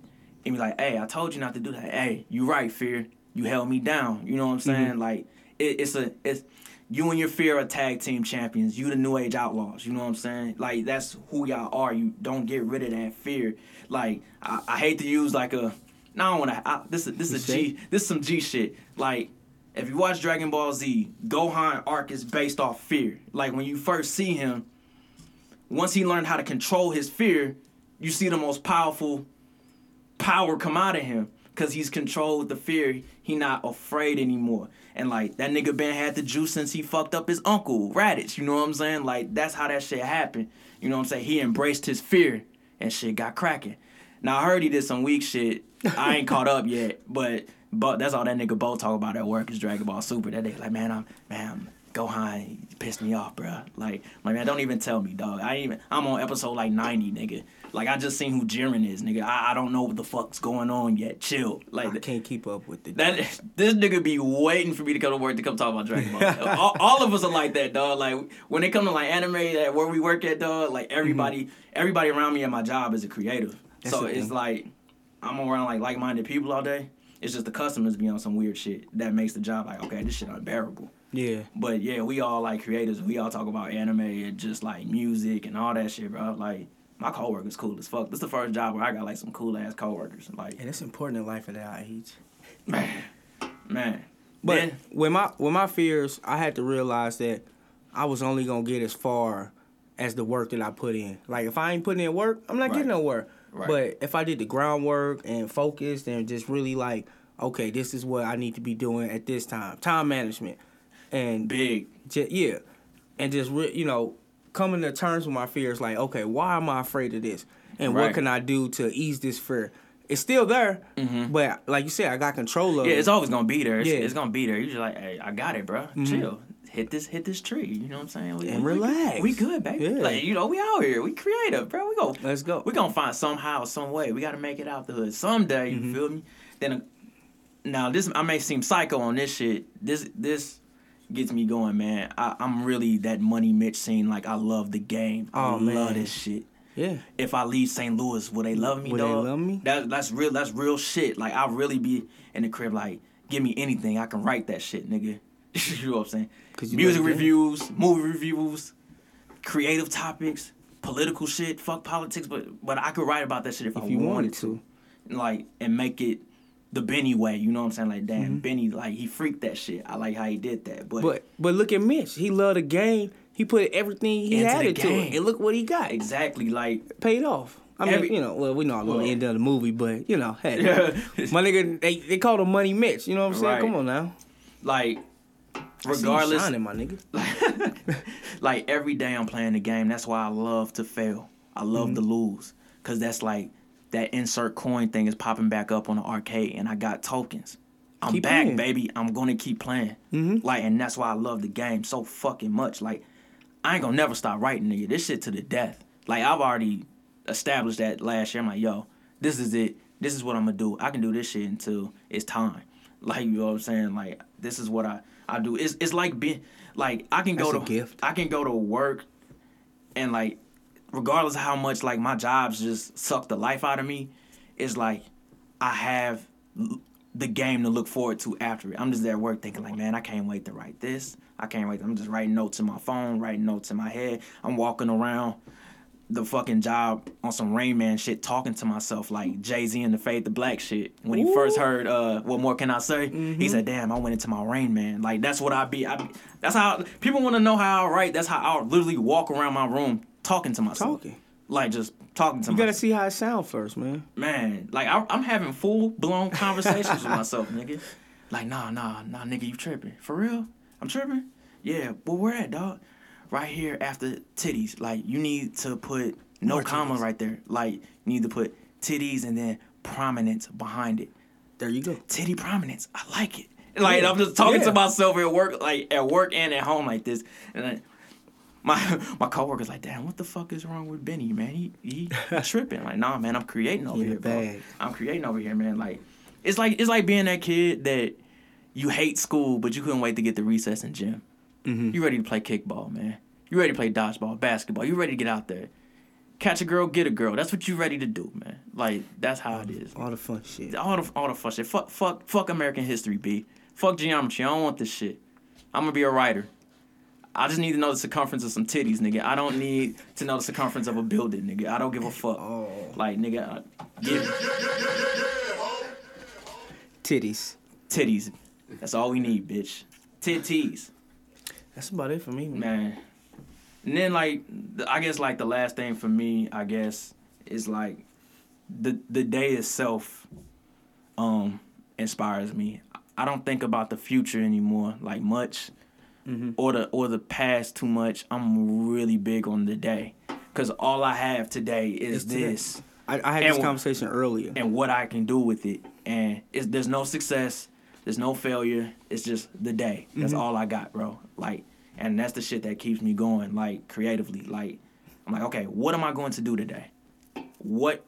And be like, hey, I told you not to do that. Hey, you right, fear. You held me down. You know what I'm saying? Mm-hmm. Like, you and your fear are tag team champions. You the New Age Outlaws. You know what I'm saying? Like, that's who y'all are. You don't get rid of that fear. Like, I hate to use like a... No, I don't want to... This is some G shit. Like, if you watch Dragon Ball Z, Gohan arc is based off fear. Like, when you first see him, once he learned how to control his fear, you see the most powerful power come out of him. Because he's controlled the fear. He not afraid anymore. And, like, that nigga been had the juice since he fucked up his uncle, Raditz. You know what I'm saying? Like, that's how that shit happened. You know what I'm saying? He embraced his fear, and shit got cracking. Now, I heard he did some weak shit. I ain't caught up yet. But that's all that nigga Bo talk about at work is Dragon Ball Super. That nigga like, man, Gohan, he pissed me off, bro. Like, man, don't even tell me, dog. I'm on episode, like, 90, nigga. Like, I just seen who Jiren is, nigga. I don't know what the fuck's going on yet. Chill. Like, I can't keep up with it. This nigga be waiting for me to come to work to come talk about Dragon Ball. all of us are like that, dog. Like, when it come to, like, anime, where we work at, dog, like, everybody around me at my job is a creative. Like, I'm around, like, like-minded people all day. It's just the customers be on some weird shit that makes the job, like, okay, this shit unbearable. Yeah. But, yeah, we all, like, creators. We all talk about anime and just, like, music and all that shit, bro. Like... My coworkers cool as fuck. This is the first job where I got, like, some cool-ass coworkers. Like, and it's important in life at our age. Man. But then, with my fears, I had to realize that I was only going to get as far as the work that I put in. Like, if I ain't putting in work, I'm not getting no work. Right. But if I did the groundwork and focused and just really, like, okay, this is what I need to be doing at this time. Time management. And big. Yeah. And just, coming to terms with my fears, like, okay, why am I afraid of this? And what can I do to ease this fear? It's still there, but like you said, I got control of it. Yeah, it's always going to be there. It's going to be there. You're just like, hey, I got it, bro. Mm-hmm. Chill. Hit this tree. You know what I'm saying? We relax. We good, baby. Yeah. Like, we out here. We creative, bro. Let's go. We're going to find somehow, some way. We got to make it out the hood someday, you feel me? Then, now, this, I may seem psycho on this shit. This gets me going, man. I'm really that Money Mitch scene. Like, I love the game. I love this shit. Yeah. If I leave St. Louis, will they love me, dog? Will they love me? That's real shit. Like, I really be in the crib like, give me anything. I can write that shit, nigga. You know what I'm saying? Music reviews, movie reviews, creative topics, political shit. Fuck politics, but I could write about that shit if I wanted to. Like, and make it the Benny way, you know what I'm saying? Like, damn, Benny, like, he freaked that shit. I like how he did that. But look at Mitch. He loved the game. He put everything he had into it. And look what he got. Exactly, like... It paid off. I mean, we know I'm going to end of the movie, but, hey. Yeah. My nigga, they called him Money Mitch, you know what I'm saying? Come on now. Like, regardless... I see you shining, my nigga. Like, every day I'm playing the game, that's why I love to fail. I love to lose. Because that's like... That insert coin thing is popping back up on the arcade, and I got tokens. I'm keep back, playing. Baby. I'm gonna keep playing. Mm-hmm. Like, and that's why I love the game so fucking much. Like, I ain't gonna never stop writing, nigga. This shit to the death. Like, I've already established that last year. I'm like, yo, this is it. This is what I'm gonna do. I can do this shit until it's time. Like, you know what I'm saying? Like, this is what I do. It's like being like I can go that's to a gift. I can go to work and like regardless of how much like my jobs just suck the life out of me, it's like I have the game to look forward to after it. I'm just at work thinking like, man, I can't wait to write this. I can't wait. I'm just writing notes in my phone, writing notes in my head. I'm walking around the fucking job on some Rain Man shit, talking to myself like Jay-Z and the Fade the Black shit. When he first heard What More Can I Say, mm-hmm. he said, damn, I went into my Rain Man. Like, that's what I be. That's how, people want to know how I write. That's how I literally walk around my room talking to myself. Like, just talking to myself. You got to see how it sounds first, man. Man, like, I'm having full-blown conversations with myself, nigga. Like, nah, nigga, you tripping. For real? I'm tripping? Yeah, well, where at, dog? Right here after titties. Like, you need to put no comma right there. Like, you need to put titties and then prominence behind it. There you go. Titty prominence. I like it. Like, yeah. I'm just talking to myself at work, like, at work and at home like this. And I, my coworker's like, damn, what the fuck is wrong with Benny, man? He tripping. Like, nah, man, I'm creating over here, bro. I'm creating over here, man. Like, it's like being that kid that you hate school, but you couldn't wait to get to recess and gym. Mm-hmm. You ready to play kickball, man. You ready to play dodgeball, basketball. You ready to get out there. Catch a girl, get a girl. That's what you ready to do, man. Like, that's how it is. All the fun shit. All the fun shit. Fuck American history, B. Fuck geometry. I don't want this shit. I'm gonna be a writer. I just need to know the circumference of some titties, nigga. I don't need to know the circumference of a building, nigga. I don't give a fuck. Oh. Like, nigga, Titties. That's all we need, bitch. Titties. That's about it for me, man. And then, like, I guess, like, the last thing for me, I guess, is, like, the day itself inspires me. I don't think about the future anymore, like, much, mm-hmm. or the past too much. I'm really big on the day, because all I have today is this. I had this conversation earlier. And what I can do with it. And there's no success. There's no failure. It's just the day. That's all I got, bro. Like, and that's the shit that keeps me going, like, creatively. Like, I'm like, okay, what am I going to do today? What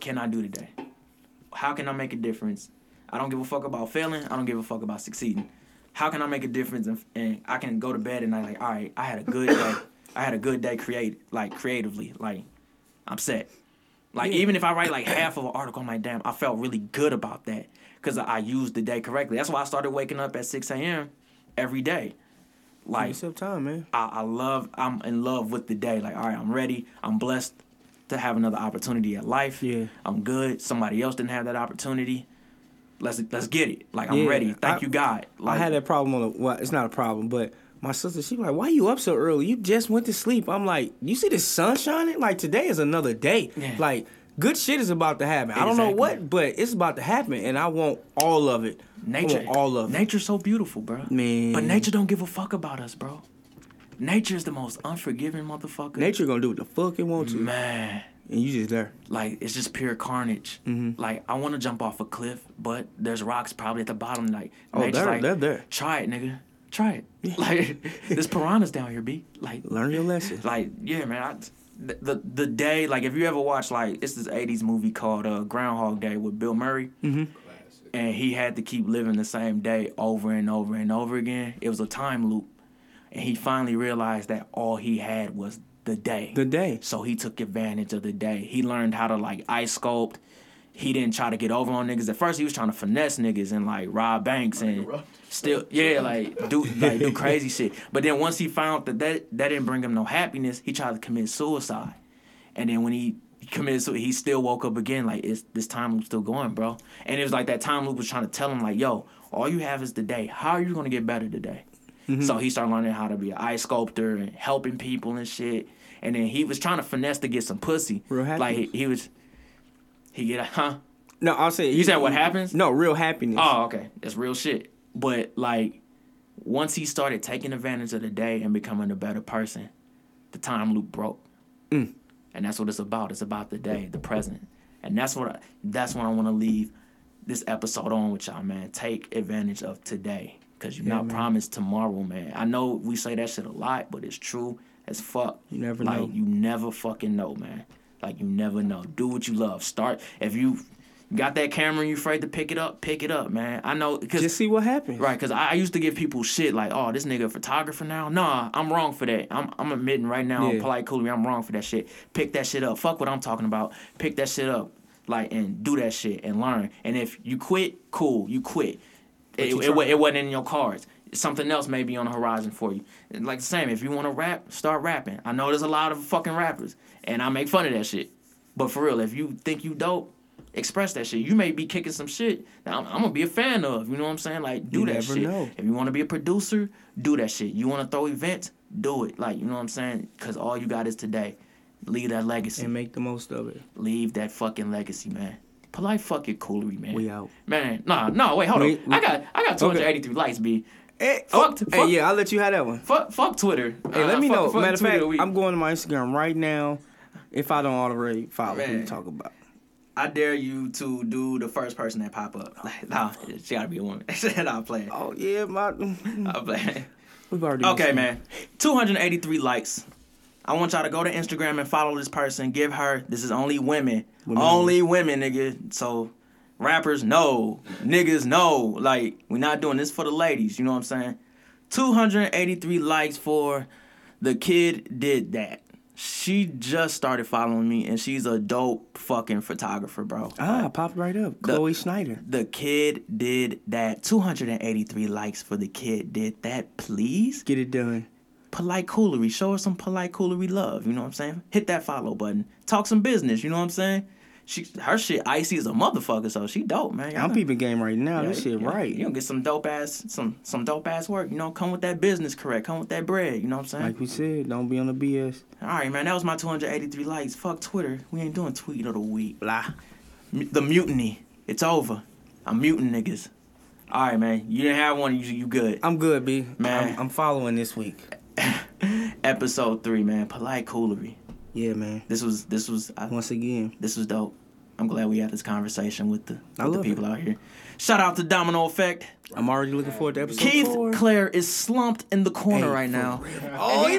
can I do today? How can I make a difference? I don't give a fuck about failing. I don't give a fuck about succeeding. How can I make a difference? And I can go to bed and I'm like, all right, I had a good day. I had a good day creatively. Like, I'm set. Like, even if I write, like, half of an article, I'm like, damn, I felt really good about that. Because I used the day correctly. That's why I started waking up at 6 a.m. every day. Like, it's up time, man. I'm in love with the day. Like, all right, I'm ready. I'm blessed to have another opportunity at life. Yeah. I'm good. Somebody else didn't have that opportunity. Let's get it. Like, I'm ready. Thank you, God. Like, I had that problem well, it's not a problem, but my sister, she was like, why you up so early? You just went to sleep. I'm like, you see the sun shining? Like, today is another day. Yeah. Like, good shit is about to happen. Exactly. I don't know what, but it's about to happen, and I want all of it. Nature's so beautiful, bro. Man. But nature don't give a fuck about us, bro. Nature is the most unforgiving motherfucker. Nature gonna do what the fuck it wants to. Man. And you just there. Like, it's just pure carnage. Mm-hmm. Like, I want to jump off a cliff, but there's rocks probably at the bottom. Like, they're there. Try it, nigga. Try it. Yeah. Like, there's piranhas down here, B. Like, learn your lesson. Like, yeah, man, The day, like, if you ever watch, like, it's this 80s movie called Groundhog Day with Bill Murray, and he had to keep living the same day over and over and over again. It was a time loop, and he finally realized that all he had was the day. So he took advantage of the day. He learned how to, like, ice sculpt. He didn't try to get over on niggas. At first, he was trying to finesse niggas and, like, rob banks and still, yeah, like, do crazy shit. But then once he found that didn't bring him no happiness, he tried to commit suicide. And then when he committed suicide, he still woke up again. Like, it's this time loop still going, bro. And it was like that time loop was trying to tell him, like, yo, all you have is the day. How are you going to get better today? Mm-hmm. So he started learning how to be an ice sculptor and helping people and shit. And then he was trying to finesse to get some pussy. Real happy. Like, he was... He get a, huh? No, I'll say... You said what happens? No, real happiness. Oh, okay. That's real shit. But, like, once he started taking advantage of the day and becoming a better person, the time loop broke. Mm. And that's what it's about. It's about the day, the present. And that's what I want to leave this episode on with y'all, man. Take advantage of today, because you're not promised tomorrow, man. I know we say that shit a lot, but it's true as fuck. You never know. Like, you never fucking know, man. Like, you never know. Do what you love. Start. If you got that camera and you're afraid to pick it up, man. I know. Cause, just see what happens. Right, because I used to give people shit like, oh, this nigga a photographer now? Nah, I'm wrong for that. I'm admitting right now, on Polite Coolery, I'm wrong for that shit. Pick that shit up. Fuck what I'm talking about. Pick that shit up, like, and do that shit and learn. And if you quit, cool, you quit. It wasn't in your cards. Something else may be on the horizon for you. Like the same, if you want to rap, start rapping. I know there's a lot of fucking rappers, and I make fun of that shit. But for real, if you think you dope, express that shit. You may be kicking some shit that I'm gonna be a fan of. You know what I'm saying? Like, do that shit. Know. If you want to be a producer, do that shit. You want to throw events, do it. Like, you know what I'm saying? Because all you got is today. Leave that legacy. And make the most of it. Leave that fucking legacy, man. Polite fucking Coolery, man. We out. Man, nah, wait, hold on. I got 283 likes, B. Hey, fuck, yeah, I'll let you have that one. Fuck Twitter. Hey, let me know. Matter of fact, I'm going to my Instagram right now. If I don't already follow who you talk about. I dare you to do the first person that pop up. Like, nah, she gotta be a woman. I'll play it. Oh, yeah, I'll play it. We've already... Okay, man. 283 likes. I want y'all to go to Instagram and follow this person. Give her... This is only women. Only women, nigga. So... Rappers, no. Niggas, no. Like, we're not doing this for the ladies. You know what I'm saying? 283 likes for The Kid Did That. She just started following me, and she's a dope fucking photographer, bro. Popped right up. Chloe Schneider. The Kid Did That. 283 likes for The Kid Did That, please. Get it done. Polite Coolery. Show her some Polite Coolery love. You know what I'm saying? Hit that follow button. Talk some business. You know what I'm saying? Her shit icy as a motherfucker, so she dope, man. I'm peeping game right now. Yeah, that shit right. You gonna get some dope ass work. You know, come with that business correct. Come with that bread. You know what I'm saying? Like we said, don't be on the BS. All right, man. That was my 283 likes. Fuck Twitter. We ain't doing tweet of the week. Blah. The mutiny. It's over. I'm muting niggas. All right, man. You didn't have one. You good? I'm good, B. Man, I'm following this week. Episode 3, man. Polite Coolery. Yeah, man. This was dope. I'm glad we had this conversation with the people out here. Shout out to Domino Effect. I'm already looking forward to episode 4. Keith Clare is slumped in the corner right now. Oh, he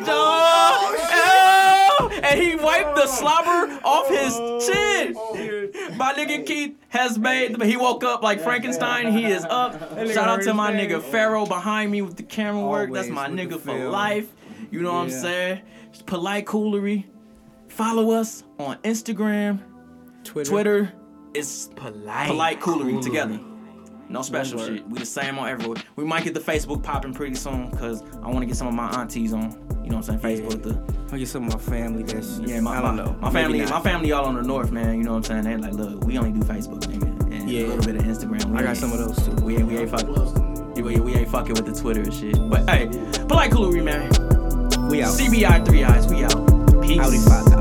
does! And he wiped the slobber off his chin. My nigga Keith he woke up like Frankenstein. He is up. Shout out to my nigga Pharaoh behind me with the camera work. That's my nigga for life. You know what I'm saying? Polite Coolery. Follow us on Instagram, Twitter. It's Polite Coolery together. No special shit. We the same on everywhere. We might get the Facebook popping pretty soon because I want to get some of my aunties on. You know what I'm saying? Facebook. I get some of my family. My family all on the north, man. You know what I'm saying? They're like, look, we only do Facebook, nigga, and a little bit of Instagram. I got some of those too. We ain't fucking. We ain't fucking with the Twitter and shit. But hey, Polite Coolery, man. We out. CBI 3 Eyes. We out. Peace.